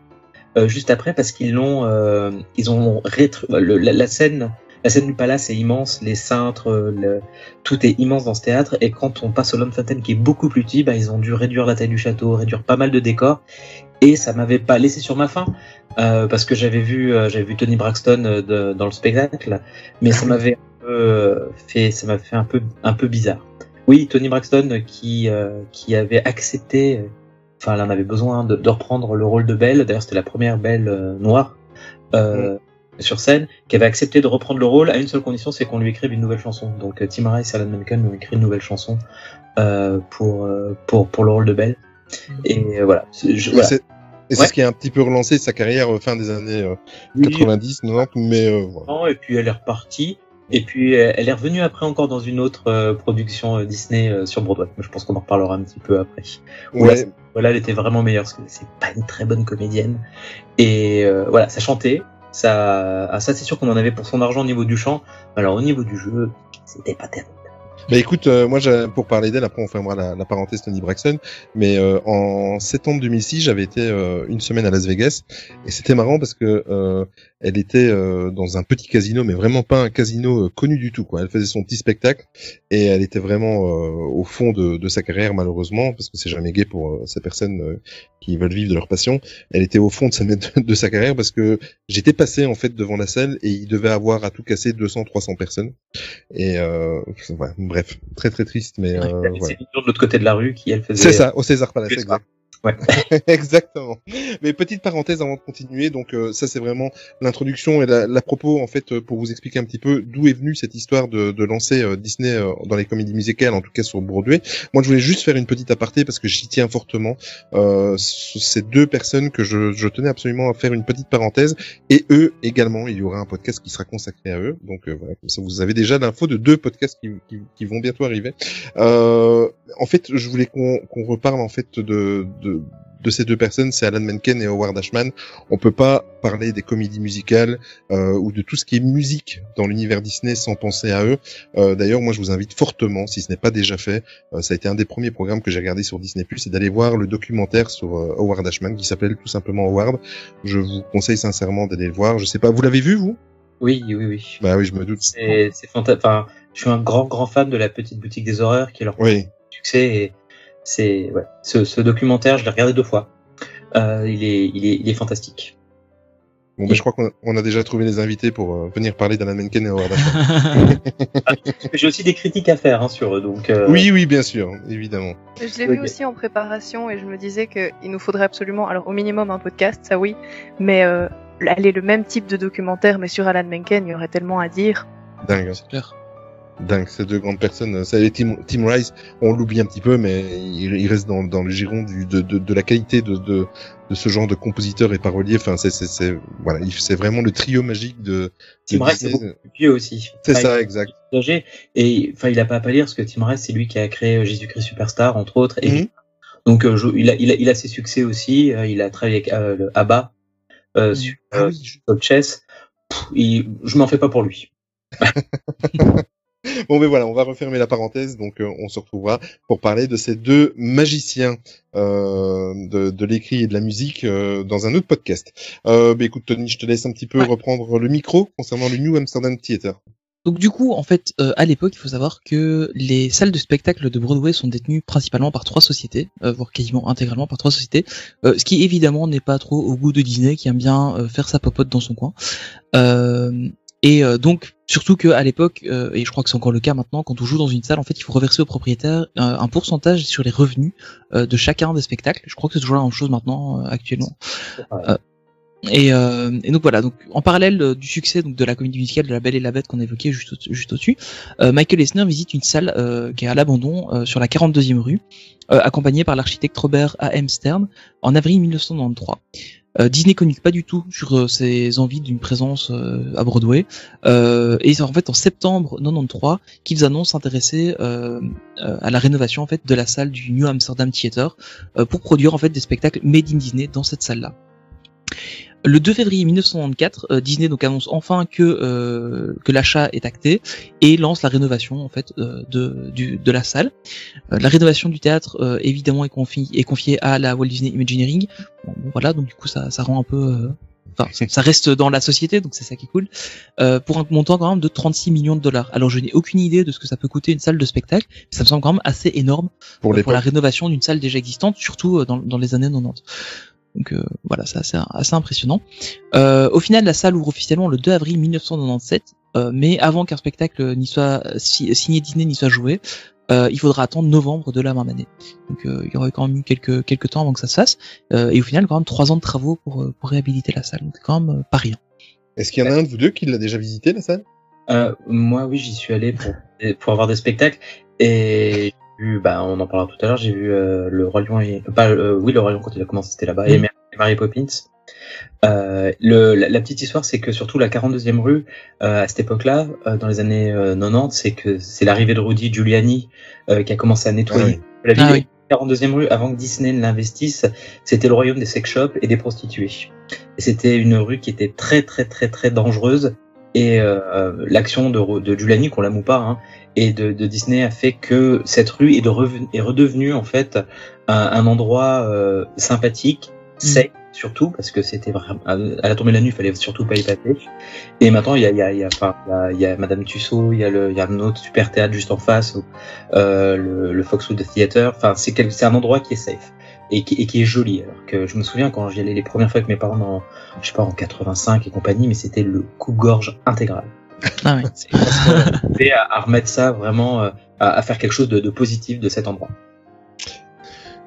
euh, juste après parce qu'ils l'ont, euh, ils ont rétro, le, la, la scène. La scène du palace est immense, les cintres, le... tout est immense dans ce théâtre. Et quand on passe au Lundfontein qui est beaucoup plus petit, bah, ils ont dû réduire la taille du château, réduire pas mal de décors. Et ça m'avait pas laissé sur ma faim, euh, parce que j'avais vu, euh, j'avais vu Tony Braxton euh, de, dans le spectacle, mais ça m'avait un peu euh, fait, ça m'a fait un peu, un peu bizarre. Oui, Tony Braxton qui, euh, qui avait accepté, enfin, elle en avait besoin de, de reprendre le rôle de Belle. D'ailleurs, c'était la première Belle euh, noire. Euh, mmh. sur scène, qui avait accepté de reprendre le rôle à une seule condition, c'est qu'on lui écrive une nouvelle chanson. Donc Tim Rice et Alan Menken ont écrit une nouvelle chanson euh, pour, pour, pour le rôle de Belle. Et euh, voilà. Je, voilà. C'est, et c'est ouais. ce qui a un petit peu relancé sa carrière euh, fin des années euh, quatre-vingt-dix, quatre-vingt-dix, quatre-vingt-dix, mais... Euh, voilà. Et puis elle est repartie. Et puis elle est revenue après encore dans une autre euh, production euh, Disney euh, sur Broadway. Je pense qu'on en reparlera un petit peu après. Ouais. Là, voilà, elle était vraiment meilleure parce que c'est pas une très bonne comédienne. Et euh, voilà, ça chantait. Ça, ah, ça c'est sûr qu'on en avait pour son argent au niveau du chant. Alors au niveau du jeu, c'était pas terrible. Bah écoute, euh, moi j'ai, pour parler d'elle, après on fermera la, la parenthèse Tony Braxton, mais euh, en septembre deux mille six, j'avais été euh, une semaine à Las Vegas, et c'était marrant parce que euh, elle était euh, dans un petit casino, mais vraiment pas un casino euh, connu du tout, quoi. Elle faisait son petit spectacle, et elle était vraiment euh, au fond de, de sa carrière, malheureusement, parce que c'est jamais gai pour euh, ces personnes euh, qui veulent vivre de leur passion. Elle était au fond de sa, de sa carrière parce que j'étais passé en fait devant la salle, et il devait avoir à tout casser deux cents à trois cents personnes, et euh, voilà. Bref, très très triste, mais euh, ouais. C'est une de l'autre côté de la rue qui elle faisait. C'est ça, au César Palace, exact. Ouais. Exactement. Mais petite parenthèse avant de continuer, donc euh, ça c'est vraiment l'introduction et la, la propos en fait euh, pour vous expliquer un petit peu d'où est venue cette histoire de, de lancer euh, Disney euh, dans les comédies musicales, en tout cas sur Broadway. Moi je voulais juste faire une petite aparté parce que j'y tiens fortement. Euh, ces deux personnes que je, je tenais absolument à faire une petite parenthèse, et eux également, il y aura un podcast qui sera consacré à eux. Donc euh, voilà, comme ça vous avez déjà l'info de deux podcasts qui, qui, qui vont bientôt arriver. Euh, en fait, je voulais qu'on, qu'on reparle en fait de, de De, de ces deux personnes, c'est Alan Menken et Howard Ashman. On peut pas parler des comédies musicales euh, ou de tout ce qui est musique dans l'univers Disney sans penser à eux. Euh, d'ailleurs, moi, je vous invite fortement, si ce n'est pas déjà fait, euh, ça a été un des premiers programmes que j'ai regardé sur Disney+, c'est d'aller voir le documentaire sur euh, Howard Ashman qui s'appelle tout simplement Howard. Je vous conseille sincèrement d'aller le voir. Je sais pas, vous l'avez vu, vous ? Oui, oui, oui. Bah oui, je me doute. C'est, c'est fanta- enfin, je suis un grand, grand fan de La Petite Boutique des Horreurs qui est leur oui. succès et C'est ouais, ce, ce documentaire, je l'ai regardé deux fois. Euh, il est, il est, il est fantastique. Bon, ben, je crois qu'on a, on a déjà trouvé les invités pour euh, venir parler d'Alan Menken et Howard Ashman. Ah, j'ai aussi des critiques à faire hein, sur eux, donc. Euh... Oui, oui, bien sûr, évidemment. Je l'ai okay. vu aussi en préparation et je me disais qu'il nous faudrait absolument, alors au minimum un podcast, ça oui, mais euh, aller le même type de documentaire, mais sur Alan Menken, il y aurait tellement à dire. Dingue, c'est clair. Dingue, ces deux grandes personnes. Ça, Tim, Tim Rice, on l'oublie un petit peu, mais il, il reste dans, dans le giron du, de, de, de la qualité de, de, de ce genre de compositeur et parolier. Enfin, c'est, c'est, c'est, voilà, c'est vraiment le trio magique de. Tim de Rice Disney. Est beaucoup plus vieux aussi. C'est enfin, ça, exact. Et enfin, il a pas à pâlir parce que Tim Rice, c'est lui qui a créé Jésus-Christ Superstar, entre autres. Et mm-hmm. donc, euh, je, il, a, il a, il a ses succès aussi. Euh, il a travaillé avec euh, le ABBA euh, mm-hmm. sur ah, oui. sur Top Chess. Pff, il, je m'en fais pas pour lui. Bon ben voilà, on va refermer la parenthèse, donc euh, on se retrouvera pour parler de ces deux magiciens euh, de, de l'écrit et de la musique euh, dans un autre podcast. Euh, ben écoute Tony, je te laisse un petit peu ouais. reprendre le micro concernant le New Amsterdam Theater. Donc du coup, en fait, euh, à l'époque, il faut savoir que les salles de spectacle de Broadway sont détenues principalement par trois sociétés, euh, voire quasiment intégralement par trois sociétés, euh, ce qui évidemment n'est pas trop au goût de Disney, qui aime bien euh, faire sa popote dans son coin. Euh... Et euh, donc, surtout qu'à l'époque, euh, et je crois que c'est encore le cas maintenant, quand on joue dans une salle, en fait, il faut reverser au propriétaire euh, un pourcentage sur les revenus euh, de chacun des spectacles. Je crois que c'est toujours la même chose maintenant, euh, actuellement. Euh, et, euh, et donc voilà. Donc, en parallèle euh, du succès donc de la comédie musicale de La Belle et la Bête qu'on évoquait juste, au- juste au-dessus, euh, Michael Eisner visite une salle euh, qui est à l'abandon euh, sur la quarante-deuxième rue, euh, accompagnée par l'architecte Robert A M Stern en avril dix-neuf cent quatre-vingt-treize. Euh, Disney communique pas du tout sur euh, ses envies d'une présence euh, à Broadway euh, et c'est en fait en septembre quatre-vingt-treize qu'ils annoncent s'intéresser euh, euh, à la rénovation en fait de la salle du New Amsterdam Theater euh, pour produire en fait des spectacles made in Disney dans cette salle là. Le deux février dix-neuf cent quatre-vingt-quatorze, euh, Disney donc annonce enfin que euh, que l'achat est acté et lance la rénovation en fait euh, de du, de la salle. Euh, la rénovation du théâtre euh, évidemment est confiée est confiée à la Walt Disney Imagineering. Bon, bon, voilà, donc du coup ça ça rend un peu euh, enfin ça reste dans la société, donc c'est ça qui est cool. Euh, pour un montant quand même de trente-six millions de dollars. Alors je n'ai aucune idée de ce que ça peut coûter une salle de spectacle, mais ça me semble quand même assez énorme pour, euh, pour la rénovation d'une salle déjà existante, surtout euh, dans dans les années quatre-vingt-dix. Donc euh, voilà, c'est assez, assez impressionnant. Euh, au final, la salle ouvre officiellement le deux avril dix-neuf cent quatre-vingt-dix-sept, euh, mais avant qu'un spectacle n'y soit si, signé Disney n'y soit joué, euh, il faudra attendre novembre de la même année. Donc euh, il y aurait quand même eu quelques, quelques temps avant que ça se fasse, euh, et au final quand même trois ans de travaux pour, pour réhabiliter la salle, donc c'est quand même euh, pas rien. Est-ce qu'il y en a un de vous deux qui l'a déjà visité, la salle ? euh, Moi, oui, j'y suis allé pour, pour avoir des spectacles. Et j'ai vu, bah, on en parlera tout à l'heure, j'ai vu euh, Le Roi Lion et... Bah, euh, oui, Le Roi Lion, quand il a commencé, c'était là-bas. Mmh. Et Mary Poppins. Euh, le, la, la petite histoire, c'est que surtout la quarante-deuxième rue, euh, à cette époque-là, euh, dans les années euh, quatre-vingt-dix, c'est que c'est l'arrivée de Rudy Giuliani euh, qui a commencé à nettoyer ah, la ville. Ah, oui. quarante-deuxième rue, avant que Disney ne l'investisse, c'était le royaume des sex shops et des prostituées. Et c'était une rue qui était très très très très dangereuse. Et euh, l'action de, de Giuliani, qu'on l'aime ou pas, hein, et de, de Disney a fait que cette rue est, de reven, est redevenue en fait un, un endroit euh, sympathique, safe, mmh. surtout parce que c'était vraiment à la tombée de la nuit, il fallait surtout pas y passer. Et maintenant, il y a, il y a, il y a, enfin, il y a Madame Tussaud, il y a le, il y a un autre super théâtre juste en face, euh, le, le Foxwood Theater. Enfin, c'est, quel, c'est un endroit qui est safe et qui, et qui est joli. Alors que je me souviens quand j'y allais les premières fois avec mes parents, en, je sais pas, en quatre-vingt-cinq et compagnie, mais c'était le coupe-gorge intégral. Ah oui. C'est c'est à, à remettre ça vraiment, à, à faire quelque chose de, de positif de cet endroit.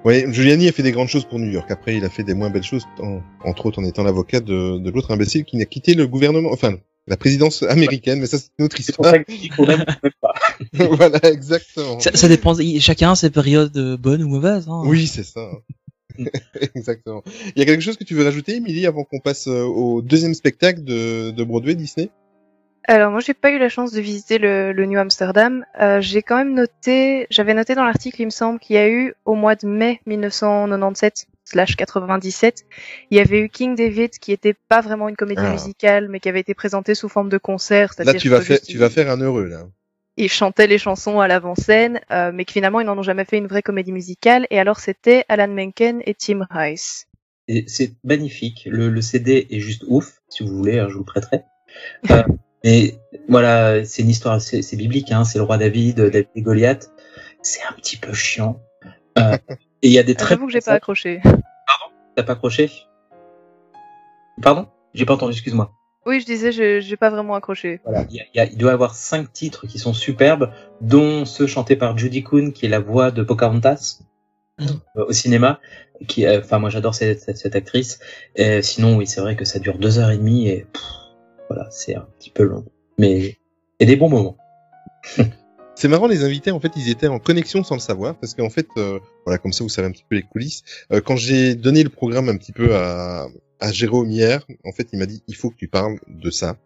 Ouais, Giuliani a fait des grandes choses pour New York. Après, il a fait des moins belles choses, en, entre autres en étant l'avocat de, de l'autre imbécile qui n'a quitté le gouvernement, enfin, la présidence américaine, mais ça, c'est une autre histoire. C'est pour ça que je dis qu'on aime, on aime pas. Voilà, exactement. Ça, ça dépend, chacun a ses périodes bonnes ou mauvaises. Hein. Oui, c'est ça. Exactement. Il y a quelque chose que tu veux rajouter, Émilie, avant qu'on passe au deuxième spectacle de, de Broadway Disney ? Alors moi j'ai pas eu la chance de visiter le, le New Amsterdam. Euh, j'ai quand même noté, j'avais noté dans l'article il me semble qu'il y a eu au mois de mai dix-neuf cent quatre-vingt-dix-sept, il y avait eu King David qui était pas vraiment une comédie ah. musicale mais qui avait été présentée sous forme de concert. Là tu vas faire, tu vas faire un heureux là. Ils chantaient les chansons à l'avant-scène, euh, mais que finalement ils n'en ont jamais fait une vraie comédie musicale. Et alors c'était Alan Menken et Tim Rice. Et c'est magnifique. Le, le C D est juste ouf. Si vous voulez, hein, je vous le prêterai. Euh, Mais voilà, c'est une histoire, c'est, c'est biblique, hein, c'est le roi David, David et Goliath. C'est un petit peu chiant. Euh, et il y a des très. J'avoue que j'ai pas accroché. Pardon ? T'as pas accroché ? Pardon ? J'ai pas entendu, excuse-moi. Oui, je disais, je, j'ai pas vraiment accroché. Voilà, il, y a, il, y a, il doit y avoir cinq titres qui sont superbes, dont ceux chantés par Judy Kuhn, qui est la voix de Pocahontas. Au cinéma, qui, enfin, euh, moi j'adore cette, cette, cette actrice. Et sinon, oui, c'est vrai que ça dure deux heures et demie et. Pff, voilà, c'est un petit peu long, mais et des bons moments. C'est marrant, les invités, en fait, ils étaient en connexion sans le savoir, parce qu'en fait, euh, voilà, comme ça, vous savez un petit peu les coulisses. Euh, quand j'ai donné le programme un petit peu à, à Jérôme hier, en fait, il m'a dit, il faut que tu parles de ça,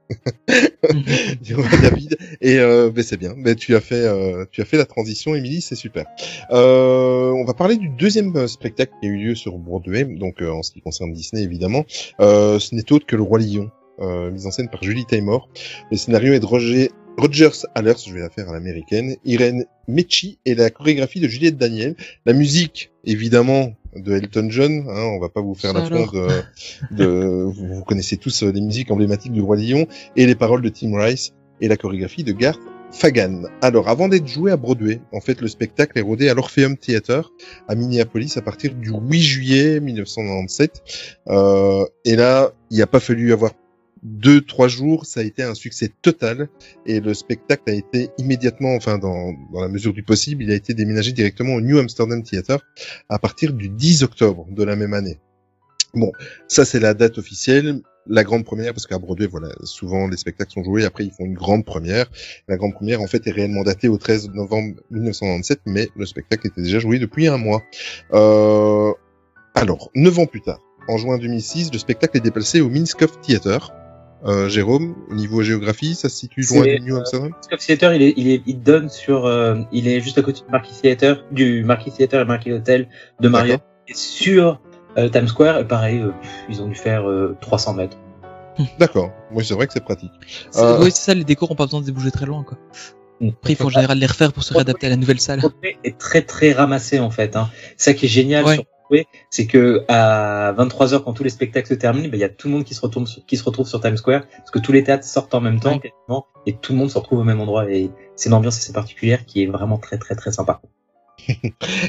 Jérôme David. Et euh, ben, c'est bien, ben, tu as fait, euh, tu as fait la transition, Émilie, c'est super. Euh, on va parler du deuxième spectacle qui a eu lieu sur Broadway, donc euh, en ce qui concerne Disney, évidemment. Euh, ce n'est autre que Le Roi Lion. Euh, mise en scène par Julie Taymor. Le scénario est de Roger, Rogers Allers, je vais la faire à l'américaine, Irene Mechi et la chorégraphie de Juliette Daniel. La musique, évidemment, de Elton John, hein, on va pas vous faire l'affront de, de vous, vous connaissez tous les musiques emblématiques du Roi Lion, et les paroles de Tim Rice et la chorégraphie de Garth Fagan. Alors, avant d'être joué à Broadway, en fait, le spectacle est rodé à l'Orpheum Theater à Minneapolis à partir du huit juillet dix-neuf cent quatre-vingt-dix-sept. Euh, et là, il n'y a pas fallu avoir deux, trois jours, ça a été un succès total et le spectacle a été immédiatement, enfin dans, dans la mesure du possible, il a été déménagé directement au New Amsterdam Theater à partir du dix octobre de la même année. Bon, ça c'est la date officielle, la grande première, parce qu'à Broadway, voilà, souvent les spectacles sont joués, après ils font une grande première. La grande première, en fait, est réellement datée au treize novembre dix-neuf cent quatre-vingt-dix-sept, mais le spectacle était déjà joué depuis un mois. Euh, alors, neuf ans plus tard, en juin deux mille six, le spectacle est déplacé au Minskoff Theater. Euh, Jérôme, au niveau géographie, ça se situe loin du New Amsterdam. Le Theater, il est, il est, il donne sur, euh, il est juste à côté du Marquis Theater, du Marquis Theater et Marquis Hotel de Marriott, et sur euh, Times Square. Et pareil, euh, ils ont dû faire euh, trois cents mètres. D'accord. Oui, c'est vrai que c'est pratique. C'est, euh... Oui, c'est ça. Les décors ont pas besoin de déboucher très loin, quoi. Après, il faut en général les refaire pour se réadapter à la nouvelle salle. Broadway est très très ramassé en fait. Hein. Ça qui est génial. Ouais. Sur... Oui, c'est que à vingt-trois heures quand tous les spectacles se terminent, ben il y a tout le monde qui se retourne sur, qui se retrouve sur Times Square parce que tous les théâtres sortent en même temps ouais. quasiment, et tout le monde se retrouve au même endroit et c'est une ambiance assez particulière qui est vraiment très très très sympa.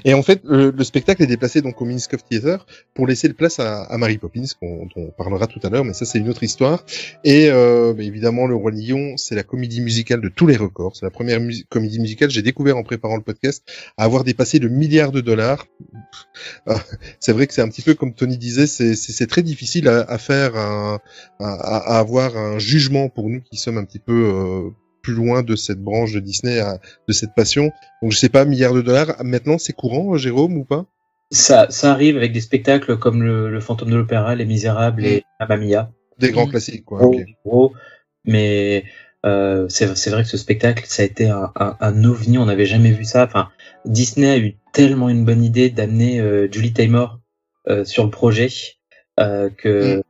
Et en fait, le, le spectacle est déplacé donc au Minskoff Theater pour laisser de place à, à Mary Poppins, qu'on, dont on parlera tout à l'heure, mais ça c'est une autre histoire. Et euh, bah, évidemment, Le Roi Lion, c'est la comédie musicale de tous les records. C'est la première mus- comédie musicale que j'ai découvert en préparant le podcast à avoir dépassé le milliard de dollars. C'est vrai que c'est un petit peu comme Tony disait, c'est, c'est, c'est très difficile à, à faire, un, à, à avoir un jugement pour nous qui sommes un petit peu... Euh, plus loin de cette branche de Disney, de cette passion. Donc je sais pas, milliards de dollars, maintenant c'est courant, Jérôme, ou pas ? Ça, ça arrive avec des spectacles comme le, le Fantôme de l'Opéra, Les Misérables et Mamma Mia. Des grands classiques, quoi. Gros, okay. gros, mais euh, c'est, c'est vrai que ce spectacle, ça a été un, un, un ovni, on n'avait jamais vu ça. Enfin, Disney a eu tellement une bonne idée d'amener euh, Julie Taymor euh, sur le projet euh, que... Mm.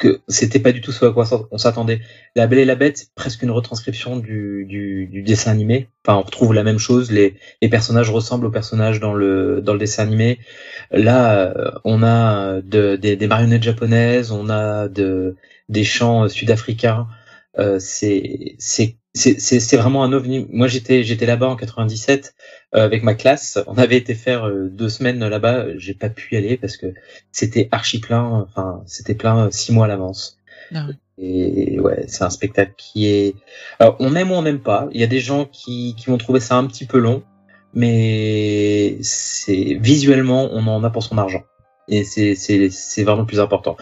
que c'était pas du tout ce à quoi on s'attendait. La Belle et la Bête, c'est presque une retranscription du, du, du dessin animé. Enfin, on retrouve la même chose. Les, les personnages ressemblent aux personnages dans le, dans le dessin animé. Là, on a de, des, des marionnettes japonaises, on a de, des chants sud-africains. Euh, c'est, c'est, c'est, c'est, c'est vraiment un ovni. Moi, j'étais, j'étais là-bas en quatre-vingt-dix-sept euh, avec ma classe. On avait été faire euh, deux semaines là-bas. J'ai pas pu y aller parce que c'était archi plein. Enfin, c'était plein euh, six mois à l'avance. Ah ouais. Et ouais, c'est un spectacle qui est. Alors, on aime ou on n'aime pas. Il y a des gens qui, qui vont trouver ça un petit peu long, mais c'est visuellement, on en a pour son argent. Et c'est, c'est, c'est vraiment le plus important.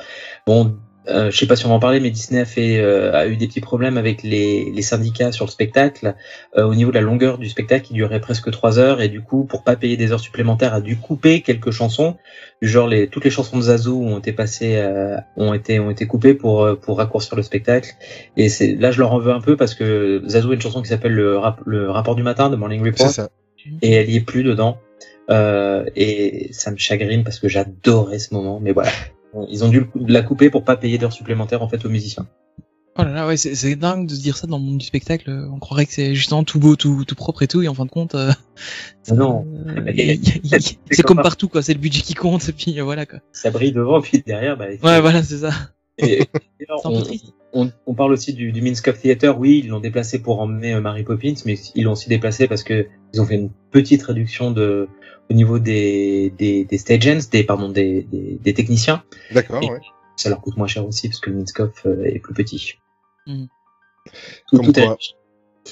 Bon. Euh, je sais pas si on va en parler, mais Disney a fait, euh, a eu des petits problèmes avec les, les syndicats sur le spectacle, euh, au niveau de la longueur du spectacle, qui durait presque trois heures, et du coup, pour pas payer des heures supplémentaires, a dû couper quelques chansons, du genre les, toutes les chansons de Zazu ont été passées, euh, ont été, ont été coupées pour, pour raccourcir le spectacle. Et c'est, là, je leur en veux un peu parce que Zazu a une chanson qui s'appelle le, rap, le rapport du matin, The Morning Report, et elle y est plus dedans, euh, et ça me chagrine parce que j'adorais ce moment, mais voilà. Ils ont dû la couper pour pas payer d'heures supplémentaires en fait aux musiciens. Oh là là, ouais, c'est, c'est dingue de dire ça dans le monde du spectacle. On croirait que c'est justement tout beau, tout, tout propre et tout, et en fin de compte, euh, c'est, non, euh, bah, y a, y a, y a, c'est, c'est comme partout quoi. C'est le budget qui compte, et puis euh, voilà quoi. Ça brille devant, puis derrière, bah. Ouais, c'est... voilà, c'est ça. Et, et alors, c'est un peu triste. On, on parle aussi du, du Minskoff Theater. Oui, ils l'ont déplacé pour emmener euh, Mary Poppins, mais ils l'ont aussi déplacé parce que ils ont fait une petite réduction de. Au niveau des, des, des stagehands, des, pardon, des, des, des techniciens. D'accord, et ouais. Ça leur coûte moins cher aussi, parce que le Minskoff est plus petit. Mmh. Tout, Comme tout quoi.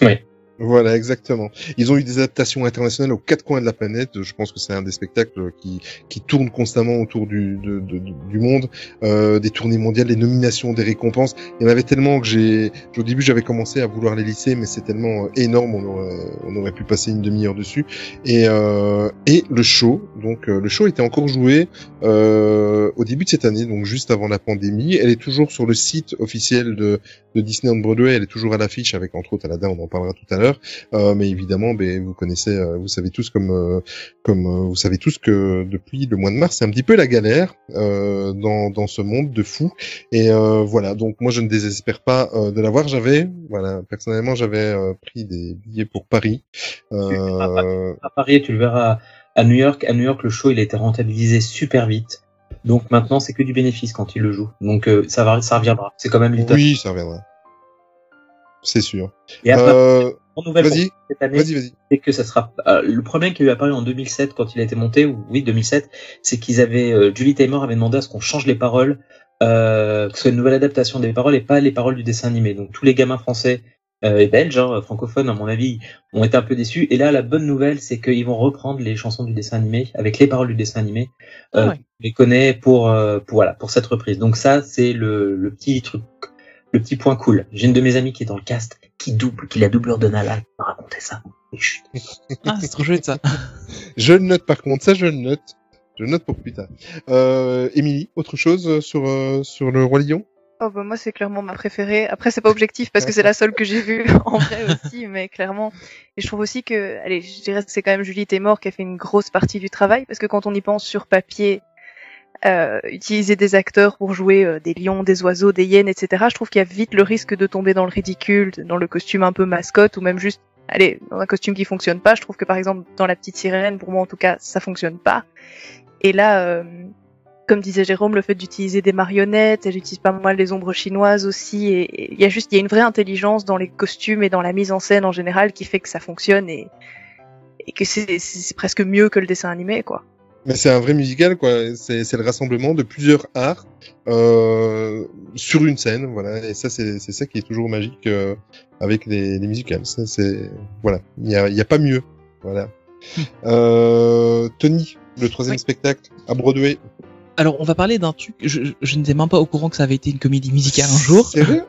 Est... Ouais. Voilà, exactement. Ils ont eu des adaptations internationales aux quatre coins de la planète. Je pense que c'est un des spectacles qui qui tourne constamment autour du de, de, du monde, euh, des tournées mondiales, des nominations, des récompenses. Il y en avait tellement que j'ai au début j'avais commencé à vouloir les lisser, mais c'est tellement énorme, on aurait on aurait pu passer une demi-heure dessus. Et euh, et le show, donc le show était encore joué euh, au début de cette année, donc juste avant la pandémie. Elle est toujours sur le site officiel de de Disney on Broadway. Elle est toujours à l'affiche avec entre autres Aladdin, on en parlera tout à l'heure. Euh, mais évidemment, ben, vous connaissez, euh, vous savez tous comme, euh, comme euh, vous savez tous que depuis le mois de mars, c'est un petit peu la galère euh, dans dans ce monde de fous. Et euh, voilà, donc moi je ne désespère pas euh, de l'avoir. J'avais, voilà, personnellement, j'avais euh, pris des billets pour Paris. Euh... À Paris, tu le verras à New York. À New York, le show il a été rentabilisé super vite. Donc maintenant, c'est que du bénéfice quand il le joue. Donc euh, ça va, ça reviendra. C'est quand même l'État. Oui, ça reviendra. C'est sûr. Et après, euh... nouvelle vas-y, cette année, vas-y, vas-y. C'est que ça sera euh, le problème qui a eu à Paris en deux mille sept quand il a été monté, ou oui deux mille sept, c'est qu'ils avaient euh, Julie Taymor avait demandé à ce qu'on change les paroles, euh, que ce soit une nouvelle adaptation des paroles et pas les paroles du dessin animé. Donc tous les gamins français euh, et belges, hein, francophones à mon avis, ont été un peu déçus. Et là, la bonne nouvelle, c'est qu'ils vont reprendre les chansons du dessin animé avec les paroles du dessin animé. Euh, ah ouais. On les connaît pour, euh, pour voilà pour cette reprise. Donc ça, c'est le, le petit truc. Le petit point cool. J'ai une de mes amies qui est dans le cast, qui double, qui la doublure de Nala, qui m'a raconté ça. Ah, c'est trop joli ça. Je le note par contre, ça je le note. Je le note pour plus tard. Euh, Émilie, autre chose sur, euh, sur le Roi Lion ? Oh bah moi c'est clairement ma préférée. Après c'est pas objectif parce que c'est la seule que j'ai vue en vrai aussi, mais clairement. Et je trouve aussi que, allez, je dirais que c'est quand même Julie Taymor qui a fait une grosse partie du travail, parce que quand on y pense sur papier, Euh, utiliser des acteurs pour jouer euh, des lions, des oiseaux, des hyènes, et cetera. Je trouve qu'il y a vite le risque de tomber dans le ridicule, dans le costume un peu mascotte, ou même juste, allez, dans un costume qui fonctionne pas. Je trouve que par exemple dans La Petite Sirène, pour moi en tout cas, ça fonctionne pas. Et là, euh, comme disait Jérôme, le fait d'utiliser des marionnettes, elle utilise pas mal les ombres chinoises aussi. Et il y a juste, il y a une vraie intelligence dans les costumes et dans la mise en scène en général qui fait que ça fonctionne. Et et que c'est, c'est presque mieux que le dessin animé, quoi. Mais c'est un vrai musical, quoi. C'est, c'est le rassemblement de plusieurs arts euh, sur une scène, voilà. Et ça, c'est, c'est ça qui est toujours magique euh, avec les, les musicals. Ça, c'est voilà, il y a, il y a pas mieux, voilà. euh, Tony, le troisième oui. spectacle à Broadway. Alors, on va parler d'un truc. Je, je, je n'étais même pas au courant que ça avait été une comédie musicale un jour. C'est vrai ?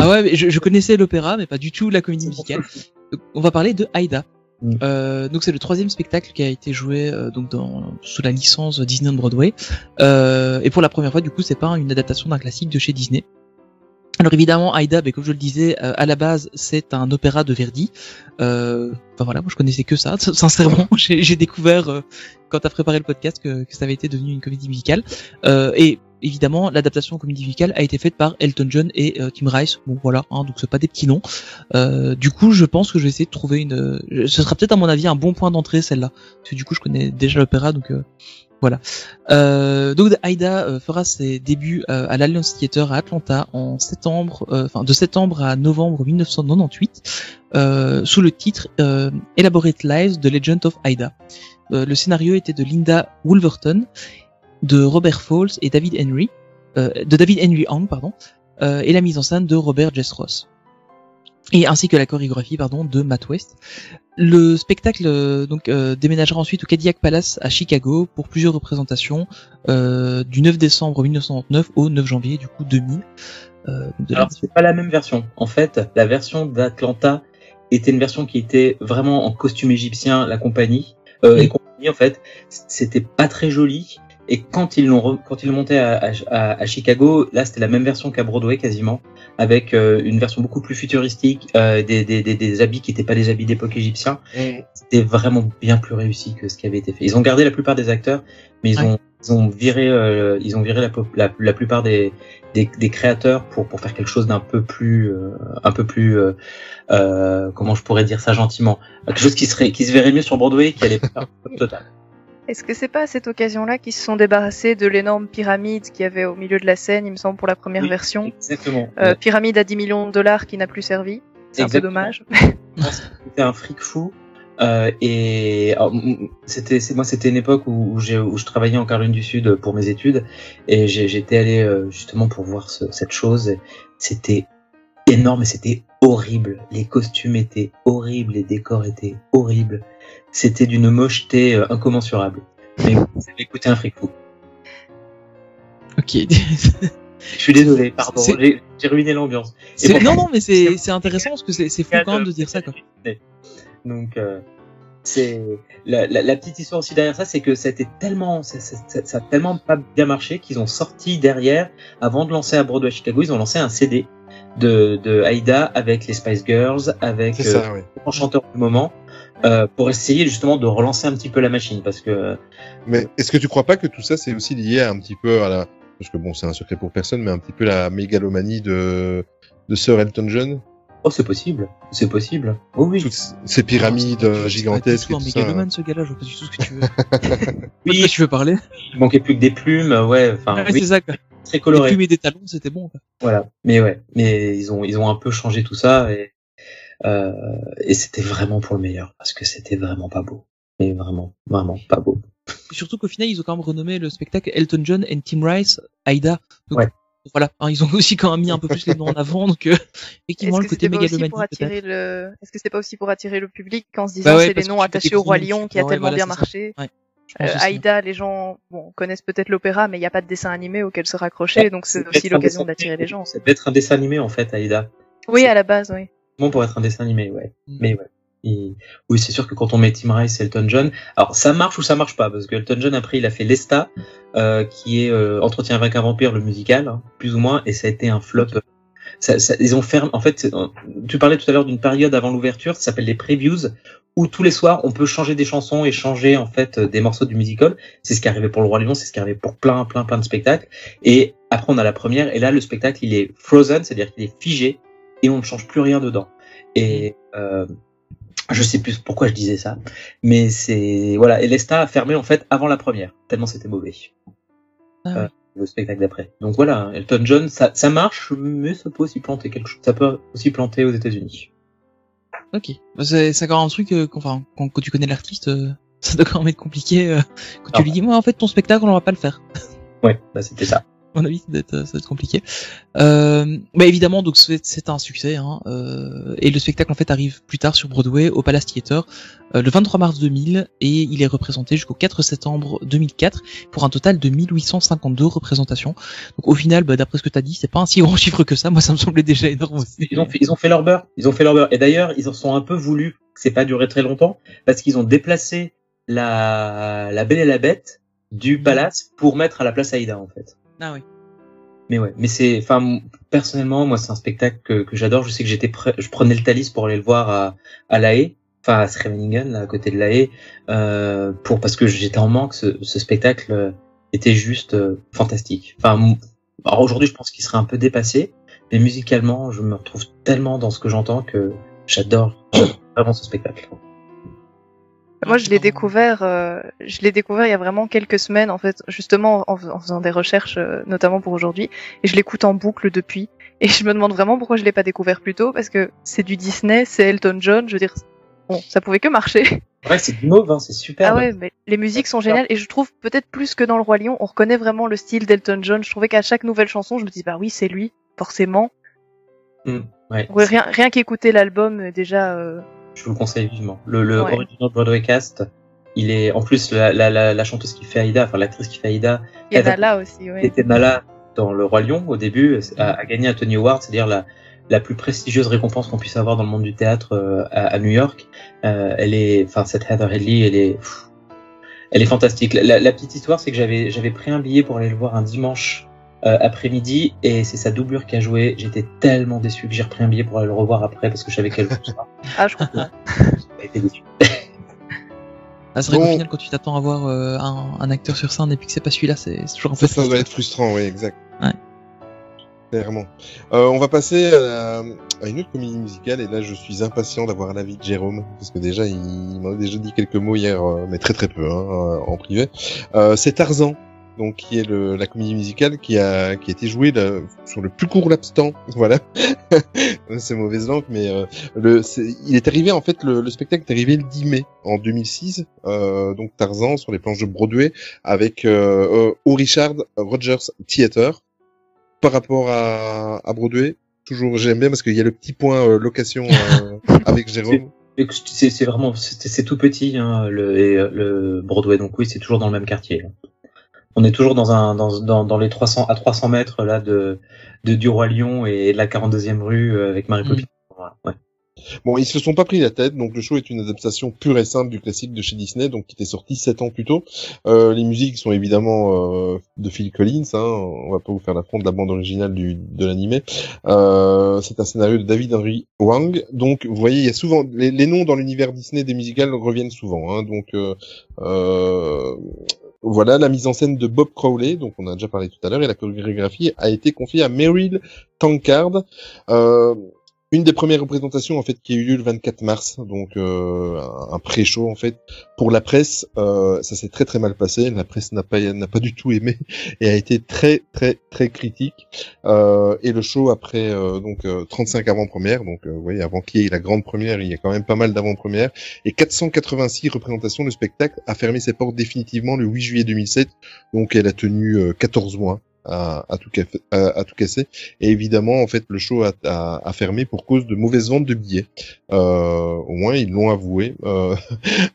Ah ouais, mais je, je connaissais l'opéra, mais pas du tout la comédie musicale. On va parler de Aïda. Mmh. Euh, donc c'est le troisième spectacle qui a été joué euh, donc dans, sous la licence Disney on Broadway. Euh, et pour la première fois, du coup, c'est pas une adaptation d'un classique de chez Disney. Alors évidemment, Aïda, ben, comme je le disais, euh, à la base, c'est un opéra de Verdi. Euh, enfin voilà, moi je connaissais que ça. Sincèrement, j'ai, j'ai découvert euh, quand t'as préparé le podcast que, que ça avait été devenu une comédie musicale. Euh, et évidemment, l'adaptation en comédie musicale a été faite par Elton John et euh, Tim Rice. Bon voilà, hein, donc c'est pas des petits noms. Euh, du coup, je pense que je vais essayer de trouver une. Ce sera peut-être à mon avis un bon point d'entrée celle-là, parce que du coup, je connais déjà l'opéra, donc euh, voilà. Euh, donc Aïda euh, fera ses débuts euh, à l'Alliance Theatre à Atlanta en septembre, enfin euh, de septembre à novembre dix-neuf cent quatre-vingt-dix-huit, euh, sous le titre euh, Elaborate Lives: The Legend of Aïda. Euh, le scénario était de Linda Woolverton, de Robert Falls et David Henry, euh, de David Henry Hong, pardon, euh, et la mise en scène de Robert Jess Ross, et ainsi que la chorégraphie, pardon, de Matt West. Le spectacle euh, donc euh, déménagera ensuite au Cadillac Palace à Chicago pour plusieurs représentations euh, du neuf décembre dix-neuf cent trente-neuf au neuf janvier du coup deux mille. Euh, de Alors la... c'est pas la même version. En fait, la version d'Atlanta était une version qui était vraiment en costume égyptien, la compagnie euh, oui. et compagnie en fait, c'était pas très joli. Et quand ils l'ont quand ils montaient à, à, à Chicago, là c'était la même version qu'à Broadway quasiment, avec euh, une version beaucoup plus futuristique, euh, des, des, des, des habits qui n'étaient pas des habits d'époque égyptien. Mmh. C'était vraiment bien plus réussi que ce qui avait été fait. Ils ont gardé la plupart des acteurs, mais ils ont, ouais. ils ont viré, euh, ils ont viré la, la, la plupart des, des, des créateurs pour pour faire quelque chose d'un peu plus, euh, un peu plus, euh, euh, comment je pourrais dire ça gentiment, quelque chose qui serait, qui se verrait mieux sur Broadway, qui allait faire un total. Est-ce que c'est pas à cette occasion-là qu'ils se sont débarrassés de l'énorme pyramide qu'il y avait au milieu de la scène, il me semble, pour la première oui, version? Exactement. Euh, ouais. Pyramide à dix millions de dollars qui n'a plus servi. C'est exactement. Un peu dommage. C'était un fric fou. Euh, et alors, c'était, c'est, moi, c'était une époque où, où, j'ai, où je travaillais en Caroline du Sud pour mes études, et j'ai, j'étais allé euh, justement pour voir ce, cette chose. C'était énorme et c'était horrible. Les costumes étaient horribles, les décors étaient horribles. C'était d'une mocheté euh, incommensurable. Mais vous avez écouté un fric fou. Ok. Je suis désolé, pardon. J'ai, j'ai ruiné l'ambiance. C'est... Bon, non, non, mais c'est, c'est intéressant parce que c'est, c'est fou quand même de dire ça. Quoi. Donc, euh, c'est la, la, la petite histoire aussi derrière ça, c'est que ça a été tellement, ça, ça, ça, ça a tellement pas bien marché qu'ils ont sorti derrière, avant de lancer à Broadway à Chicago, ils ont lancé un C D de, de Aïda avec les Spice Girls, avec euh, ça, oui. les chanteurs du moment. Euh, pour essayer justement de relancer un petit peu la machine, parce que. Mais est-ce que tu crois pas que tout ça c'est aussi lié à un petit peu à la, parce que bon c'est un secret pour personne, mais un petit peu la mégalomanie de de Sir Elton John? Oh c'est possible, c'est possible. Oh oui. Toutes ces pyramides non, c'est, gigantesques. C'est pas du tout un mégalomane ce gars-là, je vois pas du tout ce que tu veux. Oui, de quoi tu veux parler? Il manquait plus que des plumes, ouais. Enfin. Ah, oui. C'est ça quoi. Très coloré. Des plumes et des talons, c'était bon. Quoi. Voilà, mais ouais, mais ils ont ils ont un peu changé tout ça et. Euh, et c'était vraiment pour le meilleur parce que c'était vraiment pas beau, mais vraiment, vraiment pas beau. Surtout qu'au final, ils ont quand même renommé le spectacle Elton John and Tim Rice Aïda. Donc, ouais. Voilà, hein, ils ont aussi quand même mis un peu plus les noms en avant, donc euh, effectivement le côté mégalomanie peut-être. Le... Est-ce que c'était pas aussi pour attirer le public en se disant bah ouais, c'est les noms attachés au Roi Lion qui a ouais, tellement voilà, bien marché. Ouais. Euh, Aïda, les gens bon, connaissent peut-être l'opéra, mais il n'y a pas de dessin animé auquel se raccrocher, ouais, donc c'est, c'est aussi l'occasion d'attirer les gens. C'est peut-être un dessin animé en fait, Aïda. Oui, c'est... à la base, oui. Bon pour être un dessin animé, ouais. Mm. Mais ouais. Et... Oui, c'est sûr que quand on met Tim Rice et Elton John, alors ça marche ou ça marche pas, parce que Elton John après il a fait Lesta, euh, qui est euh, Entretien avec un vampire, le musical, hein, plus ou moins, et ça a été un flop. Ça, ça, ils ont fermé. En fait, tu parlais tout à l'heure d'une période avant l'ouverture, ça s'appelle les previews, où tous les soirs on peut changer des chansons et changer en fait des morceaux du musical. C'est ce qui arrivait pour le Roi Lion, c'est ce qui arrivait pour plein, plein, plein de spectacles. Et après on a la première, et là le spectacle il est frozen, c'est-à-dire qu'il est figé. Et on ne change plus rien dedans. Et euh, je sais plus pourquoi je disais ça, mais c'est voilà. Et l'Esta a fermé en fait avant la première, tellement c'était mauvais. Ah euh, oui. Le spectacle d'après. Donc voilà, Elton John, ça, ça marche, mais ça peut aussi planter quelque chose. Ça peut aussi planter aux États-Unis. Ok. C'est, c'est encore un truc, euh, enfin, quand, quand tu connais l'artiste, euh, ça doit quand même être compliqué. Euh, quand ah. tu lui dis, moi, en fait, ton spectacle, on va pas le faire. Ouais, bah, c'était ça. À mon avis, ça doit être, ça doit être compliqué. Euh, bah, évidemment, donc, c'est, c'est un succès, hein, euh, et le spectacle, en fait, arrive plus tard sur Broadway, au Palace Theatre, euh, le vingt-trois mars deux mille, et il est représenté jusqu'au quatre septembre deux mille quatre, pour un total de mille huit cent cinquante-deux représentations. Donc, au final, bah, d'après ce que t'as dit, c'est pas un si grand chiffre que ça. Moi, ça me semblait déjà énorme aussi. Ils ont fait, ils ont fait leur beurre. Ils ont fait leur beurre. Et d'ailleurs, ils en sont un peu voulu que c'est pas duré très longtemps, parce qu'ils ont déplacé la, la Belle et la Bête du Palace pour mettre à la place Aïda, en fait. Ah oui. Mais ouais, mais c'est, enfin, personnellement, moi, c'est un spectacle que, que j'adore. Je sais que j'étais, pre- je prenais le Thalys pour aller le voir à, à La Haye, enfin à Scheveningen, là, à côté de La Haye, euh, pour parce que j'étais en manque. Ce, ce spectacle était juste euh, fantastique. Enfin, alors aujourd'hui, je pense qu'il serait un peu dépassé, mais musicalement, je me retrouve tellement dans ce que j'entends que j'adore vraiment ce spectacle. Moi, je l'ai découvert, euh, je l'ai découvert il y a vraiment quelques semaines, en fait, justement en, en faisant des recherches, euh, notamment pour aujourd'hui, et je l'écoute en boucle depuis. Et je me demande vraiment pourquoi je l'ai pas découvert plus tôt, parce que c'est du Disney, c'est Elton John, je veux dire, bon, ça pouvait que marcher. Ouais, c'est du mauve, hein, c'est super. Ah ouais, mais les musiques sont géniales, et je trouve peut-être plus que dans Le Roi Lion, on reconnaît vraiment le style d'Elton John. Je trouvais qu'à chaque nouvelle chanson, je me dis bah oui, c'est lui, forcément. Mmh, ouais. Ouais, rien, rien qu'écouter l'album déjà. Euh... Je vous le conseille vivement. Le, le ouais. Original Broadway cast, il est, en plus, la, la, la, la chanteuse qui fait Aïda, enfin, l'actrice qui fait Aïda. Et elle Nala a, aussi, oui. Était Nala dans Le Roi Lion, au début, a, a gagné un Tony Award, c'est-à-dire la, la plus prestigieuse récompense qu'on puisse avoir dans le monde du théâtre, euh, à, à New York. Euh, elle est, enfin, cette Heather Headley, elle est, pff, elle est fantastique. La, la petite histoire, c'est que j'avais, j'avais pris un billet pour aller le voir un dimanche, euh, après-midi, et c'est sa doublure qui a joué. J'étais tellement déçu que j'ai repris un billet pour aller le revoir après, parce que je savais qu'elle jouait ça. Ah, je comprends. J'ai été déçu. Ah, c'est vrai bon. Qu'au final, quand tu t'attends à voir euh, un, un acteur sur scène et puis que c'est pas celui-là, c'est, c'est toujours un peu. Ça, ça doit être frustrant, oui, exact. Ouais. Clairement. Euh, on va passer à, à une autre comédie musicale, et là, je suis impatient d'avoir l'avis de Jérôme, parce que déjà, il, il m'a déjà dit quelques mots hier, mais très très peu, hein, en privé. Euh, c'est Tarzan. Donc, qui est le, la comédie musicale qui a, qui a été jouée là, sur le plus court laps temps. Voilà. C'est mauvaise langue, mais euh, le, c'est, il est arrivé, en fait, le, le spectacle est arrivé le dix mai en deux mille six. Euh, donc, Tarzan sur les planches de Broadway avec euh, au Richard Rogers Theater. Par rapport à, à Broadway, toujours j'aime bien parce qu'il y a le petit point euh, location euh, avec Jérôme. C'est, c'est vraiment, c'est, c'est tout petit, hein, le, et, le Broadway. Donc, oui, c'est toujours dans le même quartier, là. On est toujours dans un dans dans dans les trois cents à trois cents mètres là de de du Roi Lion et de la quarante-deuxième rue avec Mary Poppins. Mmh. Ouais. Bon, ils se sont pas pris la tête, donc le show est une adaptation pure et simple du classique de chez Disney, donc qui était sorti sept ans plus tôt. Euh, les musiques sont évidemment euh, de Phil Collins, hein, on va pas vous faire l'affront de la bande originale du de l'animé. Euh, c'est un scénario de David Henry Hwang, donc vous voyez, il y a souvent les, les noms dans l'univers Disney des musicales reviennent souvent, hein, donc euh, euh voilà, la mise en scène de Bob Crowley, donc on a déjà parlé tout à l'heure, et la chorégraphie a été confiée à Meryl Tankard. Euh, une des premières représentations, en fait, qui a eu lieu le vingt-quatre mars, donc euh, un pré-show, en fait, pour la presse. Euh, ça s'est très très mal passé, la presse n'a pas n'a pas du tout aimé et a été très très très critique. Euh, et le show après euh, donc euh, trente-cinq avant-premières, donc euh, vous voyez, avant qu'il y ait la grande première, il y a quand même pas mal d'avant-premières, et quatre cent quatre-vingt-six représentations. Le spectacle a fermé ses portes définitivement le huit juillet deux mille sept, donc elle a tenu euh, quatorze mois. À, à, tout café, à, à tout casser, et évidemment, en fait, le show a, a, a fermé pour cause de mauvaises ventes de billets. Euh, au moins, ils l'ont avoué. Euh,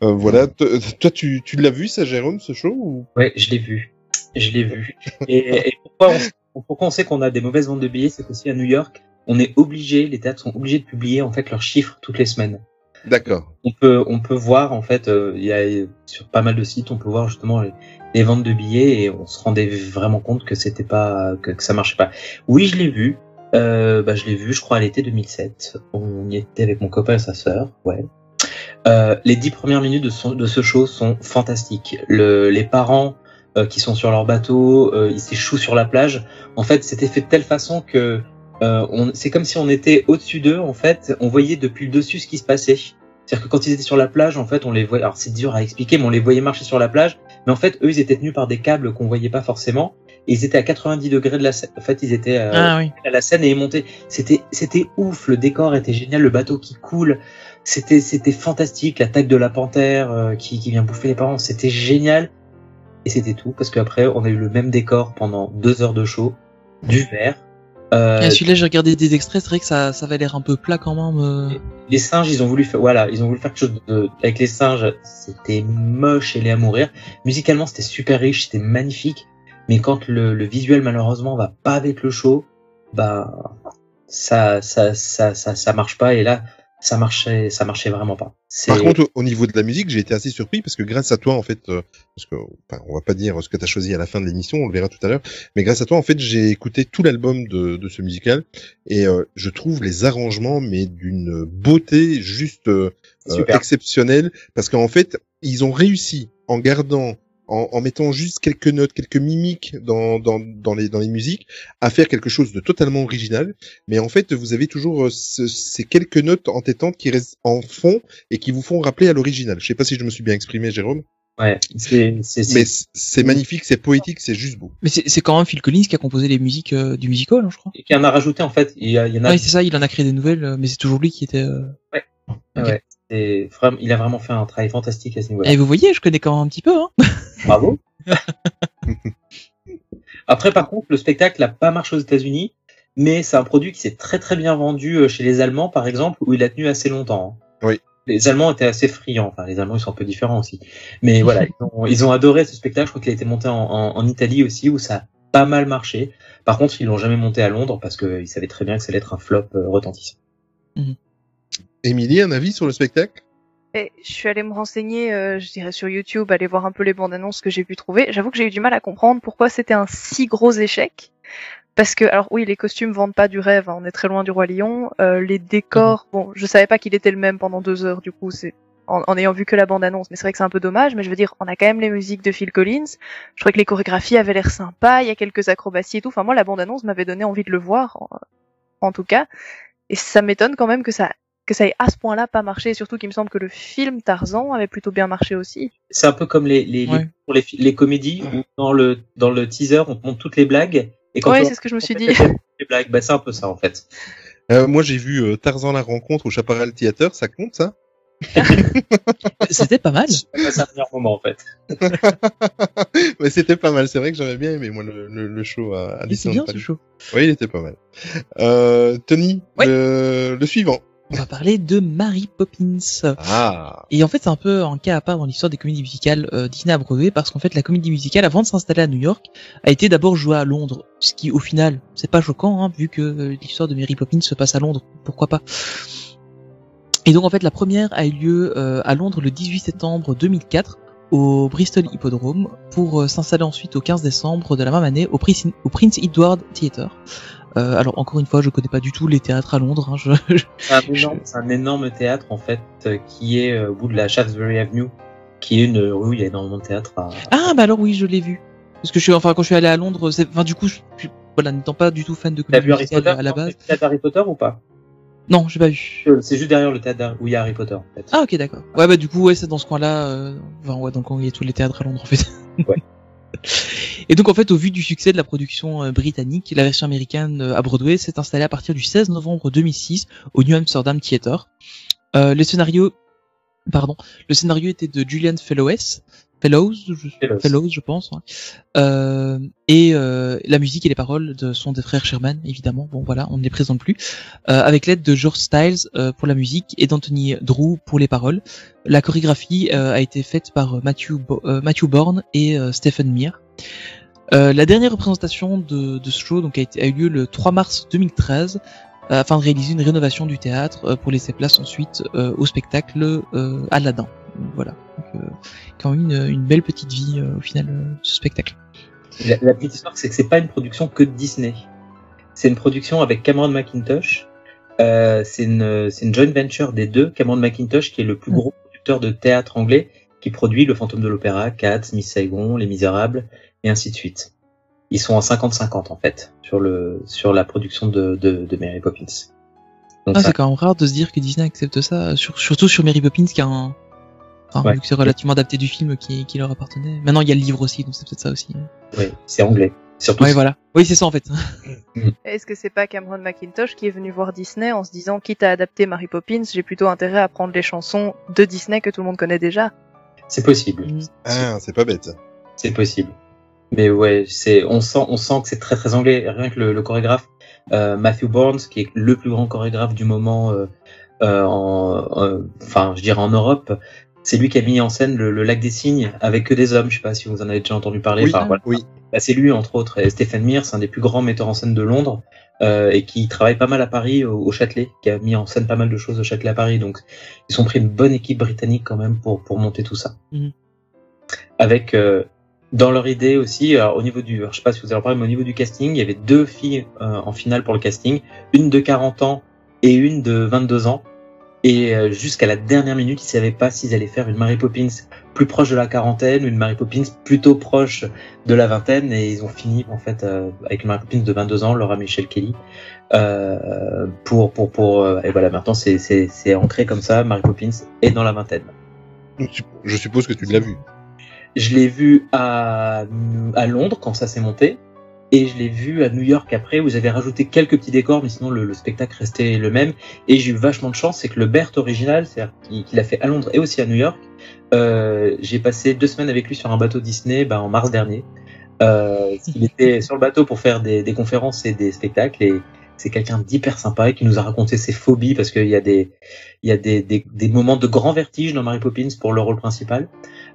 euh, voilà. T- toi, tu, tu l'as vu, ça, Jérôme, ce show ou... Ouais, je l'ai vu. Je l'ai vu. Et, et pourquoi, on, pourquoi on sait qu'on a des mauvaises ventes de billets, c'est qu'aussi à New York, on est obligé, les théâtres sont obligés de publier en fait leurs chiffres toutes les semaines. D'accord. On peut, on peut voir, en fait, euh, y a, sur pas mal de sites, on peut voir justement les, les ventes de billets, et on se rendait vraiment compte que c'était pas, que, que ça marchait pas. Oui, je l'ai vu. Euh, bah, je l'ai vu, je crois, à l'été deux mille sept. On y était avec mon copain et sa sœur. Ouais. Euh, les dix premières minutes de, son, de ce show sont fantastiques. Le, les parents euh, qui sont sur leur bateau, euh, ils s'échouent sur la plage. En fait, c'était fait de telle façon que Euh, on, c'est comme si on était au-dessus d'eux, en fait, on voyait depuis le dessus ce qui se passait. C'est-à-dire que quand ils étaient sur la plage, en fait, on les voyait, alors c'est dur à expliquer, mais on les voyait marcher sur la plage, mais en fait, eux, ils étaient tenus par des câbles qu'on voyait pas forcément, et ils étaient à quatre-vingt-dix degrés de la scène. En fait, ils étaient euh, ah, oui. à la scène et ils montaient. C'était, c'était ouf, le décor était génial, le bateau qui coule. C'était, c'était fantastique, l'attaque de la panthère euh, qui, qui vient bouffer les parents, c'était génial. Et c'était tout, parce qu'après, on a eu le même décor pendant deux heures de show, du vert. Euh, ah, celui-là, j'ai regardé des extraits, c'est vrai que ça, ça avait l'air un peu plat quand même. Euh... Les, les singes, ils ont voulu faire, voilà, ils ont voulu faire quelque chose de, avec les singes, c'était moche et laid à mourir. Musicalement, c'était super riche, c'était magnifique. Mais quand le, le visuel, malheureusement, va pas avec le show, bah, ça, ça, ça, ça, ça marche pas. Et là, ça marchait, ça marchait vraiment pas. C'est... Par contre, au niveau de la musique, j'ai été assez surpris parce que grâce à toi, en fait, euh, parce que, enfin, on va pas dire ce que t'as choisi à la fin de l'émission, on le verra tout à l'heure, mais grâce à toi, en fait, j'ai écouté tout l'album de, de ce musical et euh, je trouve les arrangements, mais d'une beauté juste euh, euh, exceptionnelle, parce qu'en fait, ils ont réussi en gardant, en, en mettant juste quelques notes, quelques mimiques dans, dans, dans les, dans les musiques, à faire quelque chose de totalement original. Mais en fait, vous avez toujours ce, ces quelques notes entêtantes qui restent en fond et qui vous font rappeler à l'original. Je sais pas si je me suis bien exprimé, Jérôme. Ouais, c'est, c'est, c'est... Mais c'est, c'est magnifique, c'est poétique, c'est juste beau. Mais c'est, c'est quand même Phil Collins qui a composé les musiques euh, du musical, hein, je crois. Et qui en a rajouté, en fait. Il y, a, il y en a. Ouais, c'est ça, il en a créé des nouvelles, mais c'est toujours lui qui était, euh... ouais. Okay. Ouais. Et vraiment, il a vraiment fait un travail fantastique à ce niveau-là. Et vous voyez, je connais quand même un petit peu, hein. Bravo. Après, par contre, le spectacle n'a pas marché aux États-Unis, mais c'est un produit qui s'est très très bien vendu chez les Allemands, par exemple, où il a tenu assez longtemps. Oui. Les Allemands étaient assez friands. Enfin, les Allemands, ils sont un peu différents aussi. Mais voilà, ils ont, ils ont adoré ce spectacle. Je crois qu'il a été monté en, en, en Italie aussi, où ça a pas mal marché. Par contre, ils l'ont jamais monté à Londres parce qu'ils savaient très bien que ça allait être un flop retentissant. Mm-hmm. Émilie, un avis sur le spectacle ? Et je suis allée me renseigner, euh, je dirais sur YouTube, aller voir un peu les bandes annonces que j'ai pu trouver. J'avoue que j'ai eu du mal à comprendre pourquoi c'était un si gros échec. Parce que, alors oui, les costumes vendent pas du rêve, hein, on est très loin du Roi Lion. Euh, les décors, bon, je savais pas qu'il était le même pendant deux heures, du coup, c'est en, en ayant vu que la bande annonce. Mais c'est vrai que c'est un peu dommage, mais je veux dire, on a quand même les musiques de Phil Collins. Je trouvais que les chorégraphies avaient l'air sympas, il y a quelques acrobaties et tout. Enfin, moi, la bande annonce m'avait donné envie de le voir, en, en tout cas. Et ça m'étonne quand même que ça... que ça ait à ce point-là pas marché, surtout qu'il me semble que le film Tarzan avait plutôt bien marché aussi. C'est un peu comme les les ouais. les, les, les comédies où dans le dans le teaser on te montre toutes les blagues et quand ouais, c'est ce que je me suis dit. Les blagues, bah c'est un peu ça en fait. Euh, moi j'ai vu euh, Tarzan la rencontre au Chaparral Theater, ça compte ça? C'était pas mal. C'est un meilleur moment en fait. Mais c'était pas mal. C'est vrai que j'avais bien aimé moi le, le, le show à, à Disneyland Paris. Oui, il était pas mal. Euh, Tony, oui. le, le suivant. On va parler de Mary Poppins. Ah. Et en fait, c'est un peu un cas à part dans l'histoire des comédies musicales euh, Disney à Broadway, parce qu'en fait, la comédie musicale, avant de s'installer à New York, a été d'abord jouée à Londres, ce qui, au final, c'est pas choquant, hein, vu que euh, l'histoire de Mary Poppins se passe à Londres, pourquoi pas. Et donc, en fait, la première a eu lieu euh, à Londres le dix-huit septembre deux mille quatre, au Bristol Hippodrome, pour euh, s'installer ensuite au quinze décembre de la même année au, Pris- au Prince Edward Theatre. Euh, alors encore une fois, je connais pas du tout les théâtres à Londres. Hein, je, je, c'est, un énorme, je... c'est un énorme théâtre en fait qui est au bout de la Shaftesbury Avenue, qui est une rue où il y a énormément de théâtres. À... Ah bah alors oui, je l'ai vu. Parce que je suis, enfin quand je suis allé à Londres, c'est, enfin du coup, je, je, voilà, n'étant pas du tout fan de comédie musicale à la base. T'as vu Harry Potter ou pas ? Non, j'ai pas vu. C'est juste derrière le théâtre où il y a Harry Potter en fait. Ah ok d'accord. Ouais bah du coup ouais c'est dans ce coin-là, euh... enfin ouais dans le coin où il y a tous les théâtres à Londres en fait. Ouais. Et donc en fait, au vu du succès de la production euh, britannique, la version américaine euh, à Broadway s'est installée à partir du seize novembre deux mille six au New Amsterdam Theater. Euh, le scénario, pardon, le scénario était de Julian Fellowes, Fellows, je, Fellows. Fellows, je pense. Hein. Euh, et euh, la musique et les paroles de, sont des frères Sherman, évidemment. Bon voilà, on ne les présente plus. Euh, avec l'aide de George Styles euh, pour la musique et d'Anthony Drew pour les paroles. La chorégraphie euh, a été faite par Matthew, Bo- euh, Matthew Bourne et euh, Stephen Meir. Euh, la dernière représentation de, de ce show donc, a, été, a eu lieu le trois mars deux mille treize euh, afin de réaliser une rénovation du théâtre euh, pour laisser place ensuite euh, au spectacle euh, Aladdin. Voilà, donc, euh, quand même une, une belle petite vie euh, au final euh, ce spectacle. La, la petite histoire, c'est que c'est pas une production que de Disney. C'est une production avec Cameron Mackintosh. Euh, c'est une c'est une joint venture des deux. Cameron Mackintosh qui est le plus mmh. gros producteur de théâtre anglais, qui produit Le Fantôme de l'Opéra, Cats, Miss Saigon, Les Misérables et ainsi de suite. Ils sont en cinquante cinquante en fait sur le sur la production de de, de Mary Poppins. Donc, ah, ça... c'est quand même rare de se dire que Disney accepte ça, sur, surtout sur Mary Poppins qui a un Enfin, ouais. Vu que c'est relativement adapté du film qui, qui leur appartenait. Maintenant, il y a le livre aussi, donc c'est peut-être ça aussi. Oui, c'est anglais. Surtout ouais, si... voilà. Oui, c'est ça en fait. Est-ce que c'est pas Cameron Mackintosh qui est venu voir Disney en se disant, quitte à adapter Mary Poppins, j'ai plutôt intérêt à prendre les chansons de Disney que tout le monde connaît déjà? C'est possible. Mmh. Ah, c'est pas bête. C'est possible. Mais ouais, c'est, on sent, on sent que c'est très très anglais. Rien que le, le chorégraphe, euh, Matthew Bourne, qui est le plus grand chorégraphe du moment, euh, euh, en, euh, enfin, je dirais en Europe. C'est lui qui a mis en scène le, le lac des cygnes avec que des hommes. Je sais pas si vous en avez déjà entendu parler. Oui, enfin, voilà. Oui. Bah, c'est lui, entre autres. Et Stephen Mears, c'est un des plus grands metteurs en scène de Londres, euh, et qui travaille pas mal à Paris, au, au Châtelet, qui a mis en scène pas mal de choses au Châtelet à Paris. Donc, ils ont pris une bonne équipe britannique quand même pour, pour monter tout ça. Mm-hmm. Avec, euh, dans leur idée aussi, alors, au niveau du, alors, je sais pas si vous allez en parler, mais au niveau du casting, il y avait deux filles, euh, en finale pour le casting. Une de quarante ans et une de vingt-deux ans. Et jusqu'à la dernière minute, ils ne savaient pas s'ils allaient faire une Mary Poppins plus proche de la quarantaine ou une Mary Poppins plutôt proche de la vingtaine. Et ils ont fini en fait euh, avec une Mary Poppins de vingt-deux ans, Laura Michelle Kelly. Euh, pour pour pour euh, et voilà, maintenant c'est c'est c'est ancré comme ça. Mary Poppins est dans la vingtaine. Je suppose que tu l'as vu. Je l'ai vu à à Londres quand ça s'est monté. Et je l'ai vu à New York après, où ils avaient rajouté quelques petits décors, mais sinon le, le spectacle restait le même. Et j'ai eu vachement de chance, c'est que le Bert original, c'est-à-dire qu'il, qu'il a fait à Londres et aussi à New York, euh, j'ai passé deux semaines avec lui sur un bateau Disney, bah, en mars dernier. Euh, il était sur le bateau pour faire des, des conférences et des spectacles, et c'est quelqu'un d'hyper sympa et qui nous a raconté ses phobies, parce qu'il y a des, il y a des, des, des moments de grand vertige dans Mary Poppins pour le rôle principal.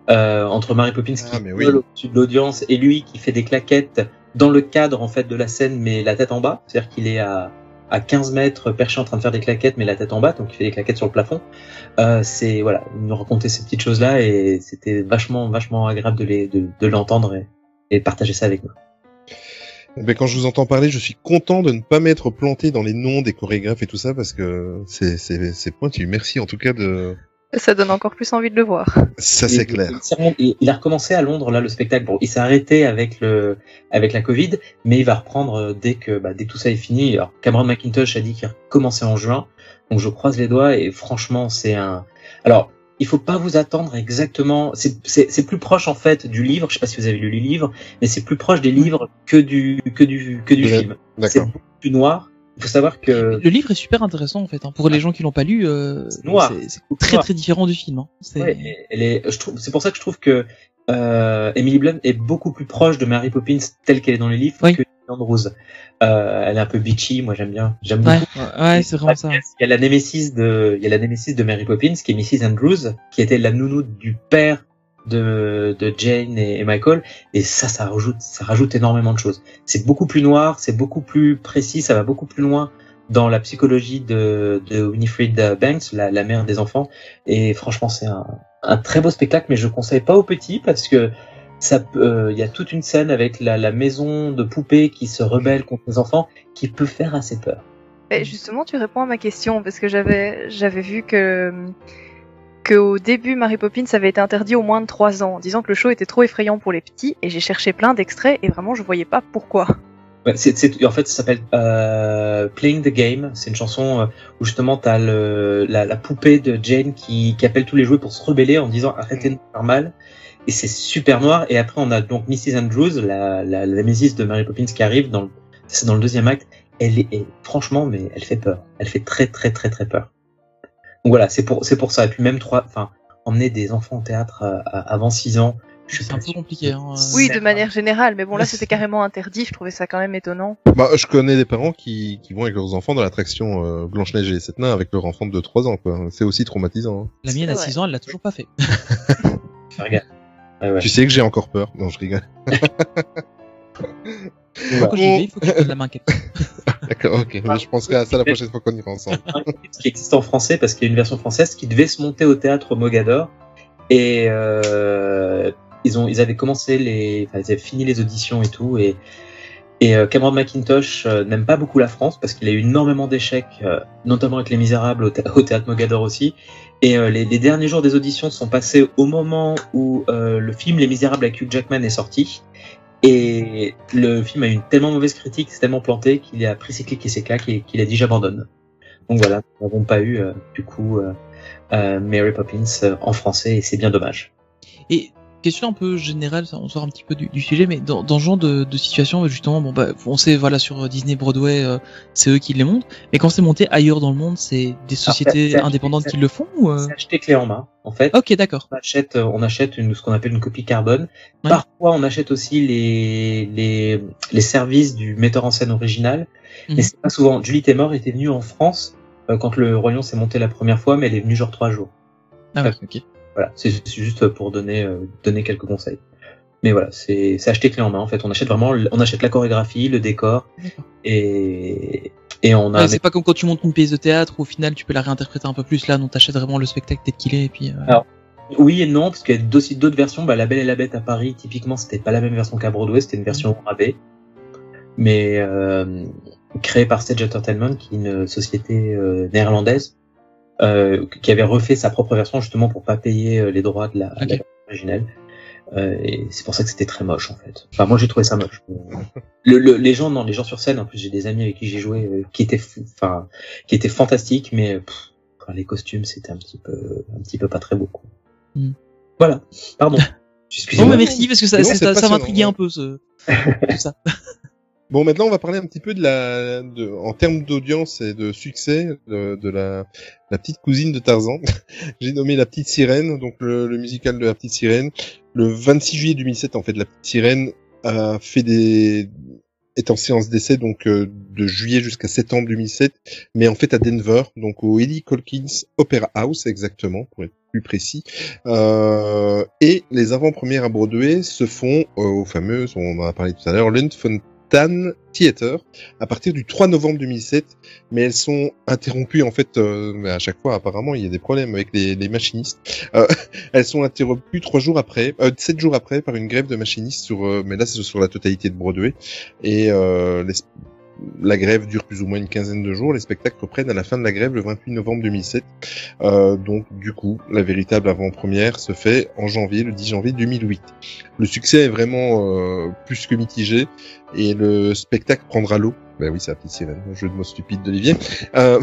Euh, entre Mary Poppins ah, qui vole au-dessus de l'audience et lui qui fait des claquettes dans le cadre en fait de la scène, mais la tête en bas, c'est-à-dire qu'il est à à quinze mètres perché en train de faire des claquettes, mais la tête en bas, donc il fait des claquettes sur le plafond. Euh, c'est voilà, il nous racontait ces petites choses-là et c'était vachement vachement agréable de les de, de l'entendre et, et partager ça avec nous. Eh ben, quand je vous entends parler, je suis content de ne pas m'être planté dans les noms des chorégraphes et tout ça, parce que c'est c'est c'est pointu. Merci en tout cas de. Ça donne encore plus envie de le voir. Ça, c'est clair. Il a recommencé à Londres, là, le spectacle. Bon, il s'est arrêté avec le, avec la Covid, mais il va reprendre dès que, bah, dès que tout ça est fini. Alors, Cameron Mackintosh a dit qu'il recommençait en juin. Donc, je croise les doigts et franchement, c'est un, alors, il faut pas vous attendre exactement, c'est, c'est, c'est plus proche, en fait, du livre. Je sais pas si vous avez lu le livre, mais c'est plus proche des livres que du, que du, que du ouais, film. D'accord. C'est beaucoup plus noir. Il faut savoir que le livre est super intéressant en fait. Hein. Pour les gens qui l'ont pas lu, euh, c'est, noir. c'est, c'est très noir. Très différent du film. Hein. C'est... Ouais, elle est, je trouve, c'est pour ça que je trouve que euh, Emily Blunt est beaucoup plus proche de Mary Poppins telle qu'elle est dans les livres oui. que Andrews. Euh, elle est un peu bitchy, moi j'aime bien. J'aime ouais. beaucoup. Ouais, ouais c'est vraiment ça. Il y a la némésis de, il y a la némésis de Mary Poppins qui est missus Andrews, qui était la nounou du père de, de Jane et, et Michael, et ça, ça rajoute, ça rajoute énormément de choses. C'est beaucoup plus noir, c'est beaucoup plus précis, ça va beaucoup plus loin dans la psychologie de, de Winifred Banks, la, la mère des enfants. Et franchement, c'est un, un très beau spectacle, mais je conseille pas aux petits parce que ça, euh, y a toute une scène avec la, la maison de poupée qui se rebelle contre les enfants, qui peut faire assez peur. Et justement, tu réponds à ma question parce que j'avais, j'avais vu que qu'au début, Mary Poppins avait été interdit au moins de trois ans, disant que le show était trop effrayant pour les petits, et j'ai cherché plein d'extraits, et vraiment, je voyais pas pourquoi. Ouais, c'est, c'est, en fait, ça s'appelle euh, Playing the Game, c'est une chanson où justement, t'as le, la, la poupée de Jane qui, qui appelle tous les jouets pour se rebeller en disant « arrêtez de faire mal », et c'est super noir, et après, on a donc missus Andrews, la, la, la missus de Mary Poppins qui arrive, dans le, c'est dans le deuxième acte, elle est, elle, franchement, mais elle fait peur, elle fait très très très très peur. Donc voilà, c'est pour, c'est pour ça. Et puis même trois, enfin, emmener des enfants au théâtre euh, avant six ans. Je suis c'est un peu compliqué, hein. Oui, de manière générale. Mais bon, là, c'était carrément interdit. Je trouvais ça quand même étonnant. Bah, je connais des parents qui, qui vont avec leurs enfants dans l'attraction, euh, Blanche-Neige et les sept nains avec leur enfant de trois ans, quoi. C'est aussi traumatisant, hein. La mienne à six ans, elle l'a toujours pas fait. Regarde. Ah ouais. Tu sais que j'ai encore peur. Non, je rigole. Voilà. Quand j'y vais, il faut que je donne la main à quelqu'un. D'accord, ok. Je penserai à ça la prochaine fois qu'on ira ensemble. Ce qui existe en français, parce qu'il y a une version française qui devait se monter au théâtre Mogador. Et euh, ils, ont, ils avaient commencé les. Enfin, ils avaient fini les auditions et tout. Et, et Cameron Mackintosh n'aime pas beaucoup la France parce qu'il a eu énormément d'échecs, notamment avec Les Misérables au, thé- au théâtre Mogador aussi. Et euh, les, les derniers jours des auditions sont passés au moment où euh, le film Les Misérables avec Hugh Jackman est sorti. Et le film a eu une tellement mauvaise critique, c'est tellement planté qu'il a pris ses clics et ses claques et qu'il a dit j'abandonne. Donc voilà, nous n'avons pas eu euh, du coup euh, euh, Mary Poppins euh, en français et c'est bien dommage. Et Question un peu générale, on sort un petit peu du, du sujet, mais dans, dans ce genre de, de situation, justement, bon bah, on sait, voilà, sur Disney Broadway, euh, c'est eux qui les montent, mais quand c'est monté ailleurs dans le monde, c'est des sociétés Alors, c'est, c'est indépendantes acheté, qui le font ou euh... C'est acheté clé en main, en fait. Ok, d'accord. On achète, on achète une, ce qu'on appelle une copie carbone. Ouais. Parfois, on achète aussi les, les, les services du metteur en scène original, mmh. mais c'est pas souvent. Julie Taymor était venue en France euh, quand le Roi Lion s'est monté la première fois, mais elle est venue genre trois jours. Ah ouais, enfin, ok. Voilà, c'est juste pour donner euh, donner quelques conseils. Mais voilà, c'est c'est acheté clé en main en fait. On achète vraiment, on achète la chorégraphie, le décor, et et on a. Ouais, c'est pas comme quand tu montes une pièce de théâtre, au final tu peux la réinterpréter un peu plus. Là, non, t'achètes vraiment le spectacle tel qu'il est et puis. Euh... Alors oui et non, parce qu'il y a aussi d'autres versions. Bah, La Belle et la Bête à Paris, typiquement, c'était pas la même version qu'à Broadway, c'était une version mmh. rabais, mais euh, créée par Stage Entertainment, qui est une société euh, néerlandaise. Euh, qui avait refait sa propre version justement pour pas payer euh, les droits de la, okay. de la version originale. Euh, et c'est pour ça que c'était très moche en fait. Enfin, moi j'ai trouvé ça moche. Le, le, les gens, non, les gens sur scène. En plus, j'ai des amis avec qui j'ai joué, euh, qui étaient, enfin, qui étaient fantastiques, mais pff, enfin, les costumes, c'était un petit peu, un petit peu pas très beau. Quoi. Mm. Voilà. Pardon. Excusez-moi. Non, mais merci parce que ça, c'est, ça, ça m'intriguait ouais. un peu ce, tout ça. Bon, maintenant, on va parler un petit peu de la, de, en termes d'audience et de succès, de, de la, la petite cousine de Tarzan. J'ai nommé La Petite Sirène, donc le, le musical de La Petite Sirène. Le vingt-six juillet deux mille sept, en fait, La Petite Sirène a fait des, est en séance d'essai, donc, euh, de juillet jusqu'à septembre deux mille sept, mais en fait à Denver, donc au Ellie Calkins Opera House, exactement, pour être plus précis. Euh, et les avant-premières à Broadway se font, euh, aux fameuses, on en a parlé tout à l'heure, Lunfon Theater à partir du trois novembre deux mille sept, mais elles sont interrompues en fait euh, à chaque fois. Apparemment, il y a des problèmes avec les, les machinistes. Euh, elles sont interrompues trois jours après, euh, sept jours après, par une grève de machinistes sur. Euh, mais là, c'est sur la totalité de Broadway et euh, les, la grève dure plus ou moins une quinzaine de jours. Les spectacles reprennent à la fin de la grève le vingt-huit novembre deux mille sept. Euh, donc, du coup, la véritable avant-première se fait en janvier, le dix janvier deux mille huit. Le succès est vraiment euh, plus que mitigé. Et le spectacle prendra l'eau. Ben oui, c'est La Petite Sirène, un jeu de mots stupide d'Olivier. Euh,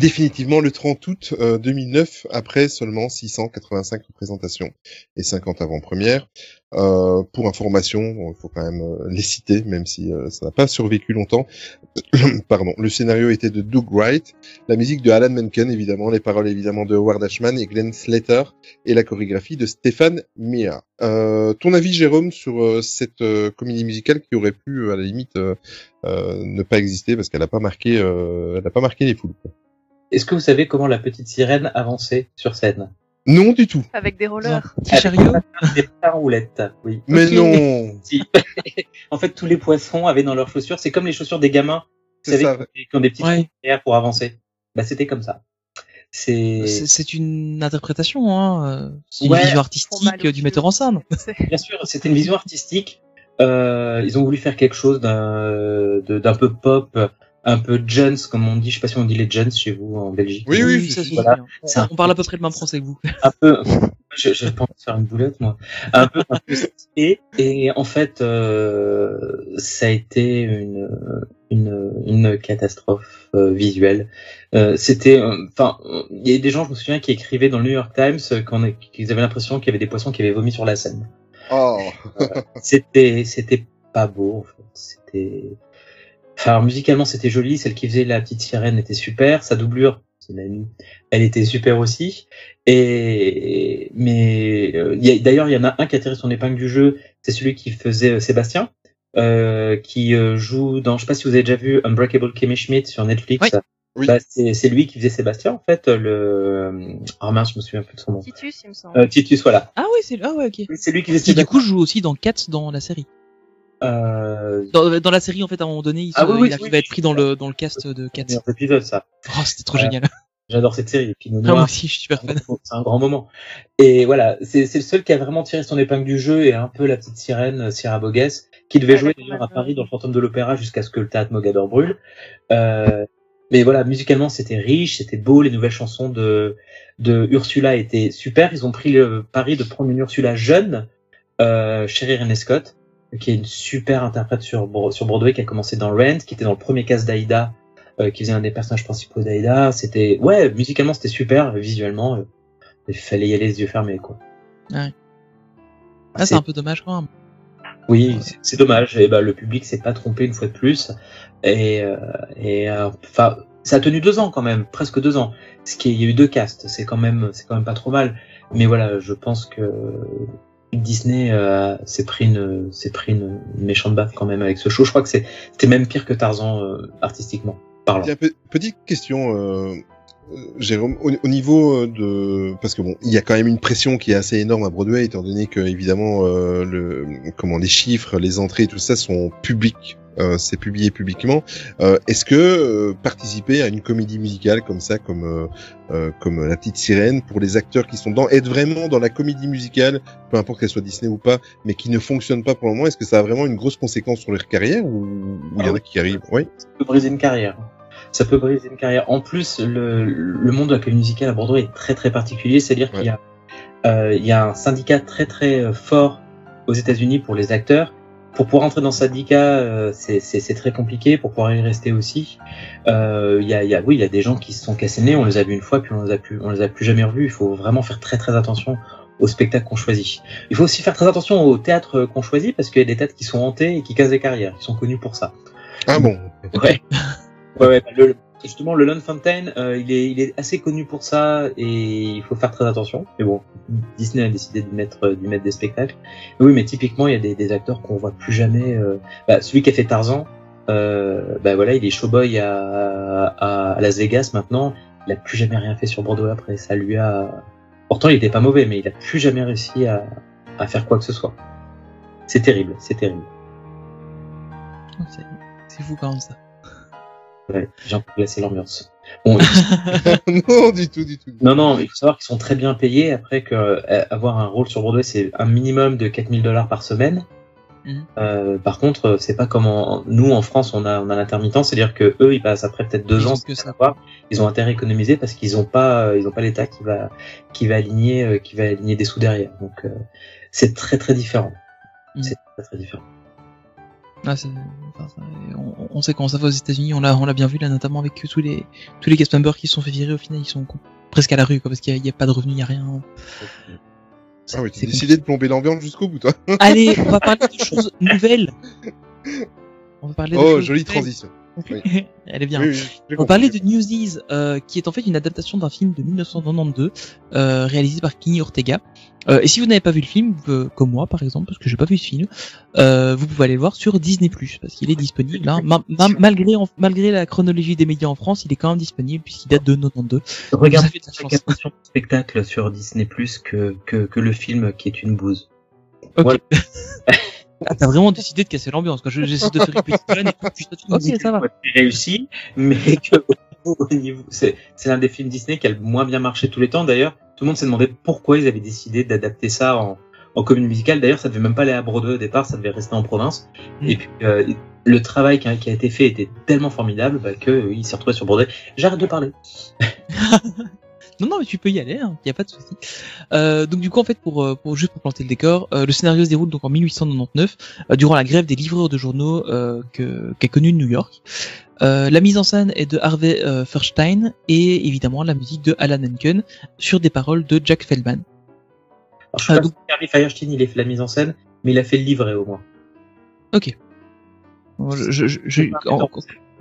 définitivement le trente août deux mille neuf, après seulement six cent quatre-vingt-cinq représentations et cinquante avant-premières. Euh, pour information, il faut quand même les citer, même si euh, ça n'a pas survécu longtemps. Pardon. Le scénario était de Doug Wright, la musique de Alan Menken, évidemment, les paroles évidemment de Howard Ashman et Glenn Slater, et la chorégraphie de Stéphane Mea. Euh, ton avis, Jérôme, sur euh, cette euh, comédie musicale qui aurait pu, euh, à la limite, euh, euh, ne pas exister parce qu'elle n'a pas marqué, euh, elle n'a pas marqué les foules. Est-ce que vous savez comment La Petite Sirène avançait sur scène ? Non, du tout. Avec des rollers. Petit chariot. Des roulettes, oui. Mais okay. non. En fait, tous les poissons avaient dans leurs chaussures, c'est comme les chaussures des gamins, vous savez, qui ont des petites roulettes ouais. pour avancer. Bah, c'était comme ça. C'est, c'est, c'est une interprétation, hein. C'est une ouais, vision artistique du metteur en scène. Bien sûr, c'était une vision artistique. Euh, ils ont voulu faire quelque chose d'un, de, d'un peu pop, un peu Jones, comme on dit. Je sais pas si on dit les Jones chez vous en Belgique. Oui, oui, oui ça, c'est voilà. C'est on, un... on parle à peu près le même français que vous. Un peu, je, je pense faire une boulette, moi. Un peu, un peu. Et, et en fait, euh, ça a été une, une, une catastrophe euh, visuelle. Euh, c'était, enfin, euh, il y a des gens, je me souviens, qui écrivaient dans le New York Times euh, qu'on est, qu'ils avaient l'impression qu'il y avait des poissons qui avaient vomi sur la scène. Oh. euh, c'était, c'était pas beau, en fait. C'était, Alors, musicalement, c'était joli. Celle qui faisait La Petite Sirène était super. Sa doublure, c'est une amie, elle était super aussi. Et, mais, euh, y a, d'ailleurs, il y en a un qui a tiré son épingle du jeu. C'est celui qui faisait euh, Sébastien, euh, qui euh, joue dans, je sais pas si vous avez déjà vu Unbreakable Kimmy Schmidt sur Netflix. Oui. Oui. Bah, c'est, c'est lui qui faisait Sébastien, en fait, le, oh mince, je me souviens plus de son nom. Titus, il me semble. Euh, Titus, voilà. Ah oui, c'est, ah ouais, ok. C'est lui qui faisait Sébastien. Qui, du coup, joue aussi dans Cats dans la série. Euh... Dans, dans la série, en fait, à un moment donné, il, ah, oui, il oui, arrive oui, à être pris dans le, dans le cast de Cats. C'est un épisode, ça. Oh, c'était trop euh, génial. J'adore cette série. Ah, moi aussi, je suis super fan. C'est un grand moment. Et voilà, c'est, c'est le seul qui a vraiment tiré son épingle du jeu et un peu la petite sirène, Sierra Bogues, qui devait ah, jouer d'ailleurs à Paris dans le Fantôme de l'Opéra jusqu'à ce que le théâtre Mogador brûle. Euh, mais voilà, musicalement, c'était riche, c'était beau, les nouvelles chansons de, de Ursula étaient super. Ils ont pris le pari de prendre une Ursula jeune, euh, Chérie René Scott, qui est une super interprète sur sur Broadway, qui a commencé dans Rent, qui était dans le premier cast d'Aïda, euh, qui faisait un des personnages principaux d'Aïda. C'était ouais, musicalement c'était super, visuellement euh, il fallait y aller les yeux fermés quoi. Ouais. Ah, c'est un peu dommage quand même. Oui, c'est, c'est dommage. Et ben, le public s'est pas trompé une fois de plus. Et, euh, et enfin, euh, ça a tenu deux ans quand même, presque deux ans. Ce qui, il y a eu deux castes, c'est quand même, c'est quand même pas trop mal. Mais voilà, je pense que Disney euh, s'est pris une, s'est pris une, une méchante baffe quand même avec ce show. Je crois que c'est, c'était même pire que Tarzan euh, artistiquement parlant. P- petite question. Euh... Jérôme, au, au niveau de, parce que bon, il y a quand même une pression qui est assez énorme à Broadway, étant donné que évidemment euh, le, comment les chiffres, les entrées, tout ça sont publics, euh, c'est publié publiquement. Euh, est-ce que euh, participer à une comédie musicale comme ça, comme euh, comme La Petite Sirène, pour les acteurs qui sont dedans, être vraiment dans la comédie musicale, peu importe qu'elle soit Disney ou pas, mais qui ne fonctionne pas pour le moment, est-ce que ça a vraiment une grosse conséquence sur leur carrière ou il y en a qui arrivent, oui, ça peut briser une carrière. Ça peut briser une carrière. En plus, le, le monde de la comédie musicale à Bordeaux est très très particulier. C'est-à-dire ouais. qu'il y a, euh, il y a un syndicat très très fort aux États-Unis pour les acteurs. Pour pouvoir entrer dans ce syndicat, euh, c'est, c'est, c'est très compliqué. Pour pouvoir y rester aussi, euh, il y a, il y a, oui, il y a des gens qui se sont cassés le nez. On les a vus une fois, puis on les a plus, on les a plus jamais revus. Il faut vraiment faire très très attention au spectacle qu'on choisit. Il faut aussi faire très attention au théâtre qu'on choisit, parce qu'il y a des théâtres qui sont hantés et qui cassent des carrières, qui sont connus pour ça. Ah bon. Ouais. Ouais, ouais, bah le, justement, le Lone Fountain, euh, il est, il est assez connu pour ça et il faut faire très attention. Mais bon, Disney a décidé de mettre, de mettre des spectacles. Mais oui, mais typiquement, il y a des, des acteurs qu'on voit plus jamais. Euh, bah, celui qui a fait Tarzan, euh, bah voilà, il est showboy à, à, à Las Vegas maintenant. Il a plus jamais rien fait sur Bordeaux après. Ça lui a, pourtant, il était pas mauvais, mais il a plus jamais réussi à, à faire quoi que ce soit. C'est terrible, c'est terrible. C'est, c'est fou quand même ça. Ouais, j'ai un peu placé l'ambiance. Bon, non, du tout, du tout. Non, non, il faut savoir qu'ils sont très bien payés. Après, que, euh, avoir un rôle sur Broadway, c'est un minimum de quatre mille dollars par semaine. Mm-hmm. Euh, par contre, c'est pas comme en, nous, en France, on a, on a l'intermittent. C'est-à-dire que eux, ils passent après peut-être deux ils ans. Que ça. Avoir. Ils ont intérêt à économiser parce qu'ils ont pas, ils ont pas l'État qui va, qui va aligner, euh, qui va aligner des sous derrière. Donc, euh, c'est très, très différent. Mm-hmm. C'est très, très différent. Ah, c'est... Enfin, ça... on, on sait comment ça va aux États-Unis, on l'a, on l'a bien vu là, notamment avec tous les tous les cast members qui se sont fait virer au final, ils sont presque à la rue, quoi, parce qu'il y, y a pas de revenus, il y a rien. C'est, ah oui, t'as décidé de plomber l'ambiance jusqu'au bout, toi. Allez, on va parler de choses nouvelles. On va parler. Oh, de jolie nouvelles. Transition. Oui. Elle est bien. Oui, oui, on parlait de Newsies, euh, qui est en fait une adaptation d'un film de dix-neuf cent quatre-vingt-douze, euh, réalisé par Kenny Ortega. Euh, et si vous n'avez pas vu le film, euh, comme moi par exemple, parce que j'ai pas vu ce film, euh, vous pouvez aller le voir sur Disney plus, parce qu'il est disponible. Hein. Ma- ma- malgré, en- malgré la chronologie des médias en France, il est quand même disponible puisqu'il date de quatre-vingt-douze. Regardez la captation de spectacle sur Disney plus, que, que, que le film qui est une bouse. Ok. Voilà. Ah, t'as vraiment décidé de casser l'ambiance, quoi. Je, j'essaie de faire une petite vanne et puis je te dis, ok, ça va. J'ai réussi, mais que, au niveau, c'est, c'est l'un des films Disney qui a le moins bien marché tous les temps. D'ailleurs, tout le monde s'est demandé pourquoi ils avaient décidé d'adapter ça en, en comédie musicale. D'ailleurs, ça devait même pas aller à Broadway au départ, ça devait rester en province. Mm. Et puis, euh, le travail qui a, qui a été fait était tellement formidable, bah, que, euh, il s'est retrouvé sur Broadway. J'arrête de parler. Non, non, mais tu peux y aller, hein, y a pas de souci. Euh, donc du coup, en fait, pour, pour juste pour planter le décor, euh, le scénario se déroule donc en dix-huit cent quatre-vingt-dix-neuf, euh, durant la grève des livreurs de journaux euh, que qu'a connue New York. Euh, la mise en scène est de Harvey euh, Fierstein et évidemment la musique de Alan Menken sur des paroles de Jack Feldman. Alors, je sais euh, pas donc... si Harvey Fierstein il a fait la mise en scène, mais il a fait le livret au moins. Ok. Je, je, je, je, en,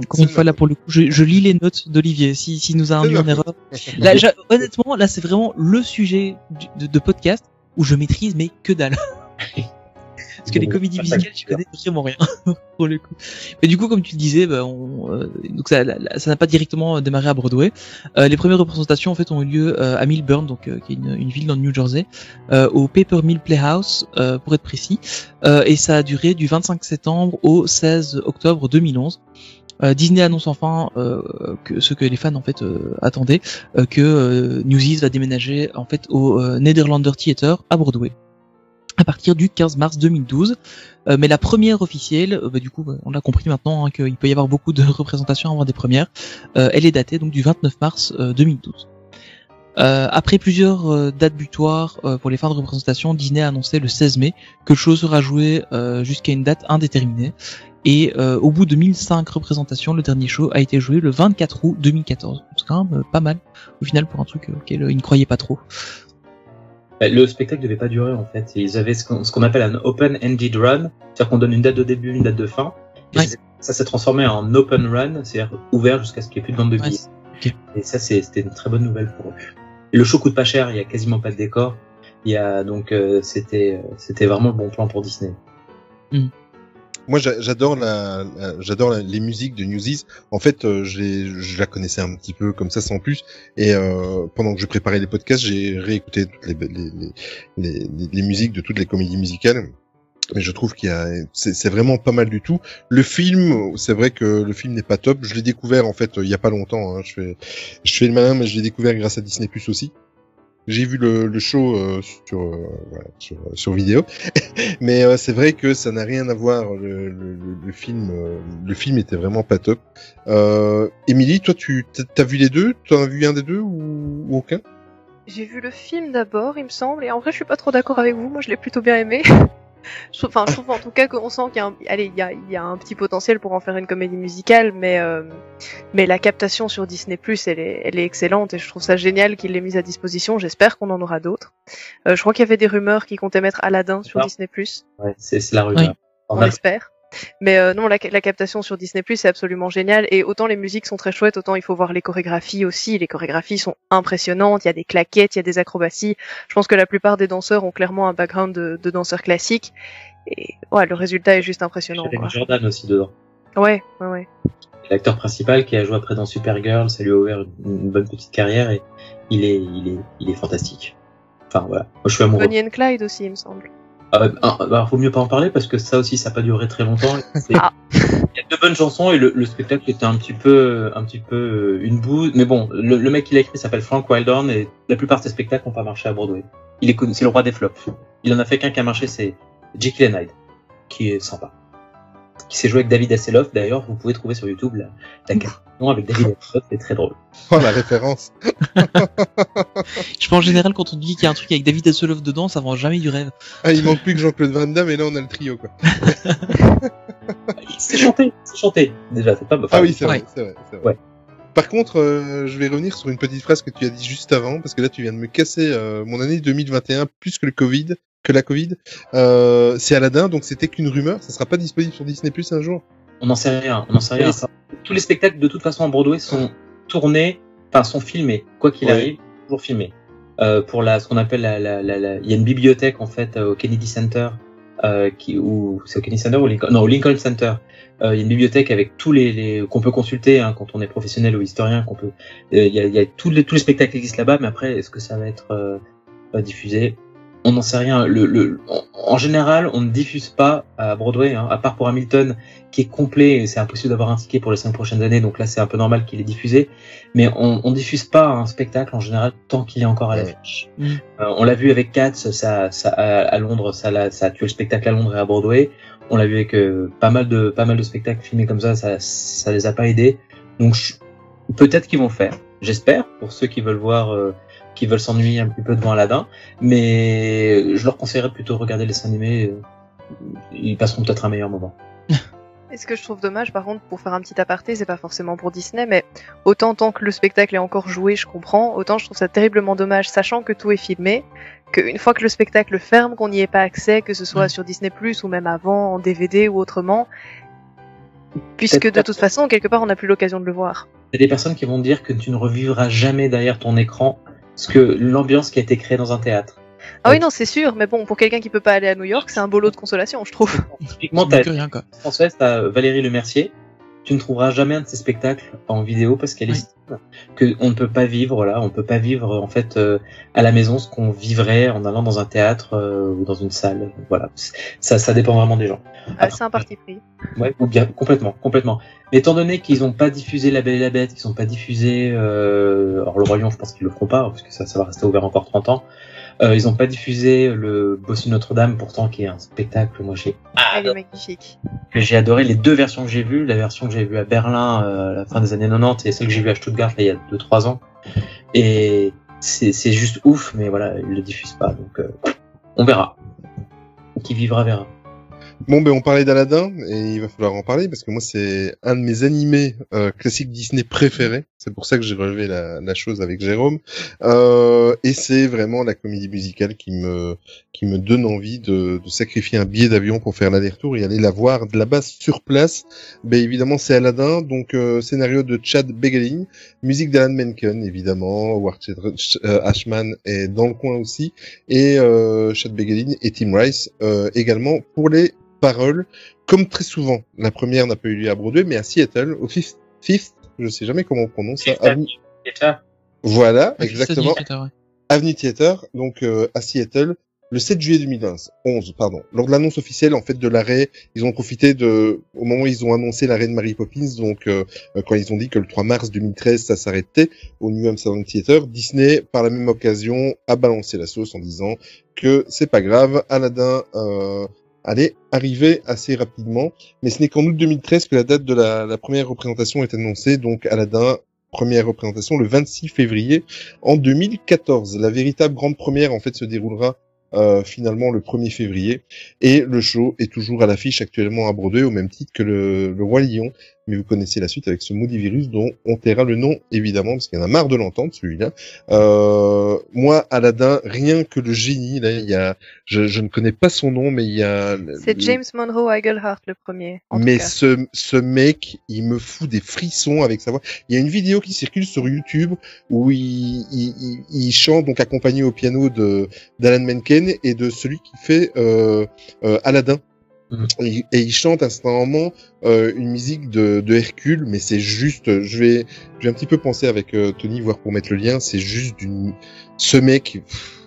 encore une fois là pour le coup, je, je lis les notes d'Olivier. Si, si nous a mis en erreur, là, j'a, honnêtement, là c'est vraiment le sujet du, de, de podcast où je maîtrise mais que dalle. Parce que les comédies musicales, je connais vraiment rien pour le coup. Mais du coup, comme tu le disais, bah, on, euh, donc ça, la, la, ça n'a pas directement démarré à Broadway. Euh, les premières représentations en fait ont eu lieu euh, à Millburn, donc euh, qui est une, une ville dans le New Jersey, euh, au Paper Mill Playhouse euh, pour être précis, euh, et ça a duré du vingt-cinq septembre au seize octobre deux mille onze. Euh, Disney annonce enfin euh, que ce que les fans en fait euh, attendaient, euh, que euh, Newsies va déménager en fait au euh, Nederlander Theater à Broadway. À partir du quinze mars deux mille douze, euh, mais la première officielle, euh, bah, du coup on l'a compris maintenant, hein, qu'il peut y avoir beaucoup de représentations avant des premières, euh, elle est datée donc du vingt-neuf mars deux mille douze. Euh, après plusieurs euh, dates butoirs euh, pour les fins de représentation, Disney a annoncé le seize mai que le show sera joué euh, jusqu'à une date indéterminée, et euh, au bout de mille cinq représentations, le dernier show a été joué le vingt-quatre août deux mille quatorze. C'est quand même euh, pas mal, au final, pour un truc auquel euh, ils ne croyaient pas trop. Le spectacle devait pas durer en fait. Ils avaient ce qu'on, ce qu'on appelle un open-ended run, c'est-à-dire qu'on donne une date de début, une date de fin. Et ouais. Ça s'est transformé en open run, c'est-à-dire ouvert jusqu'à ce qu'il n'y ait plus de nombre de billets. Ouais, okay. Et ça, c'est, c'était une très bonne nouvelle pour eux. Et le show coûte pas cher, il y a quasiment pas de décor. Il y a donc euh, c'était c'était vraiment le bon plan pour Disney. Mm. Moi, j'adore la, la j'adore la, les musiques de Newsies. En fait, euh, je, je la connaissais un petit peu comme ça, sans plus. Et euh, pendant que je préparais les podcasts, j'ai réécouté les, les, les, les, les musiques de toutes les comédies musicales. Mais je trouve qu'il y a, c'est, c'est vraiment pas mal du tout. Le film, c'est vrai que le film n'est pas top. Je l'ai découvert en fait il y a pas longtemps. Hein. Je fais, je fais le malin, mais je l'ai découvert grâce à Disney Plus aussi. J'ai vu le, le show euh, sur, euh, voilà, sur sur vidéo, mais euh, c'est vrai que ça n'a rien à voir. Le, le, le film, euh, le film était vraiment pas top. Euh, Émilie, toi, tu t'as vu les deux? T'en as vu un des deux ou, ou aucun? J'ai vu le film d'abord, il me semble. Et en vrai, je suis pas trop d'accord avec vous. Moi, je l'ai plutôt bien aimé. je, enfin, je trouve en tout cas qu'on sent qu'il y a, un, allez, il y a, il y a un petit potentiel pour en faire une comédie musicale, mais euh, mais la captation sur Disney+, elle est, elle est excellente et je trouve ça génial qu'ils l'aient mise à disposition. J'espère qu'on en aura d'autres. Euh, je crois qu'il y avait des rumeurs qui comptaient mettre Aladdin sur ah. Disney+. Ouais, c'est, c'est la rumeur. Oui. On l'espère. Mais euh, non, la, la captation sur Disney+, c'est absolument génial. Et autant les musiques sont très chouettes, autant il faut voir les chorégraphies aussi. Les chorégraphies sont impressionnantes. Il y a des claquettes, il y a des acrobaties. Je pense que la plupart des danseurs ont clairement un background de, de danseurs classiques. Et ouais, le résultat est juste impressionnant. Il y a Jordan aussi dedans. Ouais, ouais, ouais. L'acteur principal qui a joué après dans Supergirl, ça lui a ouvert une, une bonne petite carrière et il est, il est, il est fantastique. Enfin voilà, moi je suis amoureux. Bonnie and Clyde aussi, il me semble. Euh, alors, faut mieux pas en parler parce que ça aussi, ça n'a pas duré très longtemps. C'est... Ah. Il y a deux bonnes chansons et le, le spectacle était un petit peu, un petit peu une bouse. Mais bon, le, le mec qui l'a écrit s'appelle Frank Wildhorn et la plupart de ses spectacles n'ont pas marché à Broadway. Il est connu, c'est le roi des flops. Il en a fait qu'un qui a marché, c'est Jekyll and Hyde, qui est sympa. Qui s'est joué avec David Hasselhoff. D'ailleurs, vous pouvez trouver sur YouTube la, la carton avec David Hasselhoff, c'est très drôle. Oh, la référence. Je pense en général, quand on dit qu'il y a un truc avec David Hasselhoff dedans, ça vend jamais du rêve. Ah, il manque plus que Jean-Claude Van Damme, et là, on a le trio, quoi. C'est chanté, c'est chanté. Déjà, c'est pas... Enfin, ah oui, c'est vrai, ouais. c'est vrai, c'est vrai. Ouais. Par contre, euh, je vais revenir sur une petite phrase que tu as dit juste avant, parce que là, tu viens de me casser euh, mon année deux mille vingt et un, plus que le Covid. que la Covid, euh, c'est Aladdin, donc c'était qu'une rumeur, ça sera pas disponible sur Disney Plus un jour. On n'en sait rien, on n'en sait rien. Ça. Tous les spectacles, de toute façon, en Broadway sont tournés, enfin, sont filmés, quoi qu'il ouais. arrive, toujours filmés. Euh, pour la, ce qu'on appelle la, la, la, la, il y a une bibliothèque, en fait, au Kennedy Center, euh, qui, ou, c'est au Kennedy Center ou Lincoln, non, au Lincoln Center. Euh, il y a une bibliothèque avec tous les, les qu'on peut consulter, hein, quand on est professionnel ou historien, qu'on peut, euh, il y a, il y a tous les, tous les spectacles qui existent là-bas, mais après, est-ce que ça va être, euh, diffusé? On n'en sait rien. Le, le, on, en général, on ne diffuse pas à Broadway, hein, à part pour Hamilton, qui est complet. Et c'est impossible d'avoir un ticket pour les cinq prochaines années, donc là, c'est un peu normal qu'il est diffusé. Mais on ne diffuse pas un spectacle en général tant qu'il est encore à l'affiche. Mmh. Euh, on l'a vu avec Cats, ça, ça à, à Londres, ça, là, ça a tué le spectacle à Londres et à Broadway. On l'a vu avec euh, pas mal de pas mal de spectacles filmés comme ça, ça, ça les a pas aidés. Donc je, peut-être qu'ils vont faire. J'espère pour ceux qui veulent voir. Euh, qui veulent s'ennuyer un petit peu devant Aladdin, mais je leur conseillerais plutôt de regarder les dessins animés, ils passeront peut-être un meilleur moment. Et ce que je trouve dommage, par contre, pour faire un petit aparté, c'est pas forcément pour Disney, mais autant tant que le spectacle est encore joué, je comprends, autant je trouve ça terriblement dommage, sachant que tout est filmé, qu'une fois que le spectacle ferme, qu'on n'y ait pas accès, que ce soit mmh. sur Disney+, ou même avant, en D V D ou autrement, puisque de toute façon, quelque part, on n'a plus l'occasion de le voir. Il y a des personnes qui vont dire que tu ne revivras jamais derrière ton écran parce que l'ambiance qui a été créée dans un théâtre. Ah donc, oui, non, c'est sûr, mais bon, pour quelqu'un qui peut pas aller à New York, c'est un boulot de consolation, je trouve. Typiquement, t'as, rien, quoi. Française, t'as Valérie Lemercier, tu ne trouveras jamais un de ses spectacles en vidéo parce qu'elle oui. estime que on ne peut pas vivre là, on peut pas vivre en fait euh, à la maison ce qu'on vivrait en allant dans un théâtre euh, ou dans une salle. Voilà, ça, ça dépend vraiment des gens. Ah, après, c'est un parti pris. Ouais, ou bien complètement, complètement. Mais étant donné qu'ils n'ont pas diffusé La Belle et la Bête, qu'ils n'ont pas diffusé, euh, alors Le Roi Lion, je pense qu'ils le feront pas parce que ça, ça va rester ouvert encore trente ans. Euh, ils n'ont pas diffusé le Bossu Notre-Dame, pourtant qui est un spectacle. Moi, j'ai adoré. Elle est magnifique. Que j'ai adoré les deux versions que j'ai vues, la version que j'ai vue à Berlin euh, à la fin des années quatre-vingt-dix et celle que j'ai vue à Stuttgart là, il y a deux trois ans. Et c'est, c'est juste ouf, mais voilà, ils le diffusent pas, donc euh, on verra. Qui vivra verra. Bon, ben on parlait d'Aladin et il va falloir en parler parce que moi c'est un de mes animés euh, classiques Disney préférés. C'est pour ça que j'ai relevé la, la chose avec Jérôme. Euh, et c'est vraiment la comédie musicale qui me qui me donne envie de, de sacrifier un billet d'avion pour faire l'aller-retour et aller la voir de la base sur place. Ben évidemment c'est Aladdin, donc euh, scénario de Chad Begelin, musique d'Alan Menken évidemment, Howard Ashman est dans le coin aussi, et euh, Chad Begelin et Tim Rice euh, également pour les paroles. Comme très souvent, la première n'a pas eu lieu à Broadway, mais à Seattle, au Fifth, Fifth je sais jamais comment on prononce ça. Avenue Theatre. Voilà, ah, exactement. Theatre, ouais. Avenue Theatre, donc euh, à Seattle, le sept juillet deux mille onze, pardon. Lors de l'annonce officielle en fait de l'arrêt, ils ont profité de, au moment où ils ont annoncé l'arrêt de Mary Poppins, donc euh, quand ils ont dit que le trois mars deux mille treize ça s'arrêtait au New Amsterdam Theater, Disney par la même occasion a balancé la sauce en disant que c'est pas grave, Aladdin euh, allait arriver assez rapidement, mais ce n'est qu'en août deux mille treize que la date de la, la première représentation est annoncée, donc Aladdin, première représentation le vingt-six février en deux mille quatorze. La véritable grande première en fait se déroulera euh, finalement le premier février, et le show est toujours à l'affiche actuellement à Broadway au même titre que le, le Roi Lion, mais vous connaissez la suite avec ce maudit virus dont on taira le nom évidemment parce qu'il y en a marre de l'entendre celui-là. Euh, moi Aladdin, rien que le génie là, il y a, je, je ne connais pas son nom mais il y a. C'est le... James Monroe Iglehart le premier. En mais tout cas. ce ce mec, il me fout des frissons avec sa voix. Il y a une vidéo qui circule sur YouTube où il il, il, il chante donc accompagné au piano de d'Alan Menken et de celui qui fait euh, euh, Aladdin. Et, et il chante à ce moment euh, une musique de, de Hercule, mais c'est juste, je vais, je vais un petit peu penser avec euh, Tony, voir pour mettre le lien, c'est juste d'une, ce mec,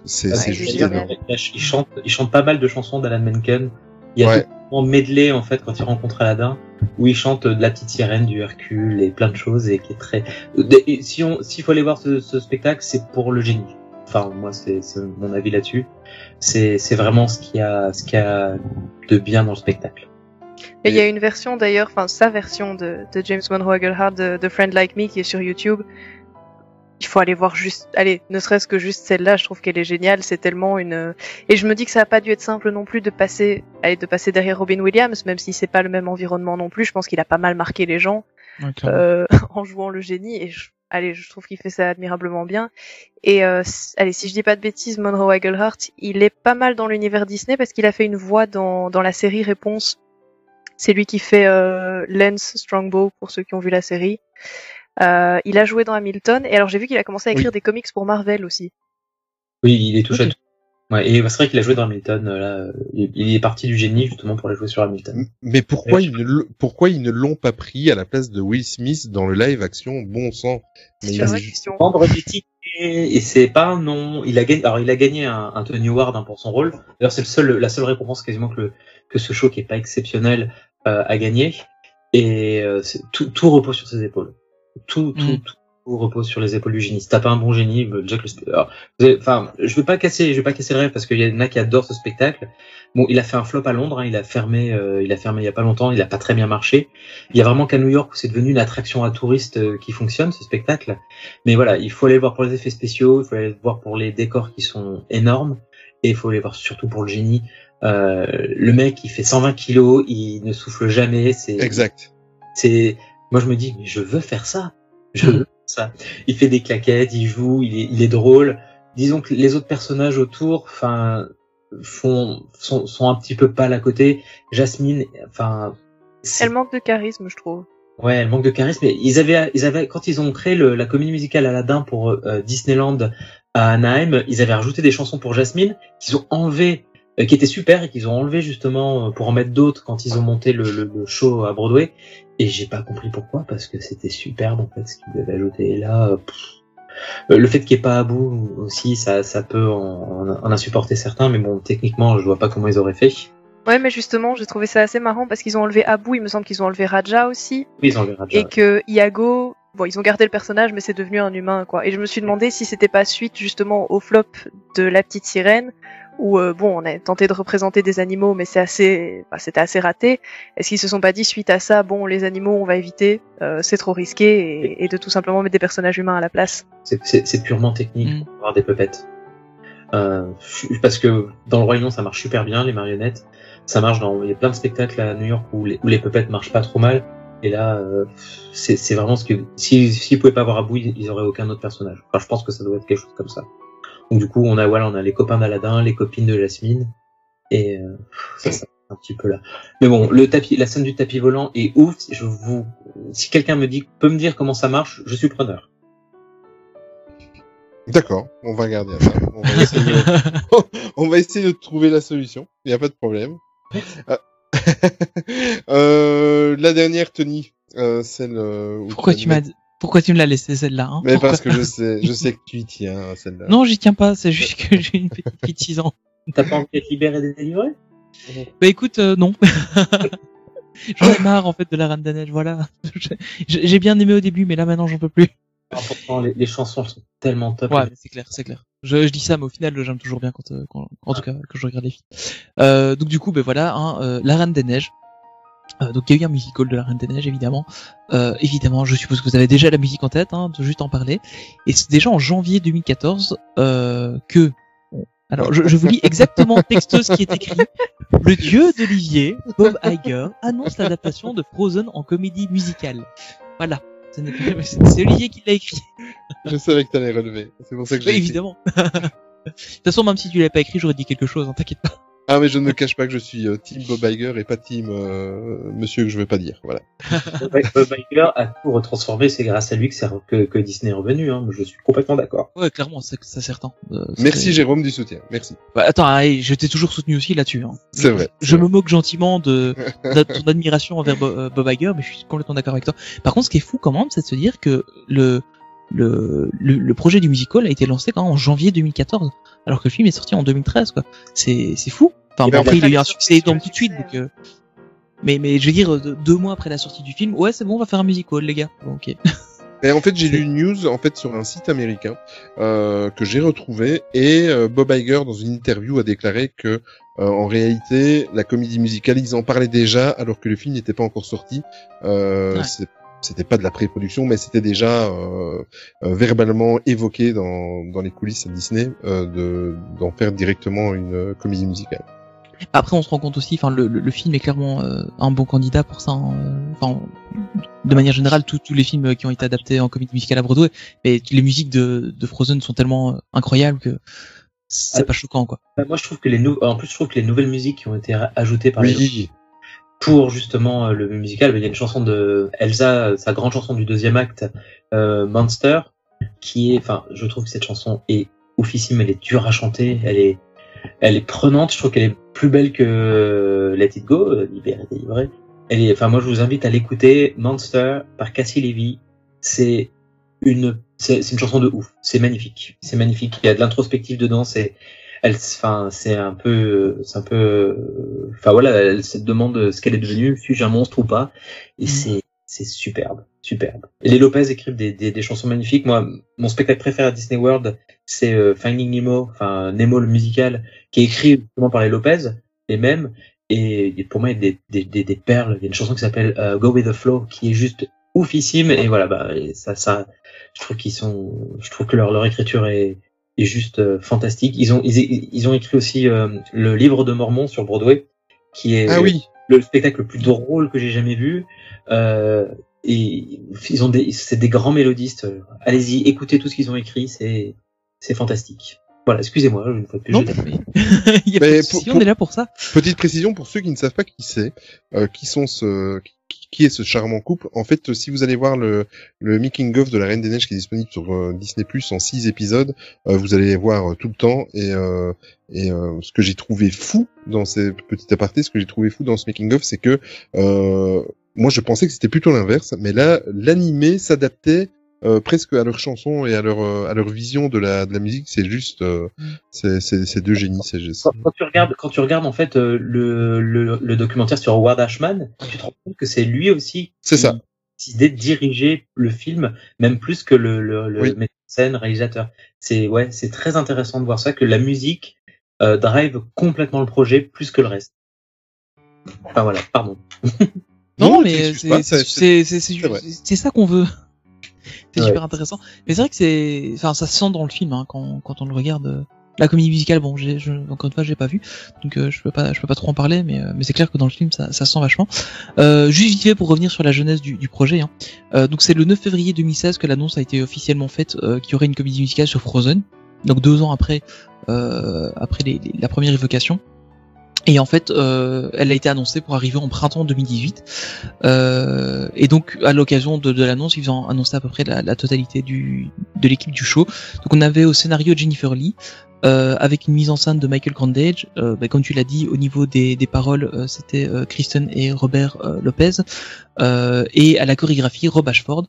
c'est, ouais, c'est juste énorme. Il chante, il chante pas mal de chansons d'Alan Menken. Il y a ouais. tout un medley en fait quand il rencontre Aladdin, où il chante de la petite sirène, du Hercule et plein de choses et qui est très. Et si on, s'il faut aller voir ce, ce spectacle, c'est pour le génie. Enfin, moi, c'est, c'est mon avis là-dessus. C'est, c'est vraiment ce qu'il y a, ce qu'il y a de bien dans le spectacle. Et il y a une version d'ailleurs, enfin, sa version de, de James Monroe Iglehart de, de Friend Like Me qui est sur YouTube. Il faut aller voir juste, allez, ne serait-ce que juste celle-là, je trouve qu'elle est géniale, c'est tellement une, et je me dis que ça n'a pas dû être simple non plus de passer, allez, de passer derrière Robin Williams, même si c'est pas le même environnement non plus, je pense qu'il a pas mal marqué les gens, okay. euh, en jouant le génie, et je, Allez, je trouve qu'il fait ça admirablement bien. Et euh, allez, si je dis pas de bêtises, Monroe Iglehart, il est pas mal dans l'univers Disney parce qu'il a fait une voix dans dans la série Réponse. C'est lui qui fait euh, Lance Strongbow pour ceux qui ont vu la série. Euh, il a joué dans Hamilton. Et alors j'ai vu qu'il a commencé à écrire oui. des comics pour Marvel aussi. Oui, il est tout okay. jeune. Ouais, et c'est vrai qu'il a joué dans Hamilton. Là, il est parti du génie justement pour la jouer sur Hamilton. Mais pourquoi ils ne pourquoi ils ne l'ont pas pris à la place de Will Smith dans le live action? Bon sang. Mais c'est il juste prendre des tickets et c'est pas un nom. Il a gagné. Alors il a gagné un, un Tony Award hein, pour son rôle. D'ailleurs c'est le seul la seule récompense quasiment que le, que ce show qui est pas exceptionnel euh, a gagné. Et euh, c'est, tout tout repose sur ses épaules. Tout tout. Mm. tout. repose sur les épaules du génie. Si t'as pas un bon génie, déjà que le enfin, je veux pas casser, je veux pas casser le rêve parce qu'il y en a qui adorent ce spectacle. Bon, il a fait un flop à Londres, hein, il a fermé, euh, il a fermé il y a pas longtemps, il a pas très bien marché. Il y a vraiment qu'à New York où c'est devenu une attraction à touristes euh, qui fonctionne, ce spectacle. Mais voilà, il faut aller le voir pour les effets spéciaux, il faut aller le voir pour les décors qui sont énormes, et il faut aller voir surtout pour le génie. Euh, le mec, il fait cent vingt kilos, il ne souffle jamais, c'est... Exact. C'est, moi je me dis, mais je veux faire ça. Je veux. Ça. Il fait des claquettes, il joue, il est, il est drôle. Disons que les autres personnages autour, enfin, font, sont, sont un petit peu pâles à côté. Jasmine, enfin. Elle manque de charisme, je trouve. Ouais, elle manque de charisme. Ils avaient, ils avaient, quand ils ont créé le, la comédie musicale Aladdin pour euh, Disneyland à Anaheim, ils avaient rajouté des chansons pour Jasmine, qu'ils ont enlevées, euh, qui étaient super et qu'ils ont enlevées justement pour en mettre d'autres quand ils ont monté le, le, le show à Broadway. Et j'ai pas compris pourquoi, parce que c'était superbe en fait ce qu'ils devaient ajouter. Et là, pff, le fait qu'il n'y ait pas à bout aussi, ça, ça peut en, en insupporter certains, mais bon, techniquement, je vois pas comment ils auraient fait. Ouais, mais justement, j'ai trouvé ça assez marrant parce qu'ils ont enlevé Abu, il me semble qu'ils ont enlevé Raja aussi. Oui, ils ont enlevé Raja. Et ouais. que Iago, bon, ils ont gardé le personnage, mais c'est devenu un humain, quoi. Et je me suis demandé si c'était pas suite justement au flop de La Petite Sirène. Où euh, bon, on a tenté de représenter des animaux, mais c'est assez, enfin, c'était assez raté. Est-ce qu'ils se sont pas dit suite à ça, bon, les animaux, on va éviter, euh, c'est trop risqué, et, et de tout simplement mettre des personnages humains à la place. C'est, c'est, c'est purement technique mmh. pour avoir des pupettes, euh, parce que dans le Roi Lion, ça marche super bien les marionnettes, ça marche dans, il y a plein de spectacles à New York où les, où les pupettes marchent pas trop mal. Et là, euh, c'est, c'est vraiment ce que... S'ils si, si pouvaient pas avoir Abu, ils n'auraient aucun autre personnage. Enfin, je pense que ça doit être quelque chose comme ça. Donc du coup, on a, voilà, on a les copains d'Aladin, les copines de Jasmine, et euh, ça, ça un petit peu là. Mais bon, le tapis, la scène du tapis volant est ouf. Je vous, si quelqu'un me dit, peut me dire comment ça marche, je suis preneur. D'accord, on va regarder ça. On va essayer de, on va essayer de trouver la solution. Il n'y a pas de problème. Euh... euh, la dernière, Tony, euh, celle. Où Pourquoi tu m'as dit... Pourquoi tu me l'as laissée celle-là hein? Mais Pourquoi parce que je sais, je sais que tu y tiens celle-là. Non, j'y tiens pas. C'est juste que j'ai une petite fille de six ans. T'as pas envie d'être libéré et délivré? Bah écoute, euh, non. J'en ai marre en fait de la Reine des Neiges. Voilà. J'ai bien aimé au début, mais là maintenant j'en peux plus. Pourtant, les, les chansons sont tellement top. Ouais, c'est clair, c'est clair. Je, je dis ça, mais au final, j'aime toujours bien quand, quand en ah. tout cas, quand je regarde les films. Euh, donc du coup, ben voilà, hein, euh, la Reine des Neiges. Euh, donc il y a eu un musical de la Reine des Neiges, évidemment. Euh, évidemment, je suppose que vous avez déjà la musique en tête, hein, de juste en parler. Et c'est déjà en janvier deux mille quatorze euh, que. Alors, je, je vous lis exactement texto ce qui est écrit. Le dieu d'Olivier, Bob Iger, annonce l'adaptation de Frozen en comédie musicale. Voilà. C'est Olivier qui l'a écrit. Je savais que t'allais relever. C'est pour ça que j'ai. Oui, évidemment. De toute façon, même si tu l'avais pas écrit, j'aurais dit quelque chose, hein, t'inquiète pas. Ah, mais je ne me cache pas que je suis euh, Team Bob Iger et pas Team euh, Monsieur que je veux pas dire. Voilà. Bob Iger a tout retransformé, c'est grâce à lui que, que, que Disney est revenu. Hein. Je suis complètement d'accord. Ouais, clairement, c'est, c'est certain. Euh, c'est Merci que... Jérôme du soutien. Merci. Bah, attends, hein, je t'ai toujours soutenu aussi là-dessus. Hein. C'est vrai. Je, je vrai. me moque gentiment de, de ton admiration envers Bo, euh, Bob Iger, mais je suis complètement d'accord avec toi. Par contre, ce qui est fou quand même, c'est de se dire que le le le, le projet du musical a été lancé quand même en janvier deux mille quatorze. Alors que le film est sorti en deux mille treize, quoi. C'est, c'est fou. Enfin, bon, après, il a eu un succès énorme tout de suite, donc, euh... mais, mais, je veux dire, deux mois après la sortie du film, ouais, c'est bon, on va faire un musical, les gars. Bon, ok. Et en fait, j'ai lu une news, en fait, sur un site américain, euh, que j'ai retrouvé, et euh, Bob Iger, dans une interview, a déclaré que, euh, en réalité, la comédie musicale, ils en parlaient déjà, alors que le film n'était pas encore sorti. Euh, ouais. c'est... C'était pas de la pré-production, mais c'était déjà euh, euh, verbalement évoqué dans, dans les coulisses à Disney euh, de, d'en faire directement une euh, comédie musicale. Après, on se rend compte aussi, enfin, le, le, le film est clairement euh, un bon candidat pour ça. Enfin, euh, de manière générale, tous tous les films qui ont été adaptés en comédie musicale à Broadway, mais les musiques de, de Frozen sont tellement euh, incroyables que c'est ah, pas choquant, quoi. Bah, moi, je trouve que les nou- en plus, je trouve que les nouvelles musiques qui ont été ajoutées par oui. les pour justement le musical, il y a une chanson de Elsa, sa grande chanson du deuxième acte, euh, Monster, qui est, enfin, je trouve que cette chanson est oufissime, elle est dure à chanter, elle est, elle est prenante, je trouve qu'elle est plus belle que Let It Go, Libéré, délivré. Elle est, enfin, moi je vous invite à l'écouter, Monster par Cassie Levy, c'est une, c'est, c'est une chanson de ouf, c'est magnifique, c'est magnifique, il y a de l'introspective dedans, c'est, elle, enfin, c'est un peu, c'est un peu, enfin voilà, elle se demande ce qu'elle est devenue, suis-je un monstre ou pas, et mmh. c'est, c'est superbe, superbe. Et les Lopez écrivent des, des, des chansons magnifiques. Moi, mon spectacle préféré à Disney World, c'est euh, Finding Nemo, enfin Nemo le musical, qui est écrit justement par les Lopez, les mêmes, et, et pour moi, il y a des, des, des, des perles. Il y a une chanson qui s'appelle euh, Go With The Flow, qui est juste oufissime, et voilà, bah, et ça, ça, je trouve qu'ils sont, je trouve que leur, leur écriture est est juste euh, fantastique. Ils ont ils, ils ont écrit aussi euh, le livre de Mormon sur Broadway, qui est ah oui. le, le spectacle le plus drôle que j'ai jamais vu. Euh, et ils ont des c'est des grands mélodistes. Allez-y, écoutez tout ce qu'ils ont écrit, c'est c'est fantastique. Voilà, excusez-moi, une fois de plus. Non, il y a mais pour, si on pour, est là pour ça. Petite précision pour ceux qui ne savent pas qui c'est, euh, qui sont ce qui, qui est ce charmant couple. En fait, si vous allez voir le le making of de la Reine des Neiges qui est disponible sur euh, Disney+ en six épisodes, euh, vous allez les voir euh, tout le temps et euh, et euh, ce que j'ai trouvé fou dans ces petits apartés, ce que j'ai trouvé fou dans ce making of, c'est que euh, moi je pensais que c'était plutôt l'inverse, mais là l'animé s'adaptait Euh, presque à leur chanson et à leur euh, à leur vision de la de la musique, c'est juste euh, c'est c'est c'est deux génies. C'est juste... quand, quand tu regardes quand tu regardes en fait euh, le le le documentaire sur Howard Ashman, tu te rends compte que c'est lui aussi c'est qui ça. a décidé de diriger le film, même plus que le le le oui. metteur en scène réalisateur. C'est ouais c'est très intéressant de voir ça, que la musique euh, drive complètement le projet plus que le reste. Enfin voilà, pardon. Non, non mais c'est pas, c'est, c'est, c'est, c'est, c'est, c'est ça qu'on veut. C'est ouais. super intéressant, mais c'est vrai que c'est, enfin, ça se sent dans le film hein, quand quand on le regarde. La comédie musicale, bon, j'ai, je, encore une fois, j'ai pas vu, donc euh, je peux pas, je peux pas trop en parler, mais, euh, mais c'est clair que dans le film, ça, ça sent vachement. Euh, juste vite fait pour revenir sur la jeunesse du, du projet. Hein. Euh, donc c'est le neuf février deux mille seize que l'annonce a été officiellement faite euh, qu'il y aurait une comédie musicale sur Frozen, donc deux ans après, euh, après les, les, la première évocation. Et en fait, euh, elle a été annoncée pour arriver en printemps deux mille dix-huit. Euh, et donc, à l'occasion de, de l'annonce, ils ont annoncé à peu près la, la totalité du, de l'équipe du show. Donc, on avait au scénario Jennifer Lee, euh, avec une mise en scène de Michael Grandage. Euh, bah, comme tu l'as dit, au niveau des, des paroles, euh, c'était euh, Kristen et Robert euh, Lopez. Euh, et à la chorégraphie, Rob Ashford.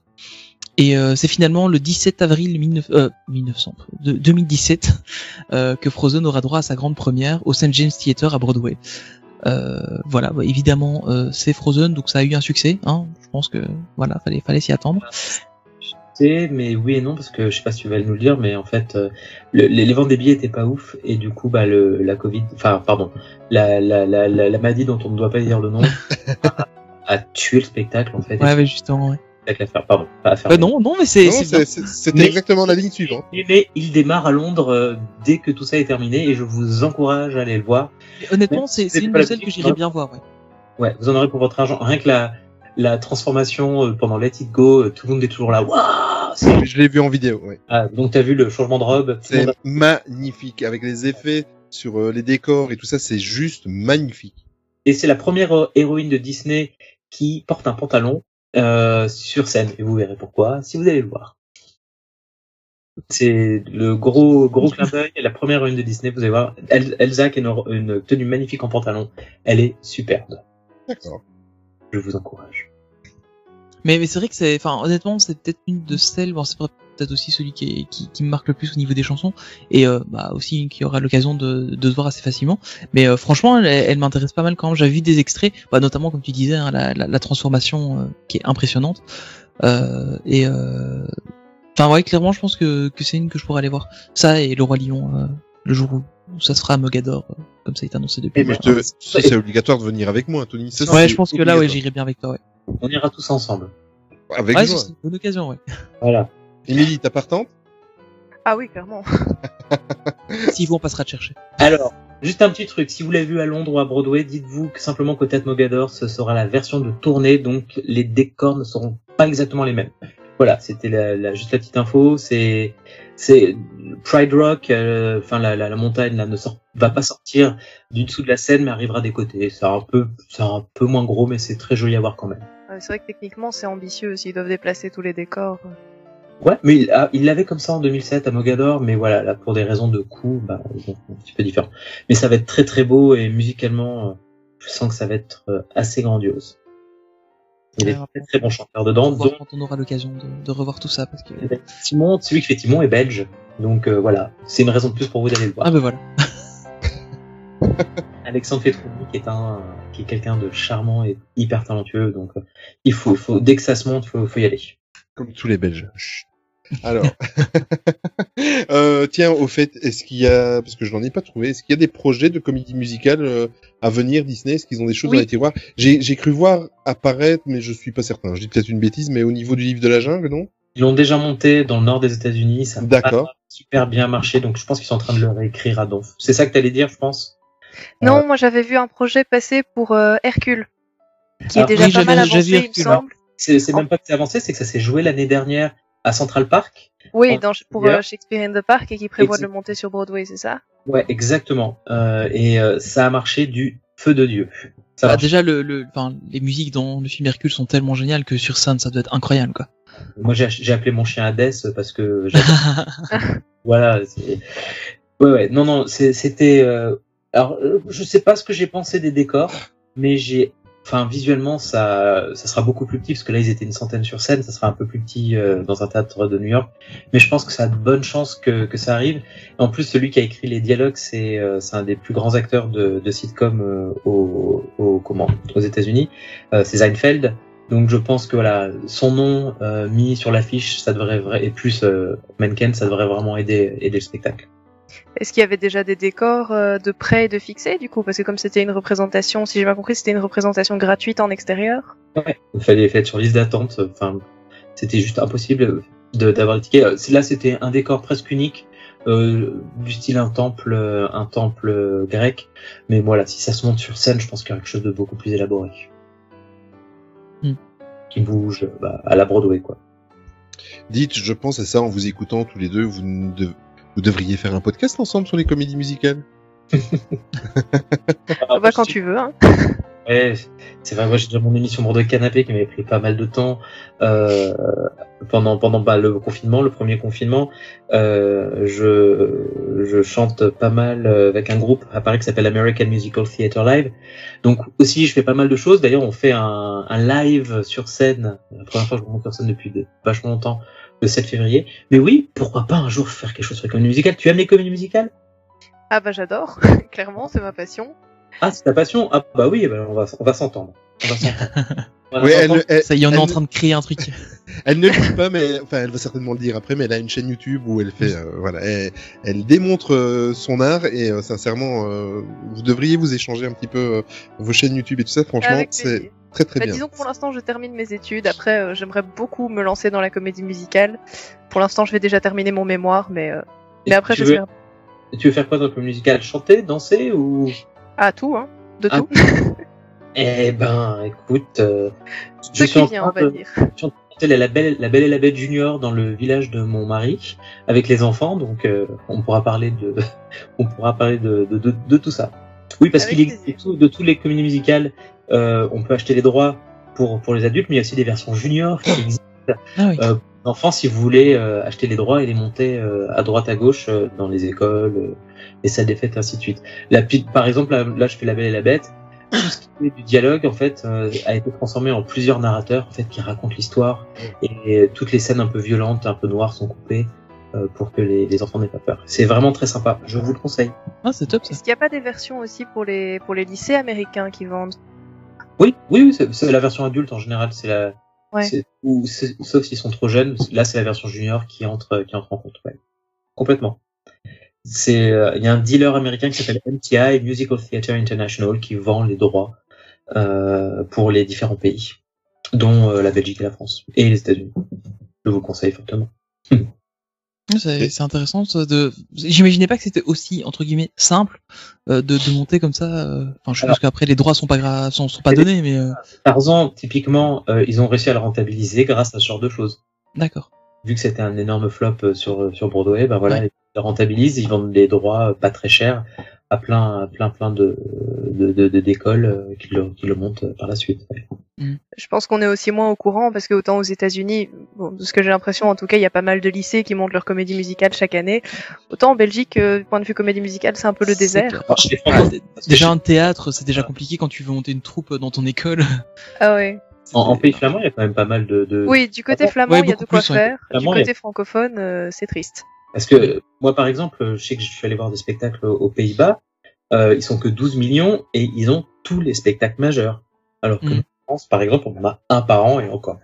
Et euh, c'est finalement le dix-sept avril mille neuf cents, euh, mille neuf cents, deux mille dix-sept euh, que Frozen aura droit à sa grande première au Saint James Theater à Broadway. Euh, voilà, bah, évidemment euh, c'est Frozen, donc ça a eu un succès. Hein, je pense que voilà, fallait fallait s'y attendre. Mais oui et non, parce que je sais pas si tu vas nous le dire, mais en fait euh, le, les ventes des billets étaient pas ouf et du coup bah le la Covid, enfin pardon, la la la la, la maladie dont on ne doit pas dire le nom a, a tué le spectacle en fait. Ouais, mais justement. Ouais. Faire, pardon, pas à faire bah non, non, mais c'est, non, c'est, c'est, c'est c'était mais, exactement la ligne suivante. Mais, mais il démarre à Londres euh, dès que tout ça est terminé et je vous encourage à aller le voir. Et honnêtement, c'est, c'est, c'est une de celles que j'irai bien voir. Ouais. Ouais, vous en aurez pour votre argent. Rien que la, la transformation euh, pendant Let It Go, euh, tout le monde est toujours là. Waouh! Je l'ai vu en vidéo. Ouais. Ah, donc t'as vu le changement de robe? C'est a... magnifique avec les effets sur euh, les décors et tout ça, c'est juste magnifique. Et c'est la première euh, héroïne de Disney qui porte un pantalon. Euh, sur scène, et vous verrez pourquoi si vous allez le voir. C'est le gros gros clin d'œil. La première une de Disney, vous allez voir El- Elsa qui a une, une tenue magnifique en pantalon. Elle est superbe. D'accord. Je vous encourage. Mais mais c'est vrai que c'est, enfin honnêtement, c'est peut-être une de celles. Bon, c'est peut-être aussi celui qui, est, qui qui me marque le plus au niveau des chansons et euh, bah aussi qui aura l'occasion de de se voir assez facilement. Mais euh, franchement, elle, elle m'intéresse pas mal quand même. J'ai vu des extraits, bah notamment comme tu disais hein, la, la la transformation euh, qui est impressionnante. Euh, et enfin euh, ouais, clairement, je pense que que c'est une que je pourrais aller voir. Ça et Le Roi Lion euh, le jour où, où ça sera à Mogador, euh, comme ça est annoncé depuis. Moi, te... ça, c'est obligatoire de venir avec moi, Anthony. Ça, ouais, je pense que là ouais, j'irai bien avec toi. Ouais. On ira tous ensemble. Avec ouais, joie. C'est une bonne occasion, ouais. Voilà. Émilie, t'as partante ? Ah oui, clairement. Si vous, on passera te chercher. Alors, juste un petit truc. Si vous l'avez vu à Londres ou à Broadway, dites-vous que simplement qu'au Théâtre Mogador, ce sera la version de tournée, donc les décors ne seront pas exactement les mêmes. Voilà, c'était la, la, juste la petite info. C'est, c'est Pride Rock, euh, enfin la, la, la montagne là ne sort, va pas sortir du dessous de la scène, mais arrivera des côtés. C'est un peu, c'est un peu moins gros, mais c'est très joli à voir quand même. C'est vrai que techniquement, c'est ambitieux aussi. Ils doivent déplacer tous les décors. Ouais, mais il, a, il l'avait comme ça en deux mille sept à Mogador, mais voilà, là pour des raisons de coût, bah, un petit peu différent. Mais ça va être très très beau et musicalement, je sens que ça va être assez grandiose. Il y a des très très bons chanteurs dedans. On, donc... on aura l'occasion de, de revoir tout ça parce que Timon, celui qui fait Timon est belge, donc euh, voilà, c'est une raison de plus pour vous d'aller le voir. Ah ben voilà. Alexandre Petrovic est un, qui est quelqu'un de charmant et hyper talentueux, donc il faut, faut dès que ça se monte, faut, faut y aller. Comme tous les Belges. Chut. Alors, euh, tiens, au fait, est-ce qu'il y a, parce que je n'en ai pas trouvé, est-ce qu'il y a des projets de comédie musicale euh, à venir Disney ? Est-ce qu'ils ont des choses oui. à aller voir ? J'ai, j'ai cru voir apparaître, mais je suis pas certain. Je dis peut-être une bêtise, mais au niveau du livre de la jungle, non ? Ils l'ont déjà monté dans le nord des États-Unis, ça a super bien marché, donc je pense qu'ils sont en train de le réécrire à Donf. C'est ça que t'allais dire, je pense ? Non, euh... moi j'avais vu un projet passer pour euh, Hercule, qui Alors, est déjà oui, pas mal avancé, il Hercule, me semble. Hein. C'est, c'est même pas que c'est avancé, c'est que ça s'est joué l'année dernière à Central Park. Oui, dans, pour euh, Shakespeare in the Park et qui prévoit exactement. De le monter sur Broadway, c'est ça ? Ouais, exactement. Euh, et euh, ça a marché du feu de Dieu. Ça bah, déjà, le, le, les musiques dans le film Hercule sont tellement géniales que sur scène, ça doit être incroyable, quoi. Moi, j'ai, j'ai appelé mon chien Hadès parce que... voilà. C'est... Ouais, ouais. Non, non, c'est, c'était... Euh... Alors, je sais pas ce que j'ai pensé des décors, mais j'ai... Enfin, visuellement, ça, ça sera beaucoup plus petit, parce que là, ils étaient une centaine sur scène, ça sera un peu plus petit euh, dans un théâtre de New York. Mais je pense que ça a de bonnes chances que, que ça arrive. En plus, celui qui a écrit les dialogues, c'est, euh, c'est un des plus grands acteurs de, de sitcom euh, au, au, comment, aux États-Unis. Euh, c'est Seinfeld. Donc, je pense que voilà, son nom euh, mis sur l'affiche, ça devrait et plus euh, Menken, ça devrait vraiment aider, aider le spectacle. Est-ce qu'il y avait déjà des décors de prêt et de fixés du coup ? Parce que comme c'était une représentation, si j'ai bien compris, c'était une représentation gratuite en extérieur. Ouais, il fallait être sur liste d'attente. Enfin, c'était juste impossible de, d'avoir des tickets. Là, c'était un décor presque unique euh, du style un temple, un temple grec. Mais voilà, si ça se monte sur scène, je pense qu'il y a quelque chose de beaucoup plus élaboré. Mm. Qui bouge bah, à la Broadway, quoi. Dites, je pense à ça en vous écoutant tous les deux, vous, de... vous devriez faire un podcast ensemble sur les comédies musicales. ah, bah, quand tu veux, hein. Ouais, c'est vrai, moi j'ai déjà mon émission Bord de Canapé qui m'avait pris pas mal de temps euh, pendant pendant bah, le confinement, le premier confinement. Euh, je je chante pas mal avec un groupe à Paris qui s'appelle American Musical Theater Live. Donc aussi je fais pas mal de choses. D'ailleurs on fait un, un live sur scène. La première fois que je monte sur scène depuis de, vachement longtemps, le sept février. Mais oui, pourquoi pas un jour faire quelque chose sur les comédies musicales. Tu aimes les comédies musicales? Ah bah j'adore, clairement c'est ma passion. Ah, c'est ta passion? Ah, bah oui, bah on va, on va s'entendre. On va s'entendre. On va oui, s'entendre. Elle, elle, ça y en est en train de créer un truc. Elle ne le dit pas, mais elle, enfin, elle va certainement le dire après, mais elle a une chaîne YouTube où elle fait, euh, voilà, elle, elle démontre euh, son art et euh, sincèrement, euh, vous devriez vous échanger un petit peu euh, vos chaînes YouTube et tout ça, franchement, avec c'est les... très très bah, bien. Disons que pour l'instant, je termine mes études. Après, euh, j'aimerais beaucoup me lancer dans la comédie musicale. Pour l'instant, je vais déjà terminer mon mémoire, mais, euh... mais après, j'espère. Veux... Vais... Tu veux faire quoi dans le comédie musicale? Chanter, danser ou. Ah, tout, hein, de ah, tout. Eh ben, écoute, euh, je suis en train de chanter La Belle et la Bête Junior dans le village de mon mari avec les enfants, donc euh, on pourra parler de, on pourra parler de de, de, de tout ça. Oui, parce avec qu'il existe de toutes les comédies musicales, euh, on peut acheter les droits pour pour les adultes, mais il y a aussi des versions juniors qui existent. Ah oui. euh, Enfants, si vous voulez euh, acheter les droits et les monter euh, à droite à gauche euh, dans les écoles, euh, les salles des fêtes, ainsi de suite. La petite, par exemple, là, là, je fais La Belle et la Bête. Tout ce qui est du dialogue, en fait, euh, a été transformé en plusieurs narrateurs, en fait, qui racontent l'histoire. Et, et toutes les scènes un peu violentes, un peu noires, sont coupées euh, pour que les, les enfants n'aient pas peur. C'est vraiment très sympa. Je vous le conseille. Ah, c'est top ça. Est-ce qu'il n'y a pas des versions aussi pour les pour les lycées américains qui vendent? Oui, oui, oui c'est, c'est la version adulte en général. C'est la Ouais. C'est, ou, c'est, sauf s'ils sont trop jeunes, là c'est la version junior qui entre, qui entre en compte. Ouais. Complètement. C'est, euh, y a un dealer américain qui s'appelle M T I, Musical Theatre International, qui vend les droits euh, pour les différents pays, dont euh, la Belgique et la France, et les États-Unis. Je vous le conseille fortement. C'est, c'est intéressant. De... J'imaginais pas que c'était aussi entre guillemets simple euh, de, de monter comme ça. Euh... Enfin, je Alors, pense qu'après les droits sont pas gra... sont, sont pas donnés, mais euh... Tarzan, typiquement, euh, ils ont réussi à le rentabiliser grâce à ce genre de choses. D'accord. Vu que c'était un énorme flop sur sur Broadway, ben voilà, ouais. Ils le rentabilisent, ils vendent les droits pas très chers à plein à plein plein de de, de, de d'écoles qui le qui le montent par la suite. Ouais. Mmh. Je pense qu'on est aussi moins au courant parce que autant aux États-Unis, bon, de ce que j'ai l'impression en tout cas, il y a pas mal de lycées qui montent leur comédie musicale chaque année. Autant en Belgique, euh, du point de vue comédie musicale, c'est un peu le c'est désert. Alors, ah, déjà un théâtre, c'est déjà compliqué quand tu veux monter une troupe dans ton école. Ah ouais. En, en pays flamand, il y a quand même pas mal de. de... Oui, du côté flamand, ouais, il y a de quoi plus, faire. Ouais. Du côté francophone, euh, c'est triste. Parce que moi, par exemple, je sais que je suis allé voir des spectacles aux Pays-Bas. Euh, ils sont que douze millions et ils ont tous les spectacles majeurs. Alors que mmh. France, par exemple, on en a un par an et encore.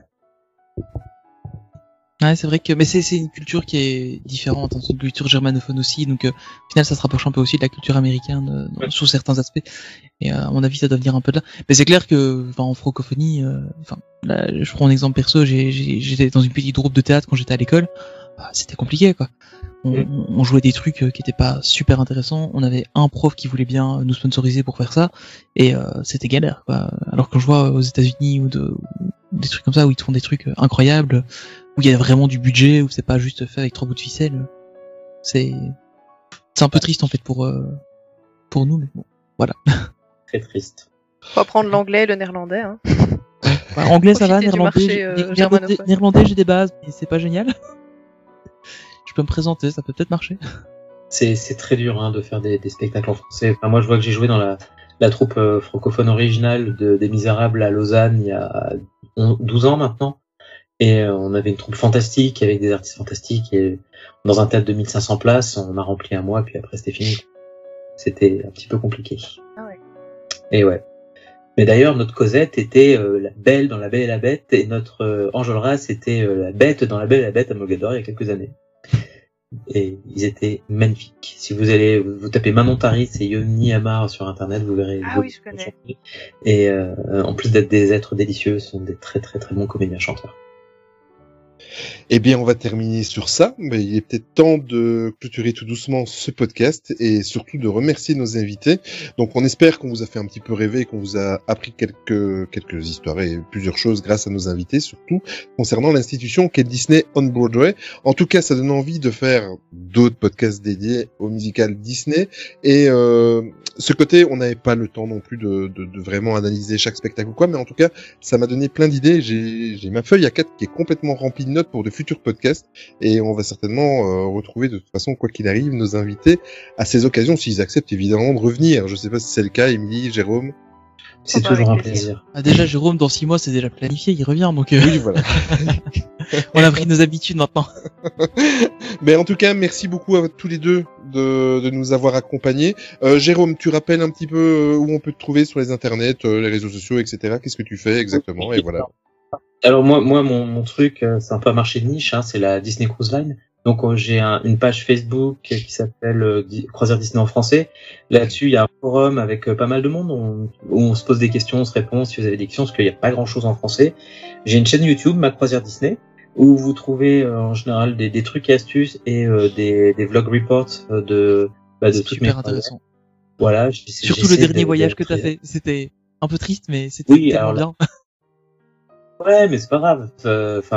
Ouais, c'est vrai que, mais c'est, c'est une culture qui est différente, hein, c'est une culture germanophone aussi, donc euh, au final ça se rapproche un peu aussi de la culture américaine euh, ouais. Sous certains aspects. Et euh, à mon avis ça doit venir un peu de là. Mais c'est clair que, enfin en francophonie, enfin euh, là je prends un exemple perso, j'ai, j'ai, j'étais dans une petite troupe de théâtre quand j'étais à l'école, bah, c'était compliqué quoi. On, mmh. on jouait des trucs qui étaient pas super intéressants. On avait un prof qui voulait bien nous sponsoriser pour faire ça, et euh, c'était galère quoi. Alors quand je vois aux États-Unis ou de des trucs comme ça où ils te font des trucs incroyables, où il y a vraiment du budget, où c'est pas juste fait avec trois bouts de ficelle, c'est c'est un peu triste en fait pour euh, pour nous, mais bon voilà. Très triste. Faut apprendre l'anglais, le néerlandais. Hein. Enfin, anglais ça va, néerlandais, euh, néerlandais, néerlandais j'ai des bases, mais c'est pas génial. Je peux me présenter, ça peut peut-être marcher. C'est c'est très dur hein, de faire des, des spectacles en français. Enfin, moi je vois que j'ai joué dans la la troupe euh, francophone originale de, des Misérables à Lausanne il y a douze ans maintenant, et euh, on avait une troupe fantastique avec des artistes fantastiques, et dans un théâtre de mille cinq cents places on a rempli un mois puis après c'était fini. C'était un petit peu compliqué. Ah ouais. Et ouais. Mais d'ailleurs notre Cosette était euh, la belle dans La Belle et la Bête, et notre euh, Enjolras était euh, la bête dans La Belle et la Bête à Mogador il y a quelques années. Et ils étaient magnifiques. Si vous allez, vous, vous tapez Manon Taris et Yoni Amar sur internet, vous verrez. Ah oui, je connais. Et euh, en plus d'être des êtres délicieux, ce sont des très très très bons comédiens chanteurs. Eh bien, on va terminer sur ça. Mais il est peut-être temps de clôturer tout doucement ce podcast et surtout de remercier nos invités. Donc, on espère qu'on vous a fait un petit peu rêver, qu'on vous a appris quelques quelques histoires et plusieurs choses grâce à nos invités, surtout concernant l'institution qu'est Disney on Broadway. En tout cas, ça donne envie de faire d'autres podcasts dédiés au musical Disney. Et euh, ce côté, on n'avait pas le temps non plus de, de, de vraiment analyser chaque spectacle ou quoi, mais en tout cas, ça m'a donné plein d'idées. J'ai, j'ai ma feuille A quatre qui est complètement remplie de notes pour de futurs podcasts, et on va certainement euh, retrouver de toute façon, quoi qu'il arrive, nos invités à ces occasions, s'ils acceptent évidemment de revenir. Je sais pas si c'est le cas, Émilie, Jérôme. C'est oh, toujours un plaisir. plaisir. Ah, déjà, Jérôme, dans six mois, c'est déjà planifié, il revient, donc euh... oui, voilà. On a pris nos habitudes maintenant. Mais en tout cas, merci beaucoup à tous les deux de, de nous avoir accompagnés. Euh, Jérôme, tu rappelles un petit peu où on peut te trouver sur les internets, les réseaux sociaux, et cetera. Qu'est-ce que tu fais exactement? Et voilà. Alors moi, moi, mon, mon truc, c'est un peu un marché de niche, hein, c'est la Disney Cruise Line. Donc euh, j'ai un, une page Facebook qui s'appelle euh, Croisière Disney en français. Là-dessus, il y a un forum avec euh, pas mal de monde où on, où on se pose des questions, on se répond si vous avez des questions, parce qu'il n'y a pas grand-chose en français. J'ai une chaîne YouTube, Ma Croisière Disney, où vous trouvez euh, en général des, des trucs et astuces et euh, des, des vlog reports euh, de, bah, de toutes mes... C'est super intéressant. Voilà. J'ai, Surtout j'ai le dernier de, voyage de, que tu as fait. C'était un peu triste, mais c'était oui, tellement alors, bien. Ouais, mais c'est pas grave. Enfin,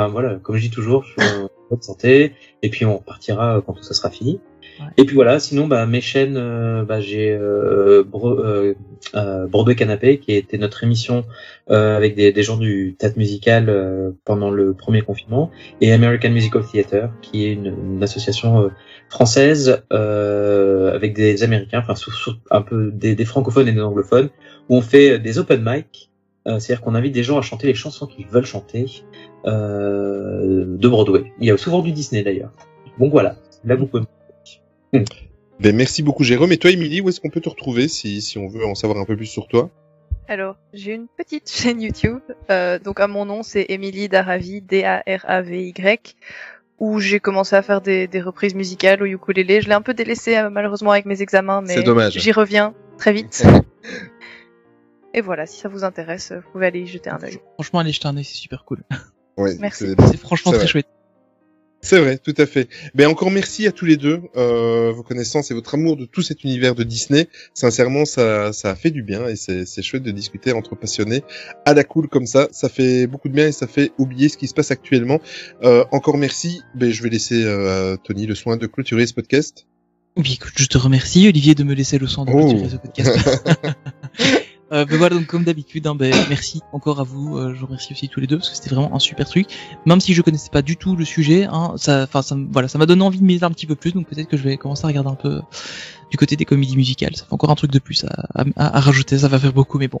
euh, voilà, comme je dis toujours, je suis en bonne santé. Et puis, on repartira quand tout ça sera fini. Ouais. Et puis, voilà. Sinon, bah, mes chaînes, euh, bah, j'ai euh, Bro- euh, euh, Broadway Canapé, qui était notre émission euh, avec des, des gens du théâtre musical euh, pendant le premier confinement. Et American Musical Theater, qui est une, une association euh, française euh, avec des Américains, enfin, un peu des, des francophones et des anglophones, où on fait des open mic. Euh, c'est-à-dire qu'on invite des gens à chanter les chansons qu'ils veulent chanter euh, de Broadway. Il y a souvent du Disney d'ailleurs. Donc voilà, là vous pouvez me mmh. ben, merci beaucoup Jérôme. Et toi Émilie, où est-ce qu'on peut te retrouver si, si on veut en savoir un peu plus sur toi? Alors, j'ai une petite chaîne YouTube. Euh, donc à mon nom, c'est Émilie Daravi, D A R A V Y, où j'ai commencé à faire des, des reprises musicales au ukulélé. Je l'ai un peu délaissé euh, malheureusement avec mes examens, mais j'y reviens très vite. Et voilà, si ça vous intéresse, vous pouvez aller y jeter un œil. Franchement, aller jeter un œil, c'est super cool. Oui, merci. C'est, c'est franchement c'est très chouette. C'est vrai, tout à fait. Ben encore merci à tous les deux, euh, vos connaissances et votre amour de tout cet univers de Disney. Sincèrement, ça, ça a fait du bien et c'est, c'est chouette de discuter entre passionnés à la cool comme ça. Ça fait beaucoup de bien et ça fait oublier ce qui se passe actuellement. Euh, encore merci. Ben je vais laisser euh, Tony le soin de clôturer ce podcast. Oui, écoute, je te remercie, Olivier, de me laisser le soin de oh. clôturer ce podcast. Euh, ben voilà, donc comme d'habitude, hein, ben merci encore à vous. Euh, je vous remercie aussi tous les deux parce que c'était vraiment un super truc. Même si je connaissais pas du tout le sujet, hein, ça, enfin, ça, voilà, ça m'a donné envie de m'y mettre un petit peu plus. Donc peut-être que je vais commencer à regarder un peu du côté des comédies musicales. Ça fait encore un truc de plus à, à, à rajouter. Ça va faire beaucoup, mais bon.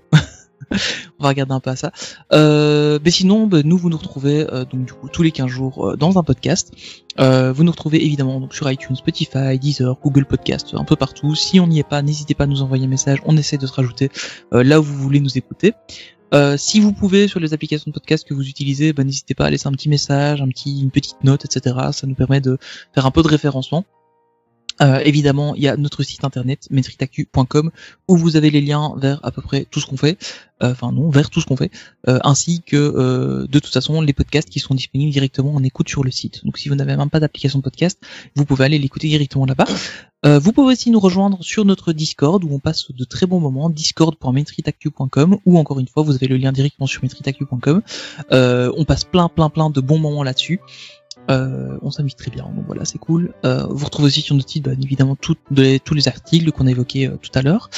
On va regarder un peu à ça. Euh, mais sinon, bah, nous vous nous retrouvez euh, donc du coup tous les quinze jours euh, dans un podcast. Euh, vous nous retrouvez évidemment donc sur iTunes, Spotify, Deezer, Google Podcast, un peu partout. Si on n'y est pas, n'hésitez pas à nous envoyer un message. On essaie de se rajouter euh, là où vous voulez nous écouter. Euh, si vous pouvez sur les applications de podcast que vous utilisez, bah, n'hésitez pas à laisser un petit message, un petit, une petite note, et cetera. Ça nous permet de faire un peu de référencement. Euh, évidemment, il y a notre site internet metrictacu point com où vous avez les liens vers à peu près tout ce qu'on fait, enfin euh, non, vers tout ce qu'on fait, euh, ainsi que euh, de toute façon les podcasts qui sont disponibles directement en écoute sur le site. Donc si vous n'avez même pas d'application de podcast, vous pouvez aller l'écouter directement là-bas. Euh, vous pouvez aussi nous rejoindre sur notre Discord où on passe de très bons moments, discord point metrictacu point com ou encore une fois vous avez le lien directement sur metrictacu point com. Euh, on passe plein plein plein de bons moments là-dessus. Euh, on s'amuse très bien, donc voilà, c'est cool. Euh, vous retrouvez aussi sur notre site, bien évidemment, tout de, tous les articles qu'on a évoqués euh, tout à l'heure.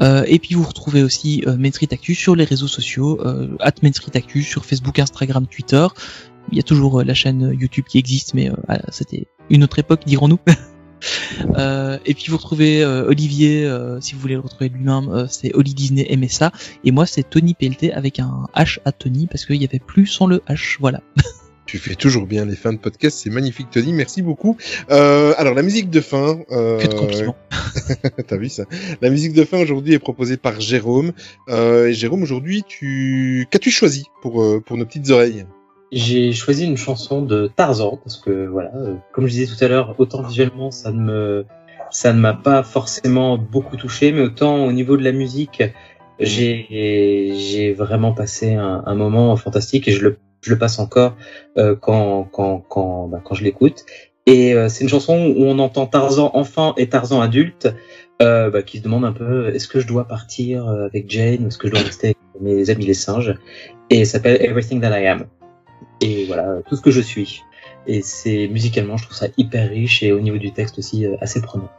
Euh, et puis vous retrouvez aussi euh, Metricte Actu sur les réseaux sociaux, euh, arobase Metricte Actu sur Facebook, Instagram, Twitter. Il y a toujours euh, la chaîne YouTube qui existe, mais euh, ah, c'était une autre époque, dirons-nous. Euh, et puis vous retrouvez euh, Olivier, euh, si vous voulez le retrouver lui-même, euh, c'est Oli Disney M S A. Et moi, c'est Tony P L T avec un H à Tony parce qu'il n'y avait plus sans le H, voilà. Tu fais toujours bien les fins de podcast, c'est magnifique Tony, merci beaucoup. Euh, alors la musique de fin... Euh... Que de compliments. T'as vu ça? La musique de fin aujourd'hui est proposée par Jérôme. Euh, et Jérôme, aujourd'hui, tu... qu'as-tu choisi pour, euh, pour nos petites oreilles? J'ai choisi une chanson de Tarzan, parce que voilà, euh, comme je disais tout à l'heure, autant visuellement ça ne me... ça ne m'a pas forcément beaucoup touché, mais autant au niveau de la musique... J'ai, j'ai vraiment passé un, un moment fantastique et je le je le passe encore euh, quand quand quand bah, quand je l'écoute. Et euh, c'est une chanson où on entend Tarzan enfant et Tarzan adulte euh, bah, qui se demande un peu est-ce que je dois partir avec Jane ou est-ce que je dois rester avec mes amis les singes. Et ça s'appelle Everything That I Am. Et voilà, tout ce que je suis. Et c'est musicalement, je trouve ça hyper riche et au niveau du texte aussi euh, assez prenant.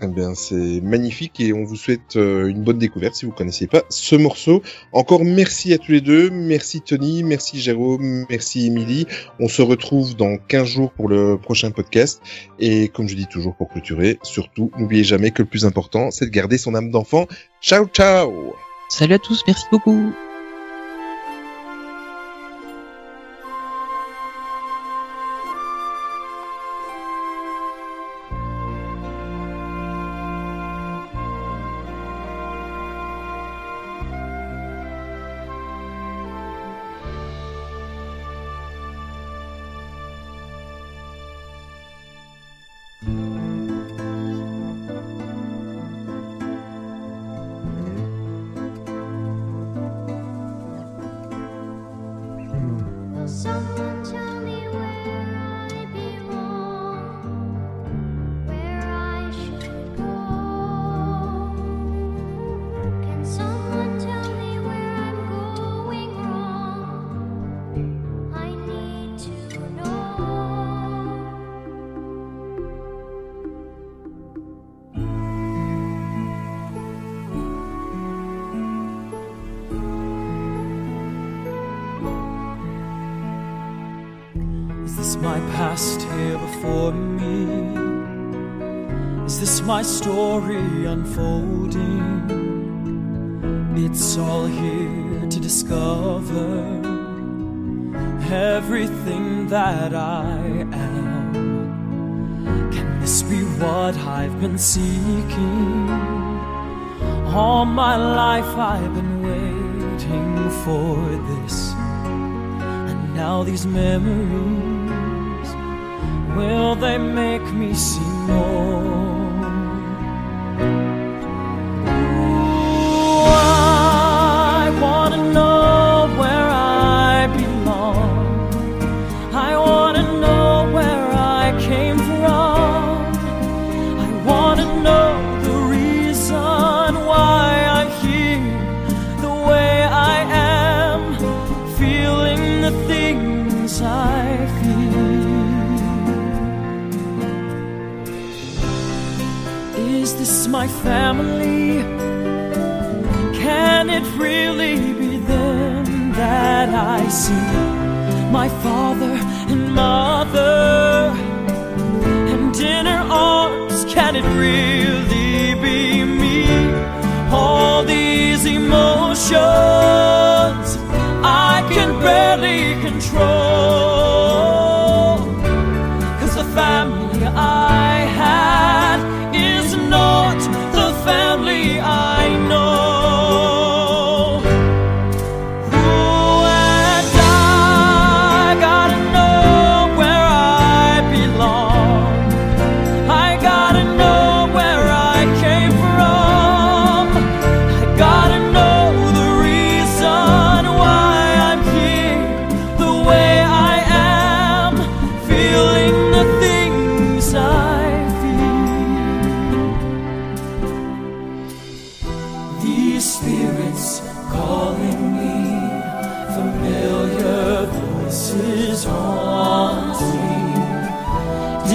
Eh bien, c'est magnifique et on vous souhaite euh, une bonne découverte si vous connaissez pas ce morceau. Encore merci à tous les deux. Merci Tony, merci Jérôme, merci Émilie. On se retrouve dans quinze jours pour le prochain podcast. Et comme je dis toujours pour clôturer, surtout, n'oubliez jamais que le plus important, c'est de garder son âme d'enfant. Ciao, ciao! Salut à tous, merci beaucoup! Seeking all my life, I've been waiting for this, and now these memories, will they make me see more? Ooh, I want to know where I belong. I want to know where I came from. My family, can it really be them that I see? My father and mother, and in her arms, can it really be me? All these emotions I can barely control, 'cause the family I had is not the family I know. Ooh, and I gotta know where I belong. I gotta know where I came from. I gotta know the reason why I'm here the way I am, feeling the things I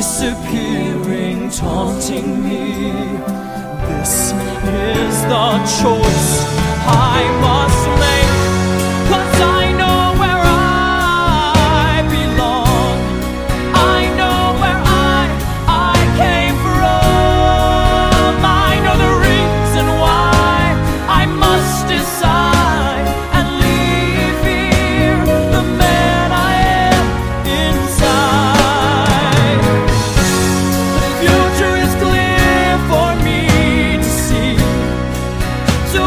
disappearing, taunting me. This is the choice I must make, 'cause I know where I belong. I know where I, I came from. I know the reason why I must decide and leave here the man I am inside.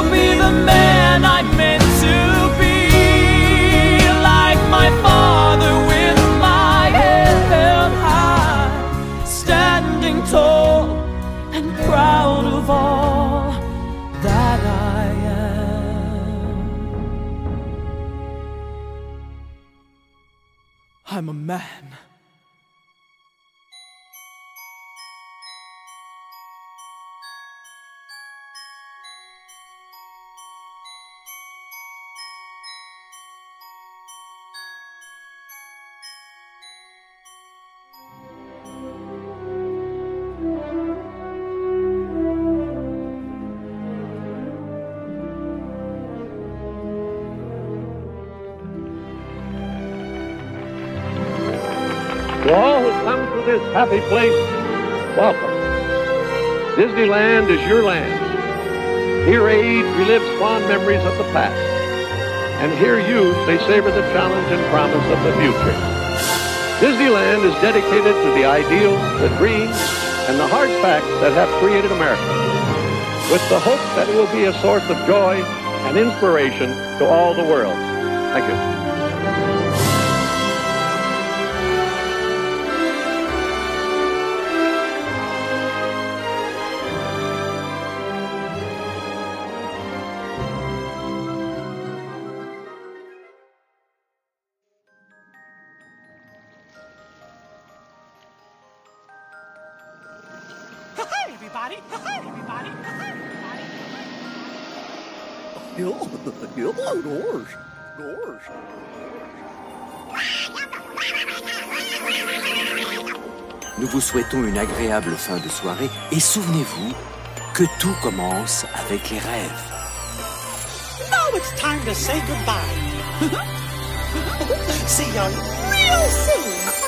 The I'm a man. This happy place, welcome. Disneyland is your land. Here age relives fond memories of the past, and here youth may savor the challenge and promise of the future. Disneyland is dedicated to the ideals, the dreams, and the hard facts that have created America, with the hope that it will be a source of joy and inspiration to all the world. Thank you. Nous vous souhaitons une agréable fin de soirée et souvenez-vous que tout commence avec les rêves. Now it's time to say goodbye. See you real soon.